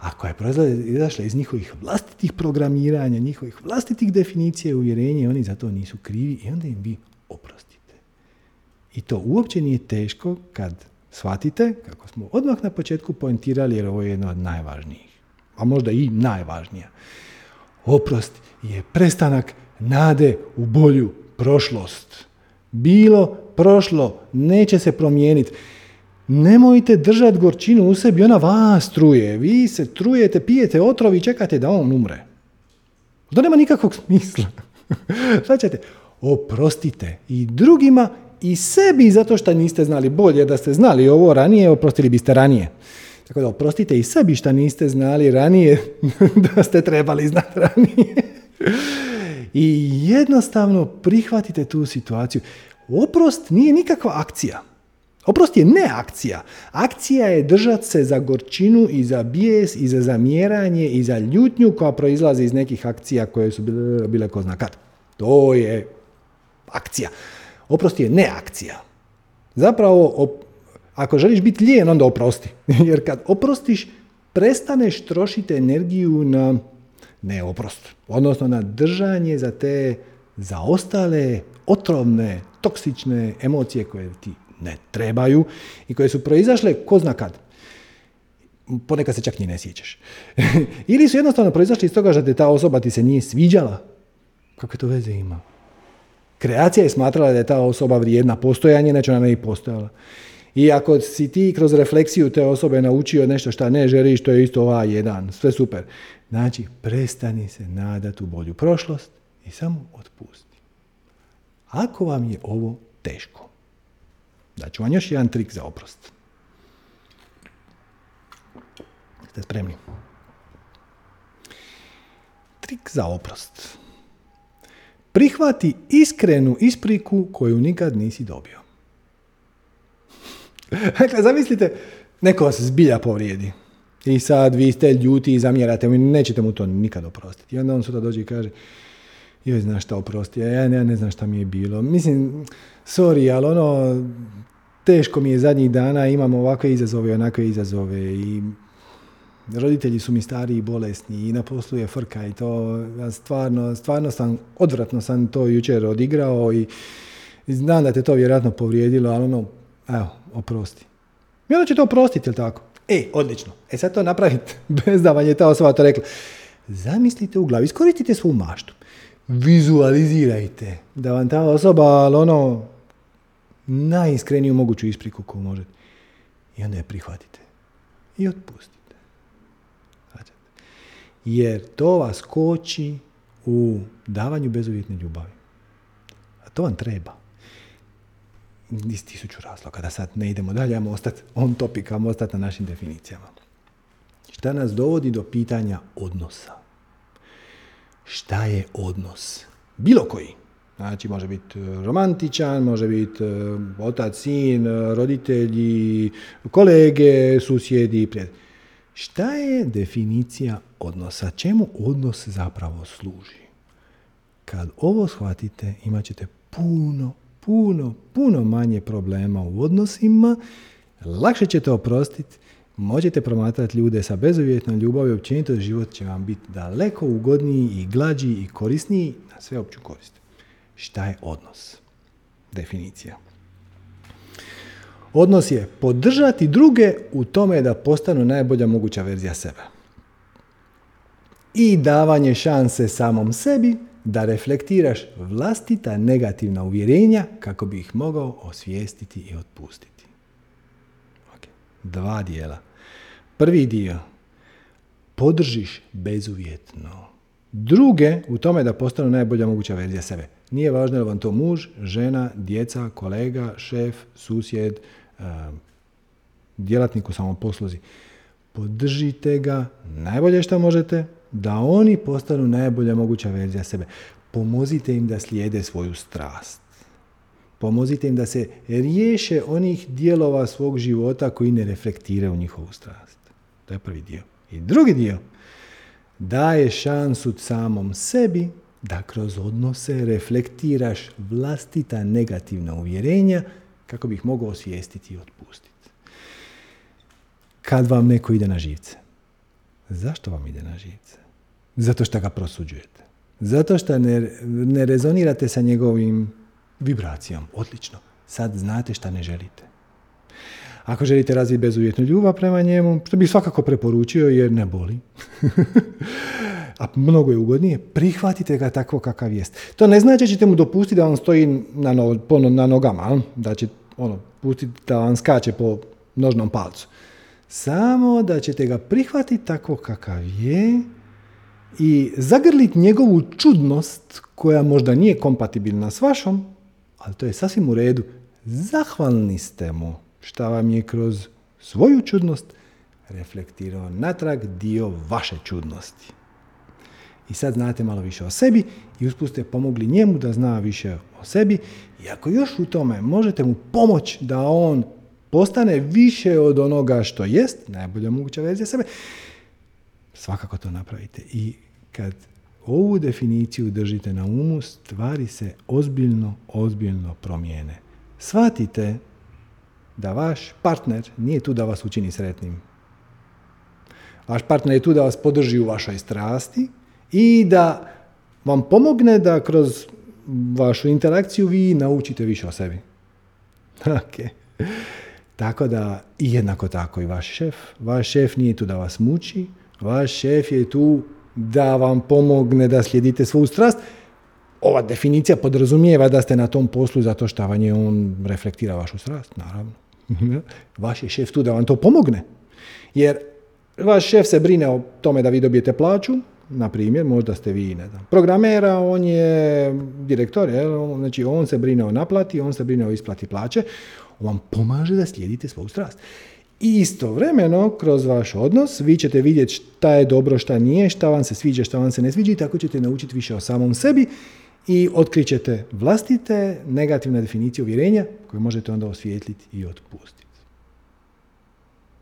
a koja je izašla iz njihovih vlastitih programiranja, njihovih vlastitih definicija i uvjerenja, oni za to nisu krivi i onda im vi oprostite. I to uopće nije teško kad shvatite, kako smo odmah na početku poentirali, jer ovo je jedno od najvažnijih, a možda i najvažnija. Oprost je prestanak nade u bolju prošlost. Bilo prošlo, neće se promijeniti. Nemojte držati gorčinu u sebi, ona vas truje. Vi se trujete, pijete otrov i čekate da on umre. To nema nikakvog smisla. Značajte, oprostite i drugima i sebi zato što niste znali bolje. Da ste znali ovo ranije, oprostili biste ranije. Tako da oprostite i sebi što niste znali ranije, da ste trebali znati ranije. I jednostavno prihvatite tu situaciju. Oprost nije nikakva akcija. Oprost je ne akcija. Akcija je držati se za gorčinu i za bijes i za zamjeranje i za ljutnju koja proizlazi iz nekih akcija koje su bile ko zna kad. To je akcija. Oprost je ne akcija. Zapravo, ako želiš biti lijen, onda oprosti. Jer kad oprostiš, prestaneš trošiti energiju na neoprost. Odnosno na držanje za te zaostale, otrovne, toksične emocije koje ti ne trebaju i koje su proizašle ko zna kad. Ponekad se čak ni ne sjećaš. Ili su jednostavno proizašli iz toga da te ta osoba ti se nije sviđala. Kakve to veze ima? Kreacija je smatrala da je ta osoba vrijedna postojanje, znači ona ne i postojala. I ako si ti kroz refleksiju te osobe naučio nešto što ne želiš, to je isto A1, sve super. Znači, prestani se nadati u bolju prošlost i samo otpusti. Ako vam je ovo teško, daću vam još jedan trik za oprost. Ste spremni? Trik za oprost. Prihvati iskrenu ispriku koju nikad nisi dobio. Dakle, zamislite, neko vas zbilja povrijedi. I sad vi ste ljuti i zamjerate mu i nećete mu to nikad oprostiti. I onda on sutra dođe i kaže, joj, znaš šta, oprosti, ja ne znam šta mi je bilo. Mislim, sorry, ali ono, teško mi je zadnjih dana, imam ovakve izazove, onakve izazove i roditelji su mi stari i bolesni i na poslu je frka i to, ja stvarno sam, odvratno sam to jučer odigrao i znam da te to vjerojatno povrijedilo, ali ono, evo, oprosti. I onda će to oprostiti, jel tako? Odlično. Sad to napravite, bez da vam je ta osoba to rekla. Zamislite u glavi, iskoristite svu maštu. Vizualizirajte da vam ta osoba, ali ono, najiskreniju moguću ispriku koju možete. I onda je prihvatite. I otpustite. Jer to vas koči u davanju bezuvjetne ljubavi. A to vam treba. Iz 1000 razloga, da sad ne idemo dalje, ajmo ostati on topic, ajmo ostati na našim definicijama. Šta nas dovodi do pitanja odnosa? Šta je odnos? Bilo koji. Znači, može biti romantičan, može biti otac, sin, roditelji, kolege, susjedi, prijatelji. Šta je definicija odnosa? Čemu odnos zapravo služi? Kad ovo shvatite, imat ćete puno manje problema u odnosima, lakše ćete oprostiti, možete promatrati ljude sa bezuvjetnom ljubavi, općenito život će vam biti daleko ugodniji i glađi i korisniji na sveopću korist. Šta je odnos? Definicija. Odnos je podržati druge u tome da postanu najbolja moguća verzija sebe. I davanje šanse samom sebi da reflektiraš vlastita negativna uvjerenja kako bi ih mogao osvijestiti i otpustiti. Okay. 2 dijela. Prvi dio, podržiš bezuvjetno. Druge, u tome da postanu najbolja moguća verzija sebe. Nije važno je li vam to muž, žena, djeca, kolega, šef, susjed, djelatnik u samoposluzi. Podržite ga najbolje što možete, da oni postanu najbolja moguća verzija sebe. Pomozite im da slijede svoju strast. Pomozite im da se riješe onih dijelova svog života koji ne reflektiraju njihovu strast. To je prvi dio. I drugi dio, daje šansu samom sebi da kroz odnose reflektiraš vlastita negativna uvjerenja kako bi ih mogao osvijestiti i otpustiti. Kad vam neko ide na živce, zašto vam ide na živce? Zato što ga prosuđujete. Zato što ne rezonirate sa njegovim vibracijom. Odlično. Sad znate šta ne želite. Ako želite razviti bezuvjetnu ljubav prema njemu, što bih svakako preporučio jer ne boli, a mnogo je ugodnije, prihvatite ga takvo kakav jest. To ne znači da ćete mu dopustiti da on stoji na nogama, da će pustiti da on skače po nožnom palcu. Samo da ćete ga prihvatiti tako kakav je i zagrliti njegovu čudnost koja možda nije kompatibilna s vašom, ali to je sasvim u redu. Zahvalni ste mu šta vam je kroz svoju čudnost reflektirao natrag dio vaše čudnosti. I sad znate malo više o sebi i usput ste pomogli njemu da zna više o sebi i ako još u tome možete mu pomoći da on postane više od onoga što jest, najbolja moguća verzija sebe, svakako to napravite. I kad ovu definiciju držite na umu, stvari se ozbiljno promijene. Shvatite da vaš partner nije tu da vas učini sretnim. Vaš partner je tu da vas podrži u vašoj strasti i da vam pomogne da kroz vašu interakciju vi naučite više o sebi. Okay. Tako da, i jednako tako i vaš šef. Vaš šef nije tu da vas muči, vaš šef je tu da vam pomogne da slijedite svoju strast. Ova definicija podrazumijeva da ste na tom poslu zato što vam je on reflektira vašu strast, naravno. Vaš je šef tu da vam to pomogne. Jer vaš šef se brine o tome da vi dobijete plaću, na primjer, možda ste vi, ne znam, programera, on je direktor, znači on se brine o naplati, on se brine o isplati plaće, on vam pomaže da slijedite svoju strast. I istovremeno, kroz vaš odnos, vi ćete vidjeti šta je dobro, šta nije, šta vam se sviđa, šta vam se ne sviđa i tako ćete naučiti više o samom sebi i otkrićete vlastite negativne definicije uvjerenja koje možete onda osvijetliti i otpustiti.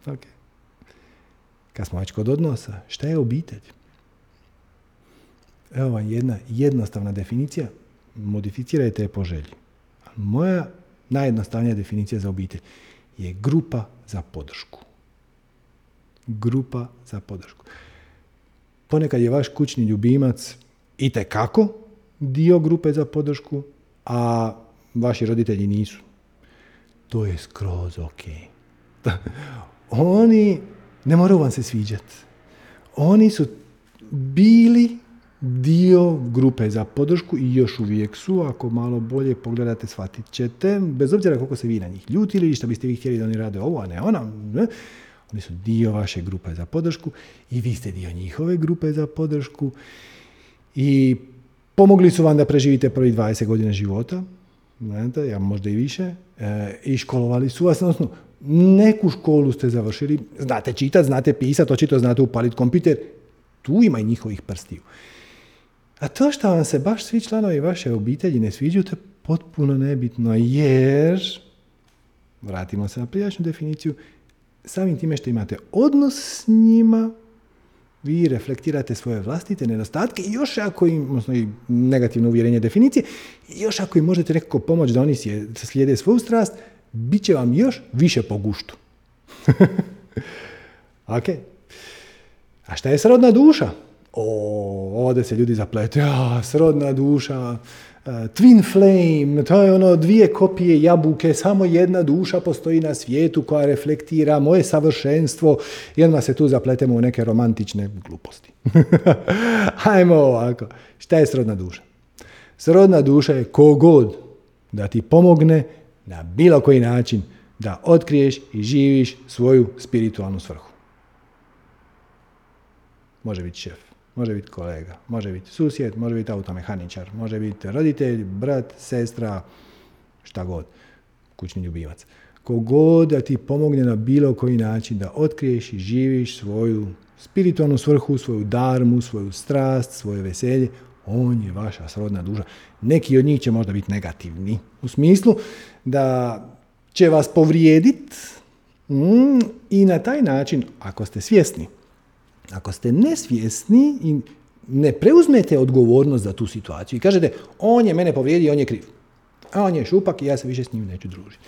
Okay. Kad smo već kod odnosa, šta je obitelj? Evo vam jedna jednostavna definicija, modificirajte je po želji. Moja najjednostavnija definicija za obitelj je grupa za podršku. Grupa za podršku. Ponekad je vaš kućni ljubimac itekako dio grupe za podršku, a vaši roditelji nisu. To je skroz ok. Oni ne moraju vam se sviđati. Oni su bili dio grupe za podršku i još uvijek su, ako malo bolje pogledate, shvatit ćete, bez obzira koliko se vi na njih ljutili ili što biste vi htjeli da oni rade ovo, a ne ona, ne? Oni su dio vaše grupe za podršku i vi ste dio njihove grupe za podršku i pomogli su vam da preživite prvi 20 godina života, znate, ja možda i više, i školovali su vas, odnosno neku školu ste završili, znate čitati, znate pisati, očito znate upaliti kompjuter, tu ima i njihovih prstiju. A to što vam se baš svi članovi vaše obitelji ne sviđaju, to je potpuno nebitno, jer, vratimo se na prijašnju definiciju, samim time što imate odnos s njima, vi reflektirate svoje vlastite nedostatke i još ako im, odnosno i negativno uvjerenje definicije, još ako im možete nekako pomoći da oni slijede svoju strast, bit će vam još više po guštu. Ok. A šta je srodna duša? Ovdje se ljudi zaplete, srodna duša, twin flame, to je ono 2 kopije jabuke, samo jedna duša postoji na svijetu koja reflektira moje savršenstvo i onda se tu zapletemo u neke romantične gluposti. Hajmo ovako, šta je srodna duša? Srodna duša je kogod da ti pomogne na bilo koji način da otkriješ i živiš svoju spiritualnu svrhu. Može biti šef, može biti kolega, može biti susjed, može biti automehaničar, može biti roditelj, brat, sestra, šta god, kućni ljubimac. Kogod da ti pomogne na bilo koji način da otkriješ i živiš svoju spiritualnu svrhu, svoju darmu, svoju strast, svoje veselje, on je vaša srodna duša. Neki od njih će možda biti negativni, u smislu da će vas povrijediti i na taj način, ako ste svjesni, ako ste nesvjesni i ne preuzmete odgovornost za tu situaciju i kažete on je mene povrijedio, on je kriv, a on je šupak i ja se više s njim neću družiti.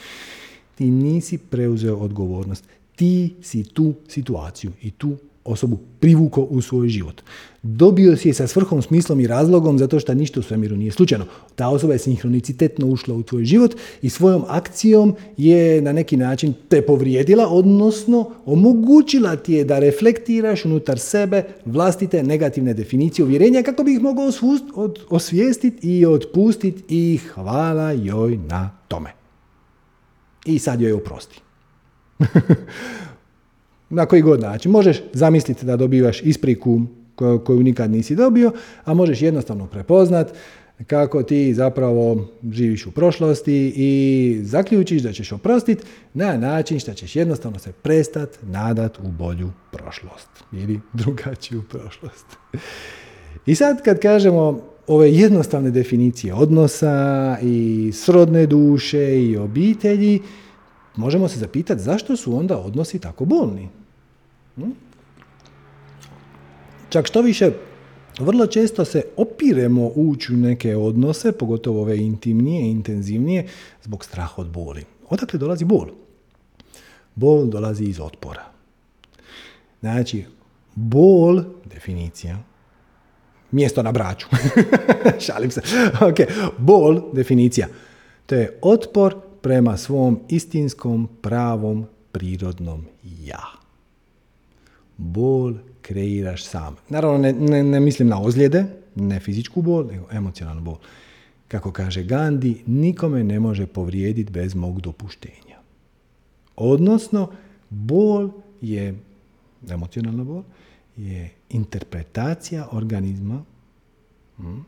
Ti nisi preuzeo odgovornost, ti si tu situaciju i tu osobu privukao u svoj život. Dobio si je sa svrhom, smislom i razlogom zato što ništa u svemiru nije slučajno. Ta osoba je sinhronicitetno ušla u tvoj život i svojom akcijom je na neki način te povrijedila, odnosno omogućila ti je da reflektiraš unutar sebe vlastite negativne definicije uvjerenja kako bi ih mogao osvijestiti i otpustiti i hvala joj na tome. I sad joj oprosti. Na koji god način. Možeš zamisliti da dobivaš ispriku koju nikad nisi dobio, a možeš jednostavno prepoznat kako ti zapravo živiš u prošlosti i zaključiš da ćeš oprostiti na način što ćeš jednostavno se prestati nadati u bolju prošlost. Ili drugačiju prošlost. I sad kad kažemo ove jednostavne definicije odnosa i srodne duše i obitelji, možemo se zapitati zašto su onda odnosi tako bolni. Čak što više, vrlo često se opiremo ući u neke odnose, pogotovo ove intimnije, intenzivnije, zbog straha od boli. Odakle dolazi bol? Bol dolazi iz otpora. Znači, bol, definicija, mjesto na Braču. Šalim se. Okay. Bol, definicija. To je otpor prema svom istinskom, pravom, prirodnom ja. Bol kreiraš sam. Naravno, ne mislim na ozljede, ne fizičku bol, nego emocionalnu bol. Kako kaže Gandhi, nikome ne može povrijediti bez mog dopuštenja. Odnosno, bol je, emocionalna bol, je interpretacija organizma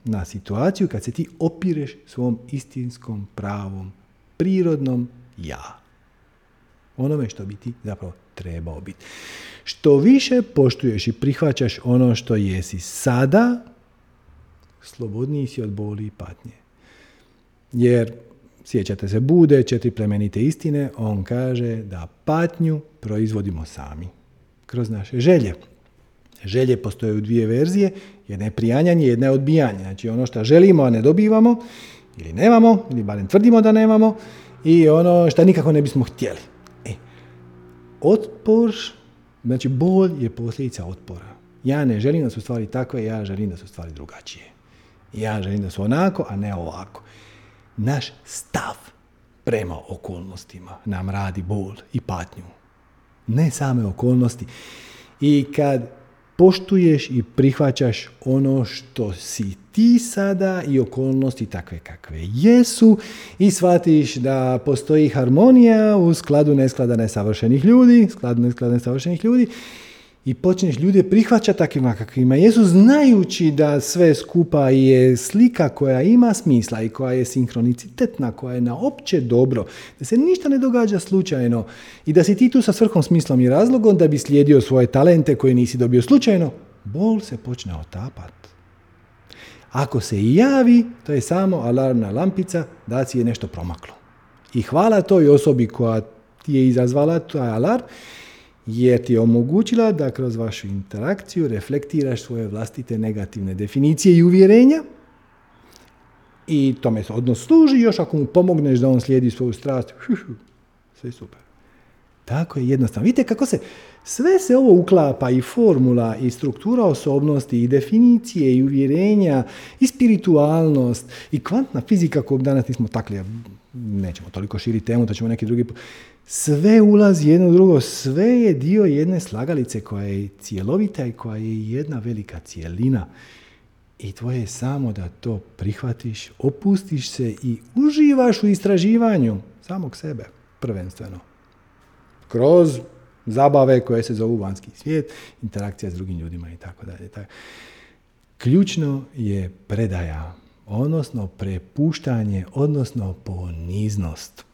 na situaciju kad se ti opireš svom istinskom, pravom, prirodnom ja. Onome što bi ti zapravo trebao biti. Što više poštuješ i prihvaćaš ono što jesi sada, slobodniji si od boli i patnje. Jer, sjećate se Bude, 4 plemenite istine, on kaže da patnju proizvodimo sami. Kroz naše želje. Želje postoje u 2 verzije, jedna je prijanjanje, jedna je odbijanje. Znači ono što želimo, a ne dobivamo, ili nemamo, ili barem tvrdimo da nemamo, i ono što nikako ne bismo htjeli. Otpor, znači bol je posljedica otpora. Ja ne želim da su stvari takve, ja želim da su stvari drugačije. Ja želim da su onako, a ne ovako. Naš stav prema okolnostima nam radi bol i patnju. Ne same okolnosti. I kad poštuješ i prihvaćaš ono što si ti sada i okolnosti takve kakve jesu i shvatiš da postoji harmonija u skladu nesklada nesavršenih ljudi, skladu nesklada nesavršenih ljudi i počneš ljude prihvaćati takvima kakvima jesu, znajući da sve skupa je slika koja ima smisla i koja je sinhronicitetna, koja je na opće dobro, da se ništa ne događa slučajno i da si ti tu sa svrhom, smislom i razlogom da bi slijedio svoje talente koje nisi dobio slučajno, bol se počne otapat. Ako se i javi, to je samo alarmna lampica da si je nešto promaklo. I hvala toj osobi koja ti je izazvala taj alarm, jer ti je omogućila da kroz vašu interakciju reflektiraš svoje vlastite negativne definicije i uvjerenja i tome se odnos služi, još ako mu pomogneš da on slijedi svoju strast, sve je super. Tako je jednostavno. Vidite kako se sve se ovo uklapa i formula i struktura osobnosti i definicije i uvjerenja i spiritualnost i kvantna fizika koju danas nismo takli, nećemo toliko širiti temu, da ćemo neki drugi. Sve ulazi jedno drugo, sve je dio jedne slagalice koja je cjelovita i koja je jedna velika cjelina. I tvoje je samo da to prihvatiš, opustiš se i uživaš u istraživanju samog sebe, prvenstveno. Kroz zabave koje se zovu vanjski svijet, interakcija s drugim ljudima i tako dalje. Ključno je predaja, odnosno prepuštanje, odnosno poniznost.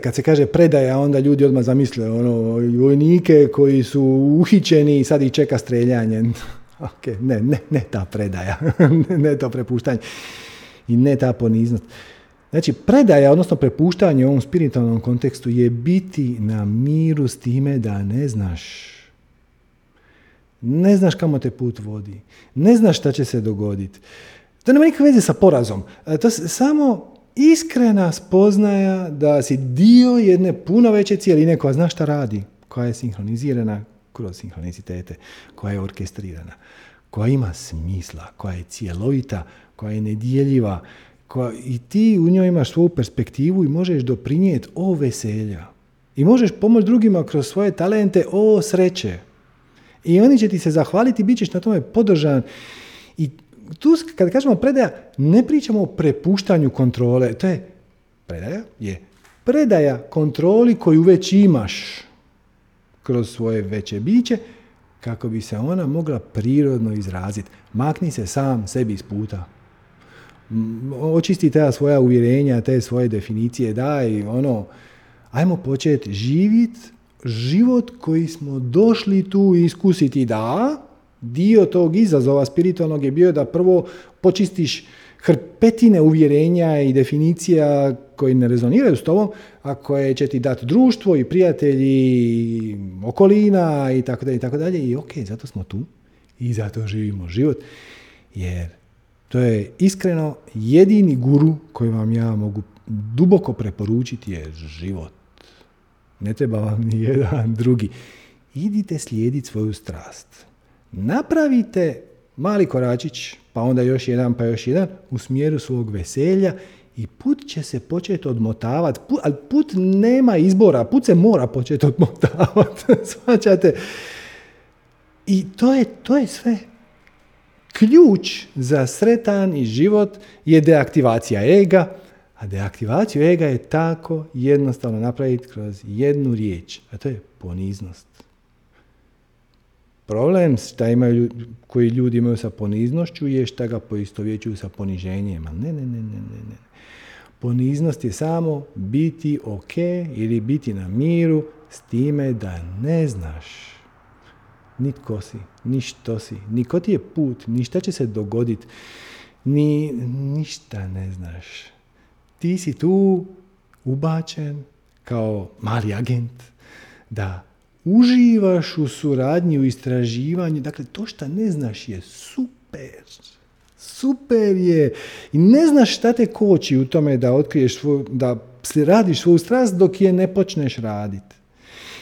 Kad se kaže predaja, onda ljudi odmah zamisle vojnike koji su uhićeni i sad ih čeka streljanje. Okay, ne ta predaja, ne to prepuštanje i ne ta poniznost. Znači, predaja, odnosno prepuštanje u ovom spiritualnom kontekstu je biti na miru s time da ne znaš. Ne znaš kamo te put vodi. Ne znaš šta će se dogoditi. To nema nikakve veze sa porazom. To je samo iskrena spoznaja da si dio jedne puno veće cijeline koja zna šta radi, koja je sinhronizirana kroz sinhronicitete, koja je orkestrirana, koja ima smisla, koja je cjelovita, koja je nedjeljiva, koja, i ti u njoj imaš svoju perspektivu i možeš doprinijeti o veselja. I možeš pomoći drugima kroz svoje talente o sreće. I oni će ti se zahvaliti, bit ćeš na tome podržan. I tu, kada kažemo predaja, ne pričamo o prepuštanju kontrole. To je predaja, je predaja kontroli koju već imaš kroz svoje veće biće, kako bi se ona mogla prirodno izraziti. Makni se sam sebi iz puta. Očisti ta svoja uvjerenja, te svoje definicije, daj, ajmo početi živjeti život koji smo došli tu iskusiti. Da, dio tog izazova spiritualnog je bio da prvo počistiš hrpetine uvjerenja i definicija koji ne rezoniraju s tobom, a koje će ti dati društvo i prijatelji, i okolina i tako dalje i tako dalje. I ok, zato smo tu i zato živimo život, jer to je iskreno jedini guru koji vam ja mogu duboko preporučiti je život. Ne treba vam ni jedan drugi. Idite slijediti svoju strast. Napravite mali koračić, pa onda još jedan, pa još jedan, u smjeru svog veselja i put će se početi odmotavati. Ali put nema izbora, put se mora početi odmotavati. Svačate? I to je sve. Ključ za sretan i život je deaktivacija ega, a deaktivaciju ega je tako jednostavno napraviti kroz jednu riječ, a to je poniznost. Problem koji ljudi imaju sa poniznošću je šta ga poistovjećuju sa poniženjem. Ne. Poniznost je samo biti ok ili biti na miru s time da ne znaš ni tko si, ni što si, ni ko ti je put, ni šta će se dogoditi, ni ništa ne znaš. Ti si tu ubačen kao mali agent da uživaš u suradnji, u istraživanju. Dakle, to što ne znaš je super. Super je. I ne znaš šta te koči u tome da otkriješ, da radiš svoju strast dok je ne počneš raditi.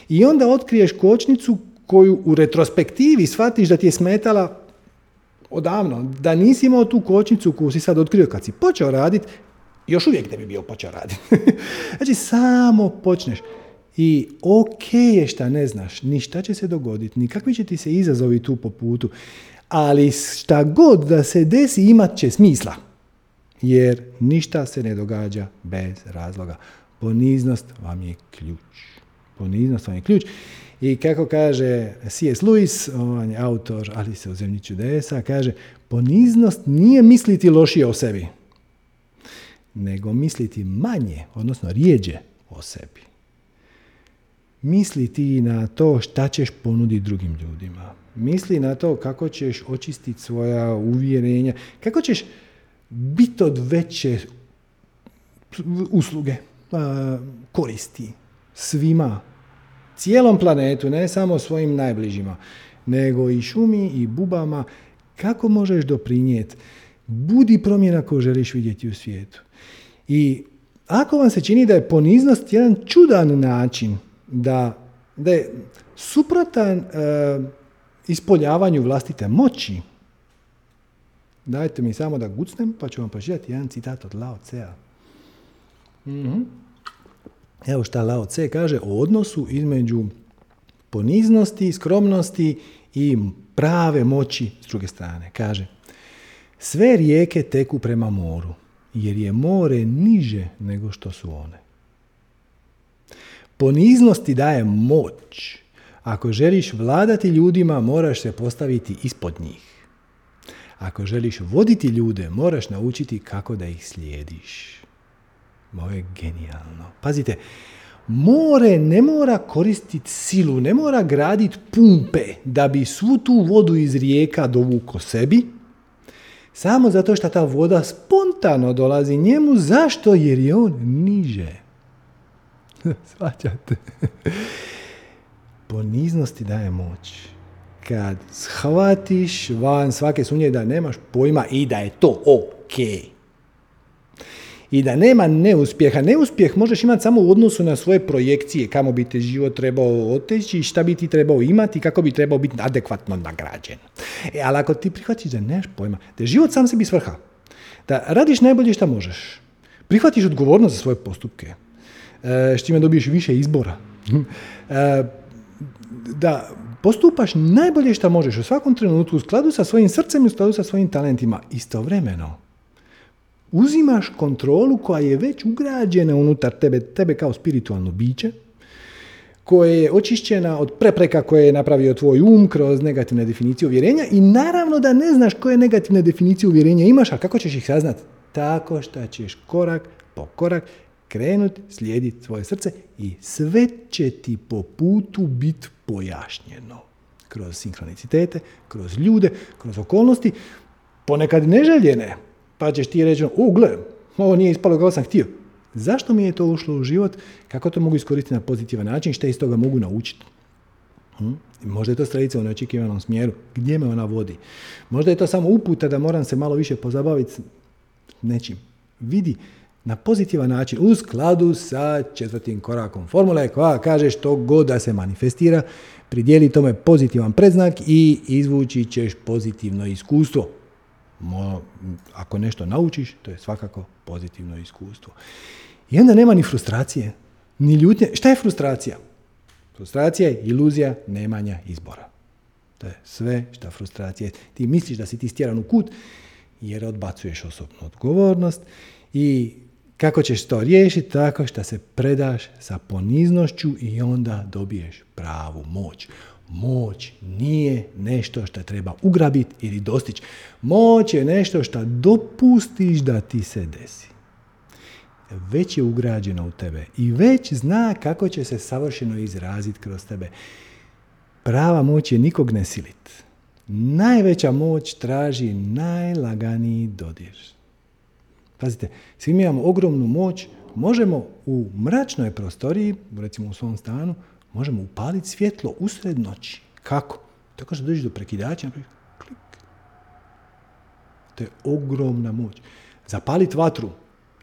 I onda otkriješ kočnicu koju u retrospektivi shvatiš da ti je smetala odavno, da nisi imao tu kočnicu koju si sad otkrio kad si počeo raditi, još uvijek ne bi bio počeo raditi. Znači, samo počneš. I ok je šta ne znaš, ni šta će se dogoditi, ni kakvi će ti se izazovi tu po putu, ali šta god da se desi imat će smisla, jer ništa se ne događa bez razloga. Poniznost vam je ključ. Poniznost vam je ključ. I kako kaže C.S. Lewis, on je autor Alice u zemlji čudesa, kaže, poniznost nije misliti lošije o sebi, nego misliti manje, odnosno rijeđe o sebi. Misli ti na to šta ćeš ponuditi drugim ljudima. Misli na to kako ćeš očistiti svoja uvjerenja, kako ćeš biti od veće usluge, koristi svima, cijelom planetu, ne samo svojim najbližima, nego i šumi i bubama. Kako možeš doprinijeti? Budi promjena koju želiš vidjeti u svijetu. I ako vam se čini da je poniznost jedan čudan način da je suprotan ispoljavanju vlastite moći, dajte mi samo da gucnem pa ću vam pročitati jedan citat od Lao Tsea. Mm-hmm. Evo šta Lao Tse kaže o odnosu između poniznosti, skromnosti i prave moći s druge strane. Kaže, sve rijeke teku prema moru, jer je more niže nego što su one. Poniznosti daje moć. Ako želiš vladati ljudima, moraš se postaviti ispod njih. Ako želiš voditi ljude, moraš naučiti kako da ih slijediš. Ovo je genijalno. Pazite, more ne mora koristiti silu, ne mora graditi pumpe da bi svu tu vodu iz rijeka dovukao sebi, samo zato što ta voda spontano dolazi njemu. Zašto? Jer je on niže. Shvaćate? Poniznosti daje moć. Kad shvatiš van svake sumnje da nemaš pojma i da je to okej. I da nema neuspjeha. Neuspjeh možeš imati samo u odnosu na svoje projekcije, kamo bi te život trebao oteći, šta bi ti trebao imati, kako bi trebao biti adekvatno nagrađen. Ali ako ti prihvatiš da nemaš pojma, da je život sam sebi svrha, da radiš najbolje šta možeš, prihvatiš odgovornost za svoje postupke, što ima dobiješ više izbora, da postupaš najbolje šta možeš u svakom trenutku u skladu sa svojim srcem i u skladu sa svojim talentima, istovremeno uzimaš kontrolu koja je već ugrađena unutar tebe kao spiritualno biće, koja je očišćena od prepreka koje je napravio tvoj um kroz negativne definicije uvjerenja, i naravno da ne znaš koje negativne definicije uvjerenja imaš, ali kako ćeš ih saznat? Tako što ćeš korak po korak krenuti, slijediti svoje srce i sve će ti po putu biti pojašnjeno. Kroz sinkronicitete, kroz ljude, kroz okolnosti, ponekad neželjene. Pa ćeš ti reći, gle, ovo nije ispalo kako sam htio. Zašto mi je to ušlo u život? Kako to mogu iskoristiti na pozitivan način? Šta iz toga mogu naučiti? Možda je to strelica u neočekivanom smjeru. Gdje me ona vodi? Možda je to samo uputa da moram se malo više pozabaviti s nečim. Vidi na pozitivan način u skladu sa 4. korakom formule koja kaže što god da se manifestira, pridijeli tome pozitivan predznak i izvući ćeš pozitivno iskustvo. Ako nešto naučiš, to je svakako pozitivno iskustvo. I onda nema ni frustracije, ni ljutnje. Šta je frustracija? Frustracija je iluzija nemanja izbora. To je sve šta frustracija je. Ti misliš da si ti stjeran u kut jer odbacuješ osobnu odgovornost. I kako ćeš to riješiti? Tako što se predaš sa poniznošću i onda dobiješ pravu moć. Moć nije nešto što treba ugrabiti ili dostići. Moć je nešto što dopustiš da ti se desi. Već je ugrađeno u tebe i već zna kako će se savršeno izraziti kroz tebe. Prava moć je nikog ne siliti. Najveća moć traži najlaganiji dodir. Pazite, svi mi imamo ogromnu moć. Možemo u mračnoj prostoriji, recimo u svom stanu, možemo upaliti svjetlo usred noći. Kako? Tako što dođeš do prekidača, klik. To je ogromna moć. Zapaliti vatru.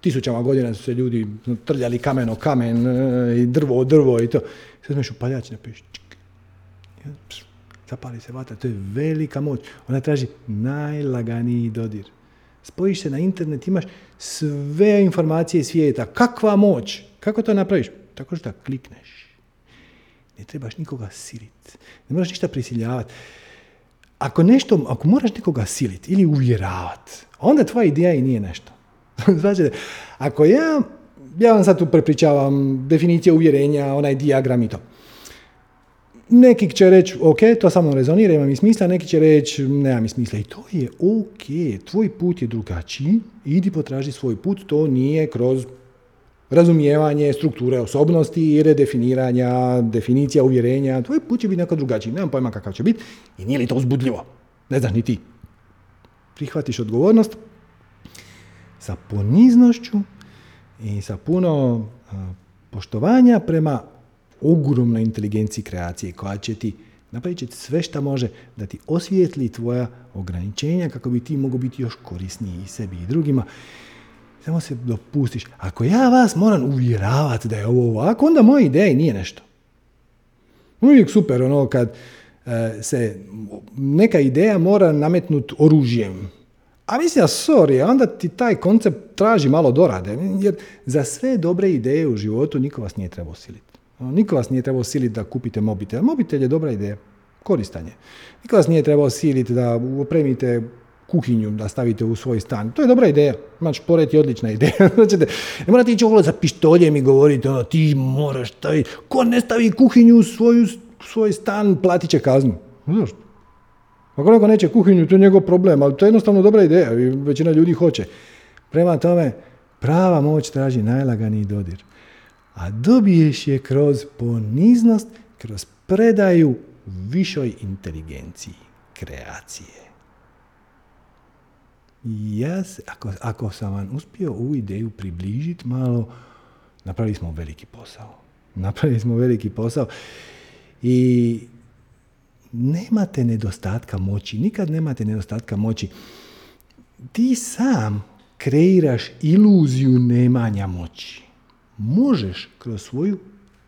Tisućama godina su se ljudi trljali kamen o kamen i drvo o drvo i to. Sad smiješ upaljač, napiš. Zapali se vatra. To je velika moć. Ona traži najlaganiji dodir. Spojiš se na internet, imaš sve informacije svijeta. Kakva moć? Kako to napraviš? Tako što klikneš. Ne trebaš nikoga siliti. Ne moraš ništa prisiljavati. Ako moraš nekoga siliti ili uvjeravati, onda tvoja ideja i nije nešto. Znači, ako ja vam sad tu prepričavam definicije uvjerenja, onaj dijagram i to. Neki će reći, ok, to samo rezonira, ima mi smisla, neki će reći, nema mi smisla. I to je ok, tvoj put je drugačiji, idi potraži svoj put, to nije kroz razumijevanje strukture osobnosti i redefiniranja, definicija uvjerenja. Tvoj put će biti neko drugačiji, nemam pojma kakav će biti i nije li to uzbudljivo. Ne znaš ni ti. Prihvatiš odgovornost sa poniznošću i sa puno poštovanja prema ogromnoj inteligenciji kreacije koja će ti napraviti sve što može da ti osvijetli tvoja ograničenja kako bi ti mogao biti još korisniji i sebi i drugima. Samo se dopustiš. Ako ja vas moram uvjeravati da je ovo ovako, onda moja ideja i nije nešto. Uvijek super ono kad se neka ideja mora nametnuti oružjem. A mislim, onda ti taj koncept traži malo dorade. Jer za sve dobre ideje u životu niko vas nije trebao siliti. Niko vas nije trebao siliti da kupite mobitel. Mobitel je dobra ideja. koristan je. Nikad vas nije trebao siliti da opremite kuhinju, da stavite u svoj stan. To je dobra ideja. Mač pored je odlična ideja. Znači, ne morate ići uvod za pištoljem i govoriti ono, ti moraš staviti, ko ne stavi kuhinju u svoj stan, platit će kaznu. Zašto? Ako neko neće kuhinju, to je njegov problem, ali to je jednostavno dobra ideja i većina ljudi hoće. Prema tome, prava moć traži najlaganiji dodir. A dobiješ je kroz poniznost, kroz predaju višoj inteligenciji, kreacije. Ako sam vam uspio ovu ideju približiti malo, napravili smo veliki posao. I nemate nedostatka moći, nikad nemate nedostatka moći. Ti sam kreiraš iluziju nemanja moći. Možeš kroz svoj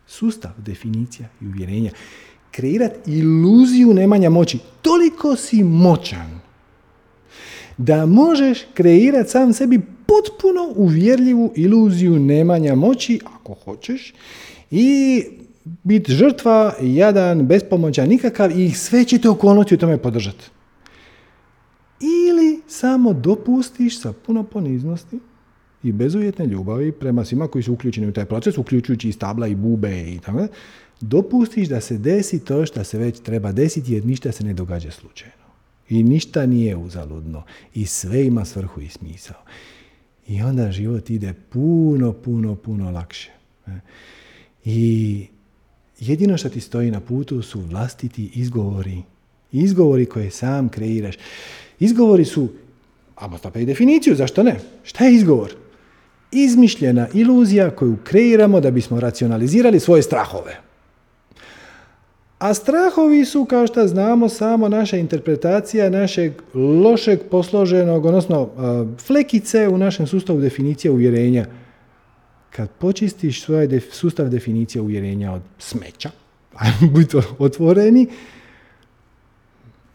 sustav definicija i uvjerenja kreirati iluziju nemanja moći. Toliko si moćan da možeš kreirati sam sebi potpuno uvjerljivu iluziju nemanja moći, ako hoćeš, i biti žrtva, jadan, bespomoćan, nikakav, i sve će te okolnosti u tome podržati. Ili samo dopustiš sa puno poniznosti i bezuvjetne ljubavi prema svima koji su uključeni u taj proces, uključujući i stabla i bube i tako, dopustiš da se desi to što se već treba desiti, jer ništa se ne događa slučajno. I ništa nije uzaludno. I sve ima svrhu i smisao. I onda život ide puno, puno, puno lakše. I jedino što ti stoji na putu su vlastiti izgovori. Izgovori koje sam kreiraš. Izgovori su, a možda pa i definiciju, zašto ne? Šta je izgovor? Izmišljena iluzija koju kreiramo da bismo racionalizirali svoje strahove. A strahovi su, kao što znamo, samo naša interpretacija našeg lošeg posloženog, odnosno flekice u našem sustavu definicija uvjerenja. Kad počistiš svoj sustav definicija uvjerenja od smeća, budite otvoreni,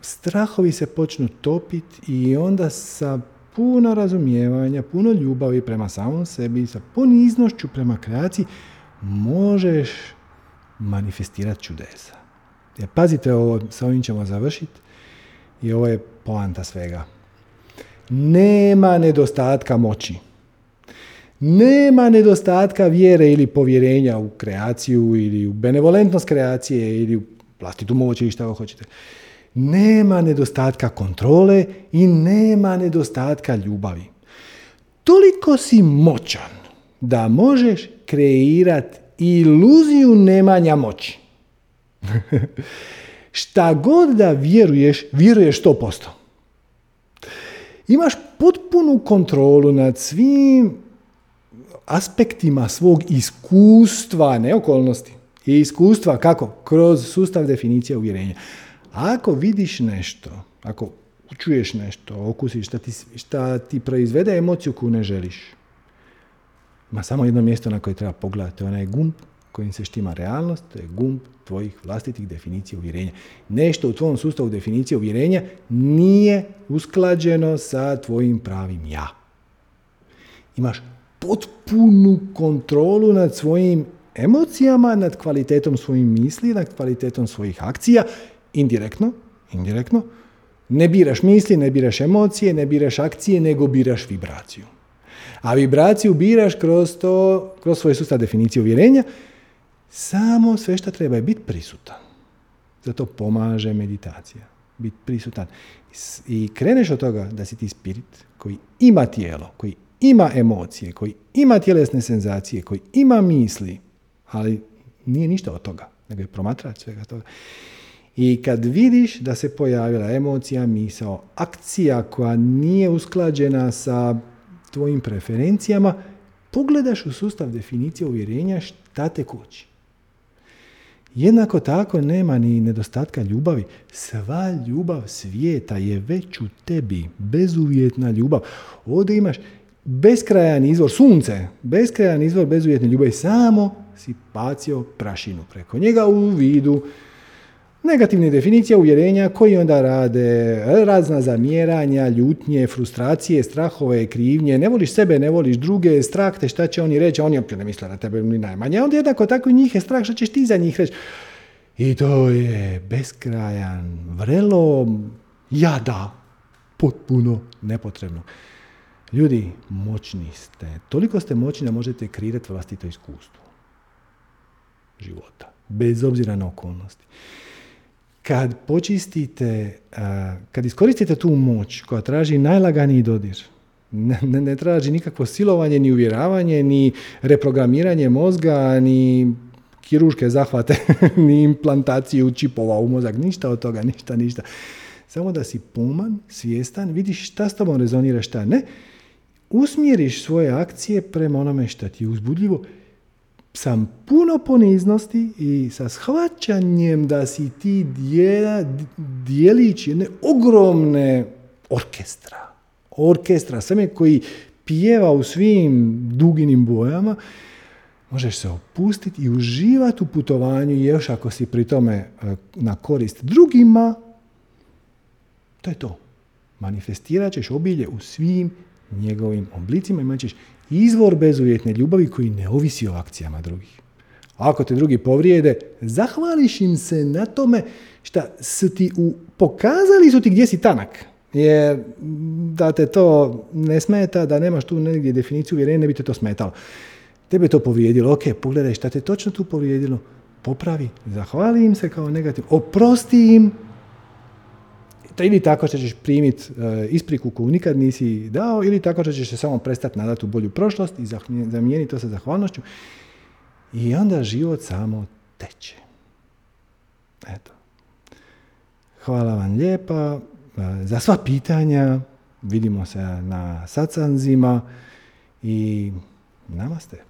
strahovi se počnu topiti i onda sa puno razumijevanja, puno ljubavi prema samom sebi, sa poniznošću prema kreaciji, možeš manifestirati čudesa. Jer pazite ovo, sa ovim ćemo završiti i ovo je poanta svega. Nema nedostatka moći. Nema nedostatka vjere ili povjerenja u kreaciju ili u benevolentnost kreacije ili u vlastitu moć ili šta ga hoćete. Nema nedostatka kontrole i nema nedostatka ljubavi. Toliko si moćan da možeš kreirati iluziju nemanja moći. Šta god da vjeruješ, vjeruješ 100%. Imaš potpunu kontrolu nad svim aspektima svog iskustva, ne okolnosti, i iskustva, kako? Kroz sustav definicija uvjerenja. Ako vidiš nešto, ako čuješ nešto, okusiš šta ti proizvede emociju koju ne želiš, ima samo jedno mjesto na koje treba pogledati, onaj gumb kojim se štima realnost, to je gumb tvojih vlastitih definicija uvjerenja. Nešto u tvom sustavu definicija uvjerenja nije usklađeno sa tvojim pravim ja. Imaš potpunu kontrolu nad svojim emocijama, nad kvalitetom svojih misli, nad kvalitetom svojih akcija, indirektno. Ne biraš misli, ne biraš emocije, ne biraš akcije, nego biraš vibraciju. A vibraciju biraš kroz svoj sustav definicije uvjerenja. Samo sve što treba je biti prisutan. Zato pomaže meditacija. Biti prisutan. I kreneš od toga da si ti spirit koji ima tijelo, koji ima emocije, koji ima tjelesne senzacije, koji ima misli, ali nije ništa od toga, nego je promatrač svega toga. I kad vidiš da se pojavila emocija, misao, akcija koja nije usklađena sa tvojim preferencijama, pogledaš u sustav definicije uvjerenja šta te koči. Jednako tako nema ni nedostatka ljubavi. Sva ljubav svijeta je već u tebi. Bezuvjetna ljubav. Ovdje imaš beskrajan izvor, sunce, beskrajan izvor bezuvjetne ljubavi, samo si bacio prašinu preko njega u vidu negativne definicije uvjerenja koji onda rade razna zamjeranja, ljutnje, frustracije, strahove, krivnje. Ne voliš sebe, ne voliš druge, strah te šta će oni reći, oni opet ne misle na tebe ni najmanje. Onda jednako tako njih je strah šta ćeš ti za njih reći. I to je beskrajan, vrelo, jada, potpuno nepotrebno. Ljudi, moćni ste. Toliko ste moćni da možete kreirati vlastito iskustvo života, bez obzira na okolnosti. Kad počistite, kad iskoristite tu moć koja traži najlaganiji dodir, ne traži nikakvo silovanje, ni uvjeravanje, ni reprogramiranje mozga, ni kirurške zahvate, ni implantaciju čipova u mozak, ništa od toga, ništa. Samo da si poman, svjestan, vidiš šta s tobom rezonira, šta ne, usmjeriš svoje akcije prema onome šta ti je uzbudljivo, sam puno poniznosti i sa shvaćanjem da si ti dijelić jedne ogromne orkestra, sveme koji pjeva u svim duginim bojama, možeš se opustiti i uživati u putovanju, još ako si pri tome na korist drugima, to je to. Manifestirat ćeš obilje u svim njegovim oblicima, imat ćeš izvor bezuvjetne ljubavi koji ne ovisi o akcijama drugih. Ako te drugi povrijede, zahvališ im se na tome šta su ti pokazali su ti gdje si tanak. Jer da te to ne smeta, da nemaš tu negdje definiciju uvjerenja, ne bi te to smetalo. Tebe to povrijedilo, ok, pogledaj šta te točno tu povrijedilo, popravi, zahvali im se kao negativ, oprosti im, ili tako što ćeš primiti ispriku koju nikad nisi dao, ili tako što ćeš se samo prestati nadati u bolju prošlost i zamijeniti to sa zahvalnošću. I onda život samo teče. Eto. Hvala vam lijepa za sva pitanja. Vidimo se na satsanzima i namaste.